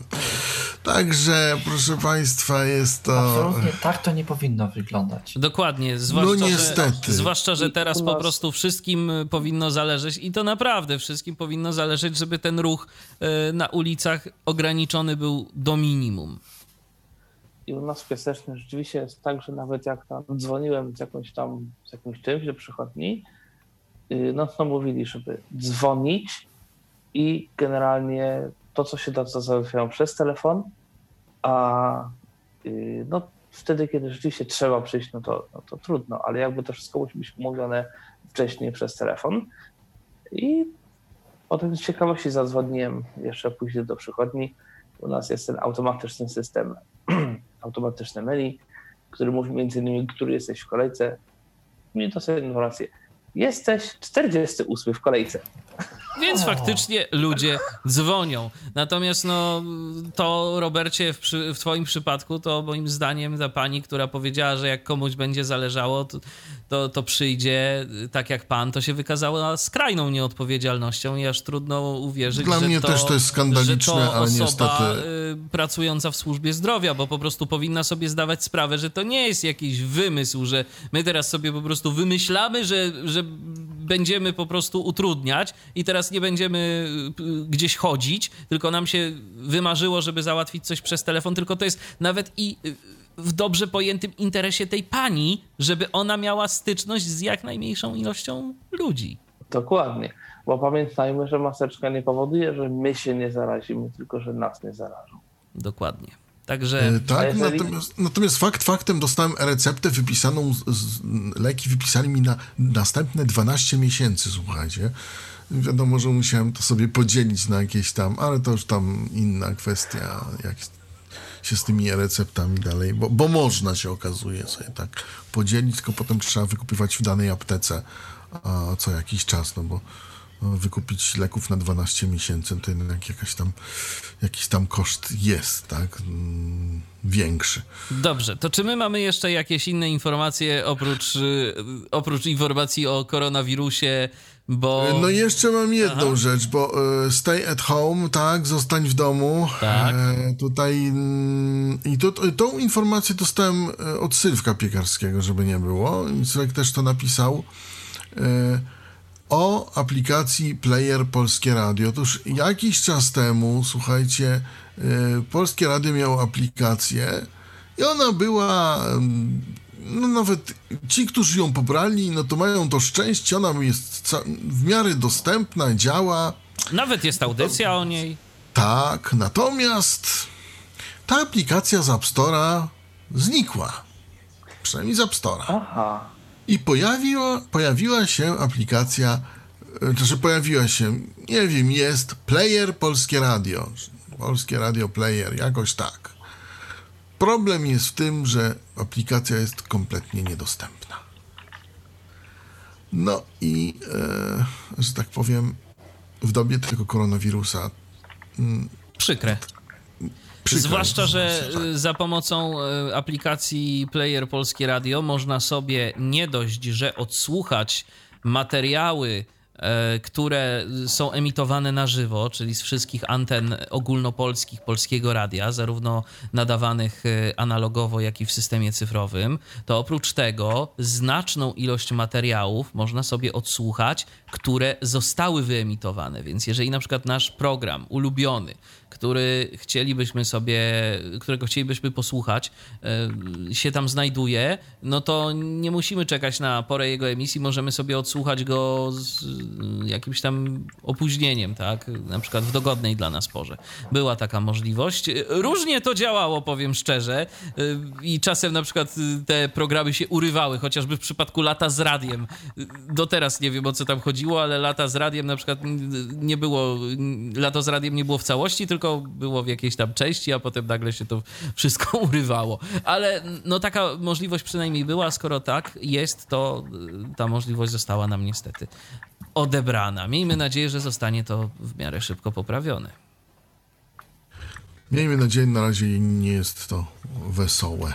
Także, proszę państwa, jest to... Absolutnie tak to nie powinno wyglądać. Dokładnie, zwłaszcza, no niestety. Że, zwłaszcza, że teraz po prostu wszystkim powinno zależeć i to naprawdę wszystkim powinno zależeć, żeby ten ruch na ulicach ograniczony był do minimum. I u nas w Piasecznym rzeczywiście jest tak, że nawet jak tam dzwoniłem z jakąś tam, z jakimś czymś do przychodni, no to mówili, żeby dzwonić i generalnie to, co się da, to załatwiają przez telefon, a yy, no, wtedy, kiedy rzeczywiście trzeba przyjść, no to, no to trudno, ale jakby to wszystko musi być umówione wcześniej przez telefon. I potem z ciekawości zadzwoniłem jeszcze później do przychodni. U nas jest ten automatyczny system, automatyczny menu, który mówi między innymi, który jesteś w kolejce. Mnie to są informacje. Jesteś czterdziesty ósmy w kolejce. Więc faktycznie ludzie dzwonią. Natomiast no, to, Robercie, w, przy, w twoim przypadku, to moim zdaniem ta pani, która powiedziała, że jak komuś będzie zależało, to, to, to przyjdzie tak jak pan, to się wykazała skrajną nieodpowiedzialnością i aż trudno uwierzyć, Dla że, mnie to, też to jest skandaliczne, że to ale osoba niestety... pracująca w służbie zdrowia, bo po prostu powinna sobie zdawać sprawę, że to nie jest jakiś wymysł, że my teraz sobie po prostu wymyślamy, że, że będziemy po prostu utrudniać i teraz nie będziemy gdzieś chodzić, tylko nam się wymarzyło, żeby załatwić coś przez telefon, tylko to jest nawet i w dobrze pojętym interesie tej pani, żeby ona miała styczność z jak najmniejszą ilością ludzi. Dokładnie, bo pamiętajmy, że maseczka nie powoduje, że my się nie zarazimy, tylko że nas nie zarażą. Dokładnie. Także... Yy, tak, jeżeli... natomiast, natomiast fakt faktem dostałem receptę wypisaną, z, z, leki wypisali mi na następne dwanaście miesięcy, słuchajcie. Wiadomo, że musiałem to sobie podzielić na jakieś tam, ale to już tam inna kwestia, jak się z tymi receptami dalej, bo, bo można się okazuje sobie tak podzielić, tylko potem trzeba wykupywać w danej aptece a, co jakiś czas, no bo wykupić leków na dwanaście miesięcy, to jednak jakaś tam, jakiś tam koszt jest, tak? Większy. Dobrze, to czy my mamy jeszcze jakieś inne informacje oprócz, oprócz informacji o koronawirusie, bo... No jeszcze mam jedną Aha. rzecz, bo stay at home, tak? Zostań w domu. Tak. E, tutaj i to, tą informację dostałem od Sylwka Piekarskiego, żeby nie było. Sylwek też to napisał. E, o aplikacji Player Polskie Radio. Otóż jakiś czas temu, słuchajcie, Polskie Radio miało aplikację i ona była, no nawet ci, którzy ją pobrali, no to mają to szczęście, ona jest w miarę dostępna, działa. Nawet jest audycja o niej. Tak, natomiast ta aplikacja z App Store'a znikła. Przynajmniej z App Store'a. Aha. I pojawiła, pojawiła się aplikacja, znaczy pojawiła się, nie wiem, jest Player Polskie Radio. Polskie Radio Player, jakoś tak. Problem jest w tym, że aplikacja jest kompletnie niedostępna. No i, e, że tak powiem, w dobie tego koronawirusa... Mm, przykre. Przykro. Zwłaszcza, że za pomocą aplikacji Player Polskie Radio można sobie nie dość, że odsłuchać materiały, które są emitowane na żywo, czyli z wszystkich anten ogólnopolskich Polskiego Radia, zarówno nadawanych analogowo, jak i w systemie cyfrowym, to oprócz tego znaczną ilość materiałów można sobie odsłuchać, które zostały wyemitowane. Więc jeżeli na przykład nasz program ulubiony, który chcielibyśmy sobie, którego chcielibyśmy posłuchać, się tam znajduje, no to nie musimy czekać na porę jego emisji, możemy sobie odsłuchać go z jakimś tam opóźnieniem, tak? Na przykład w dogodnej dla nas porze. Była taka możliwość. Różnie to działało, powiem szczerze, i czasem na przykład te programy się urywały, chociażby w przypadku Lata z Radiem. Do teraz nie wiem, o co tam chodziło, ale Lata z Radiem na przykład nie było, Lato z Radiem nie było w całości, tylko było w jakiejś tam części, a potem nagle się to wszystko urywało. Ale no taka możliwość przynajmniej była, skoro tak jest, to ta możliwość została nam niestety odebrana. Miejmy nadzieję, że zostanie to w miarę szybko poprawione. Miejmy nadzieję, na razie nie jest to wesołe.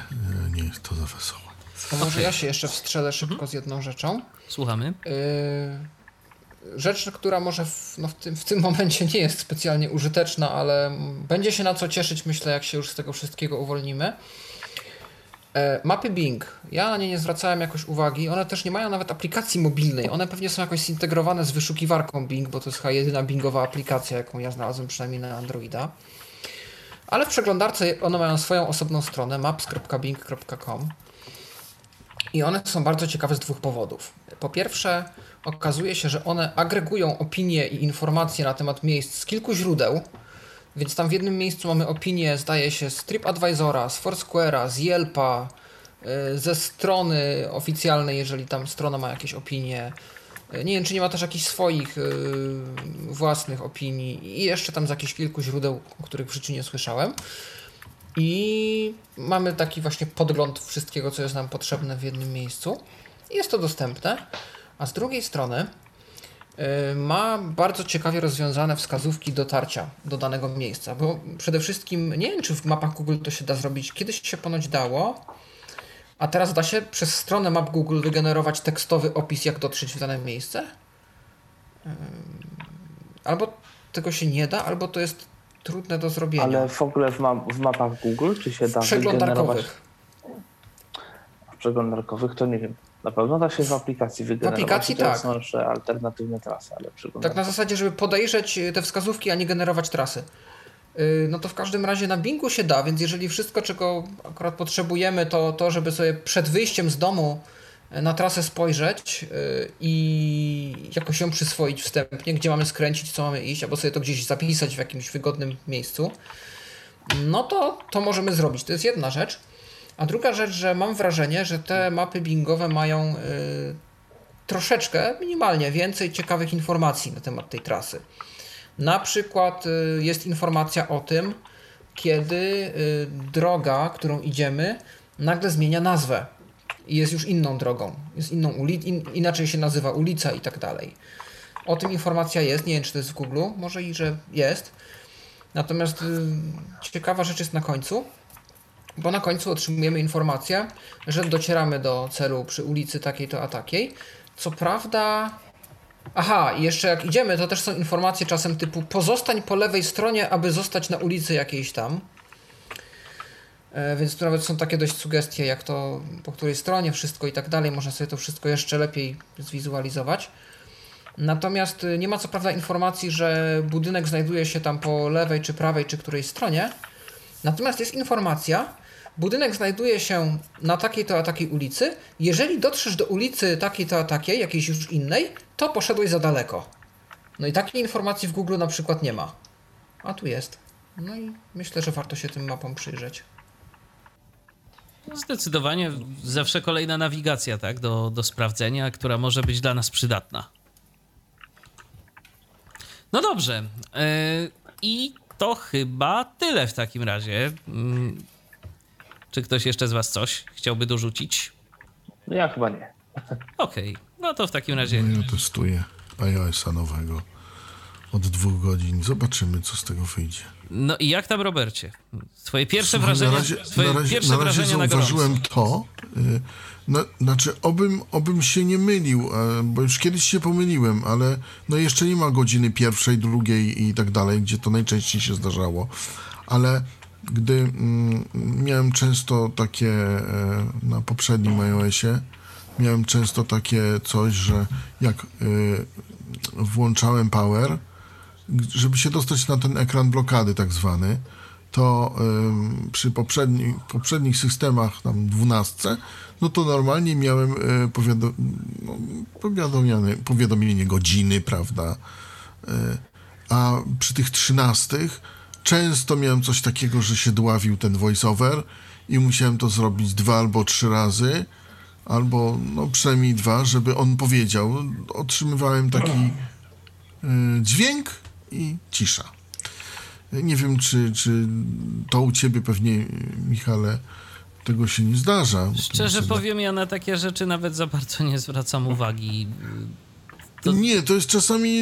Nie jest to za wesołe. To może okay. ja się jeszcze wstrzelę szybko mhm. z jedną rzeczą. Słuchamy. Y- Rzecz, która może w, no w, tym, w tym momencie nie jest specjalnie użyteczna, ale będzie się na co cieszyć, myślę, jak się już z tego wszystkiego uwolnimy. E, mapy Bing. Ja na nie nie zwracałem jakoś uwagi. One też nie mają nawet aplikacji mobilnej. One pewnie są jakoś zintegrowane z wyszukiwarką Bing, bo to jest chyba jedyna Bingowa aplikacja, jaką ja znalazłem, przynajmniej na Androida. Ale w przeglądarce one mają swoją osobną stronę maps kropka bing kropka com. I one są bardzo ciekawe z dwóch powodów. Po pierwsze, okazuje się, że one agregują opinie i informacje na temat miejsc z kilku źródeł, więc tam w jednym miejscu mamy opinie, zdaje się, z TripAdvisora, z Foursquare'a, z Yelpa, ze strony oficjalnej, jeżeli tam strona ma jakieś opinie. Nie wiem, czy nie ma też jakichś swoich własnych opinii i jeszcze tam z jakichś kilku źródeł, o których w życiu nie słyszałem. I mamy taki właśnie podgląd wszystkiego, co jest nam potrzebne w jednym miejscu. Jest to dostępne, a z drugiej strony yy, ma bardzo ciekawie rozwiązane wskazówki dotarcia do danego miejsca, bo przede wszystkim, nie wiem, czy w mapach Google to się da zrobić, kiedyś się ponoć dało, a teraz da się przez stronę map Google wygenerować tekstowy opis, jak dotrzeć w dane miejsce. Yy, albo tego się nie da, albo to jest trudne do zrobienia. Ale w ogóle w, ma- w mapach Google czy się da wygenerować? W przeglądarkowych to nie wiem. Na pewno da się w aplikacji wygenerować. W aplikacji tak. Są jeszcze alternatywne trasy, ale przeglądarkowe. Tak na zasadzie, żeby podejrzeć te wskazówki, a nie generować trasy. No to w każdym razie na Bingu się da, więc jeżeli wszystko, czego akurat potrzebujemy, to to, żeby sobie przed wyjściem z domu na trasę spojrzeć i jakoś ją przyswoić wstępnie, gdzie mamy skręcić, co mamy iść, albo sobie to gdzieś zapisać w jakimś wygodnym miejscu, no to to możemy zrobić. To jest jedna rzecz. A druga rzecz, że mam wrażenie, że te mapy bingowe mają troszeczkę, minimalnie więcej ciekawych informacji na temat tej trasy. Na przykład jest informacja o tym, kiedy droga, którą idziemy, nagle zmienia nazwę i jest już inną drogą, jest inną uli- in- inaczej się nazywa ulica i tak dalej. O tym informacja jest, nie wiem czy to jest w Google, może i że jest. Natomiast ciekawa rzecz jest na końcu, bo na końcu otrzymujemy informację, że docieramy do celu przy ulicy takiej to a takiej. Co prawda... Aha, i jeszcze jak idziemy, to też są informacje czasem typu pozostań po lewej stronie, aby zostać na ulicy jakiejś tam. E, więc tu nawet są takie dość sugestie, jak to, po której stronie wszystko i tak dalej. Można sobie to wszystko jeszcze lepiej zwizualizować. Natomiast nie ma co prawda informacji, że budynek znajduje się tam po lewej czy prawej czy której stronie. Natomiast jest informacja, budynek znajduje się na takiej to a takiej ulicy. Jeżeli dotrzesz do ulicy takiej to a takiej, jakiejś już innej, to poszedłeś za daleko. No i takiej informacji w Google na przykład nie ma. A tu jest. No i myślę, że warto się tym mapom przyjrzeć. Zdecydowanie zawsze kolejna nawigacja, tak, do, do sprawdzenia, która może być dla nas przydatna. No dobrze. Yy, I to chyba tyle w takim razie. Yy. Czy ktoś jeszcze z was coś chciałby dorzucić? Ja chyba nie. Okej, okay. No to w takim razie... No ja testuję iOS-a nowego od dwóch godzin. Zobaczymy, co z tego wyjdzie. No i jak tam, Robercie? Twoje pierwsze Słuchaj, wrażenie na razie, twoje na razie, pierwsze na razie wrażenie zauważyłem na to, yy, na, znaczy obym, obym się nie mylił, yy, bo już kiedyś się pomyliłem, ale no jeszcze nie ma godziny pierwszej, drugiej i tak dalej, gdzie to najczęściej się zdarzało, ale... Gdy mm, miałem często takie e, na poprzednim iOSie, miałem często takie coś, że jak y, włączałem power, żeby się dostać na ten ekran blokady tak zwany, to y, przy poprzedni, poprzednich systemach, tam dwunastce, no to normalnie miałem y, powiado- no, powiadomienie, powiadomienie godziny, prawda, y, a przy tych trzynastych często miałem coś takiego, że się dławił ten voiceover i musiałem to zrobić dwa albo trzy razy, albo no przynajmniej dwa, żeby on powiedział. Otrzymywałem taki y, dźwięk i cisza. Nie wiem, czy, czy to u ciebie pewnie, Michale, tego się nie zdarza. Szczerze powiem, ja na takie rzeczy nawet za bardzo nie zwracam uwagi. To... Nie, to jest czasami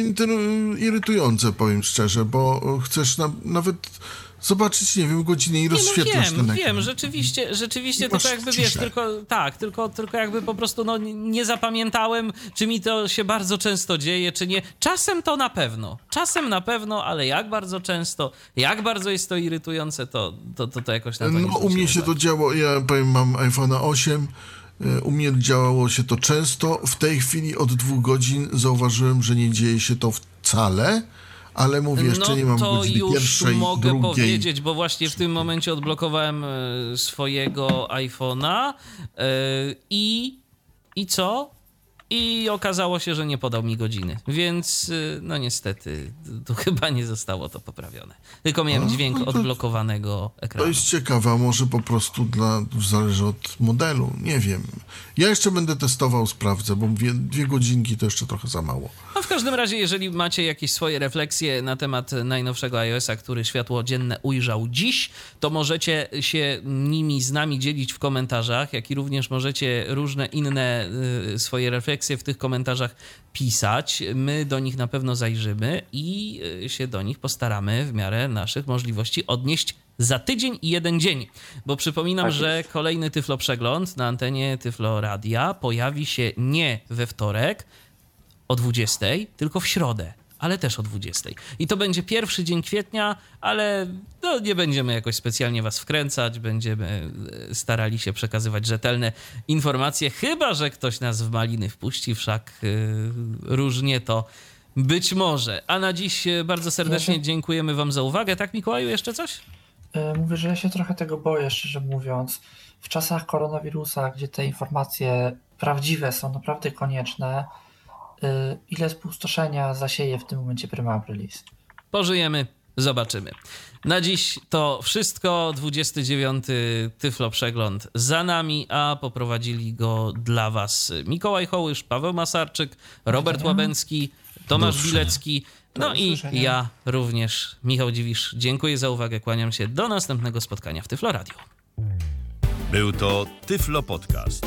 irytujące, powiem szczerze, bo chcesz na, nawet zobaczyć, nie wiem, godzinę i nie, rozświetlasz no wiem, ten ekran. Wiem, rzeczywiście, rzeczywiście to, to jakby, ciszę. wiesz, tylko tak, tylko, tylko jakby po prostu no, nie zapamiętałem, czy mi to się bardzo często dzieje, czy nie. Czasem to na pewno, czasem na pewno, ale jak bardzo często, jak bardzo jest to irytujące, to, to, to, to jakoś na to no, nie No u mnie się to działo, ja powiem, mam iPhone'a osiem, u mnie działało się to często. W tej chwili od dwóch godzin zauważyłem, że nie dzieje się to wcale, ale mówię, jeszcze no nie mam godziny pierwszej, mogę drugiej. Mogę powiedzieć, bo właśnie w tym momencie odblokowałem swojego iPhone'a yy, i, i co? I okazało się, że nie podał mi godziny, więc no niestety to chyba nie zostało to poprawione. Tylko miałem A, dźwięk no to, odblokowanego ekranu. To jest ciekawe, może po prostu dla, zależy od modelu, nie wiem. Ja jeszcze będę testował, sprawdzę, bo dwie, dwie godzinki to jeszcze trochę za mało. No w każdym razie, jeżeli macie jakieś swoje refleksje na temat najnowszego iOS-a, który światło dzienne ujrzał dziś, to możecie się nimi z nami dzielić w komentarzach, jak i również możecie różne inne y, swoje refleksje w tych komentarzach pisać. My do nich na pewno zajrzymy i się do nich postaramy w miarę naszych możliwości odnieść za tydzień i jeden dzień. Bo przypominam, tak że kolejny Tyflo Przegląd na antenie Tyflo Radia pojawi się nie we wtorek o dwudziestej, tylko w środę, ale też o dwudziestej. I to będzie pierwszy dzień kwietnia, ale no, nie będziemy jakoś specjalnie was wkręcać, będziemy starali się przekazywać rzetelne informacje, chyba że ktoś nas w maliny wpuści, wszak yy, różnie to być może. A na dziś bardzo serdecznie ja się... dziękujemy wam za uwagę. Tak, Mikołaju, jeszcze coś? Mówię, że ja się trochę tego boję, szczerze mówiąc. W czasach koronawirusa, gdzie te informacje prawdziwe są naprawdę konieczne, ile spustoszenia zasieje w tym momencie Prima Aprilis. Pożyjemy, Zobaczymy. Na dziś to wszystko. dwudziesty dziewiąty Tyflo Przegląd za nami, a poprowadzili go dla was Mikołaj Hołysz, Paweł Masarczyk, Robert Łabęcki, Tomasz Bilecki, no i ja również, Michał Dziwisz. Dziękuję za uwagę, kłaniam się do następnego spotkania w Tyflo Radio. Był to Tyflo Podcast.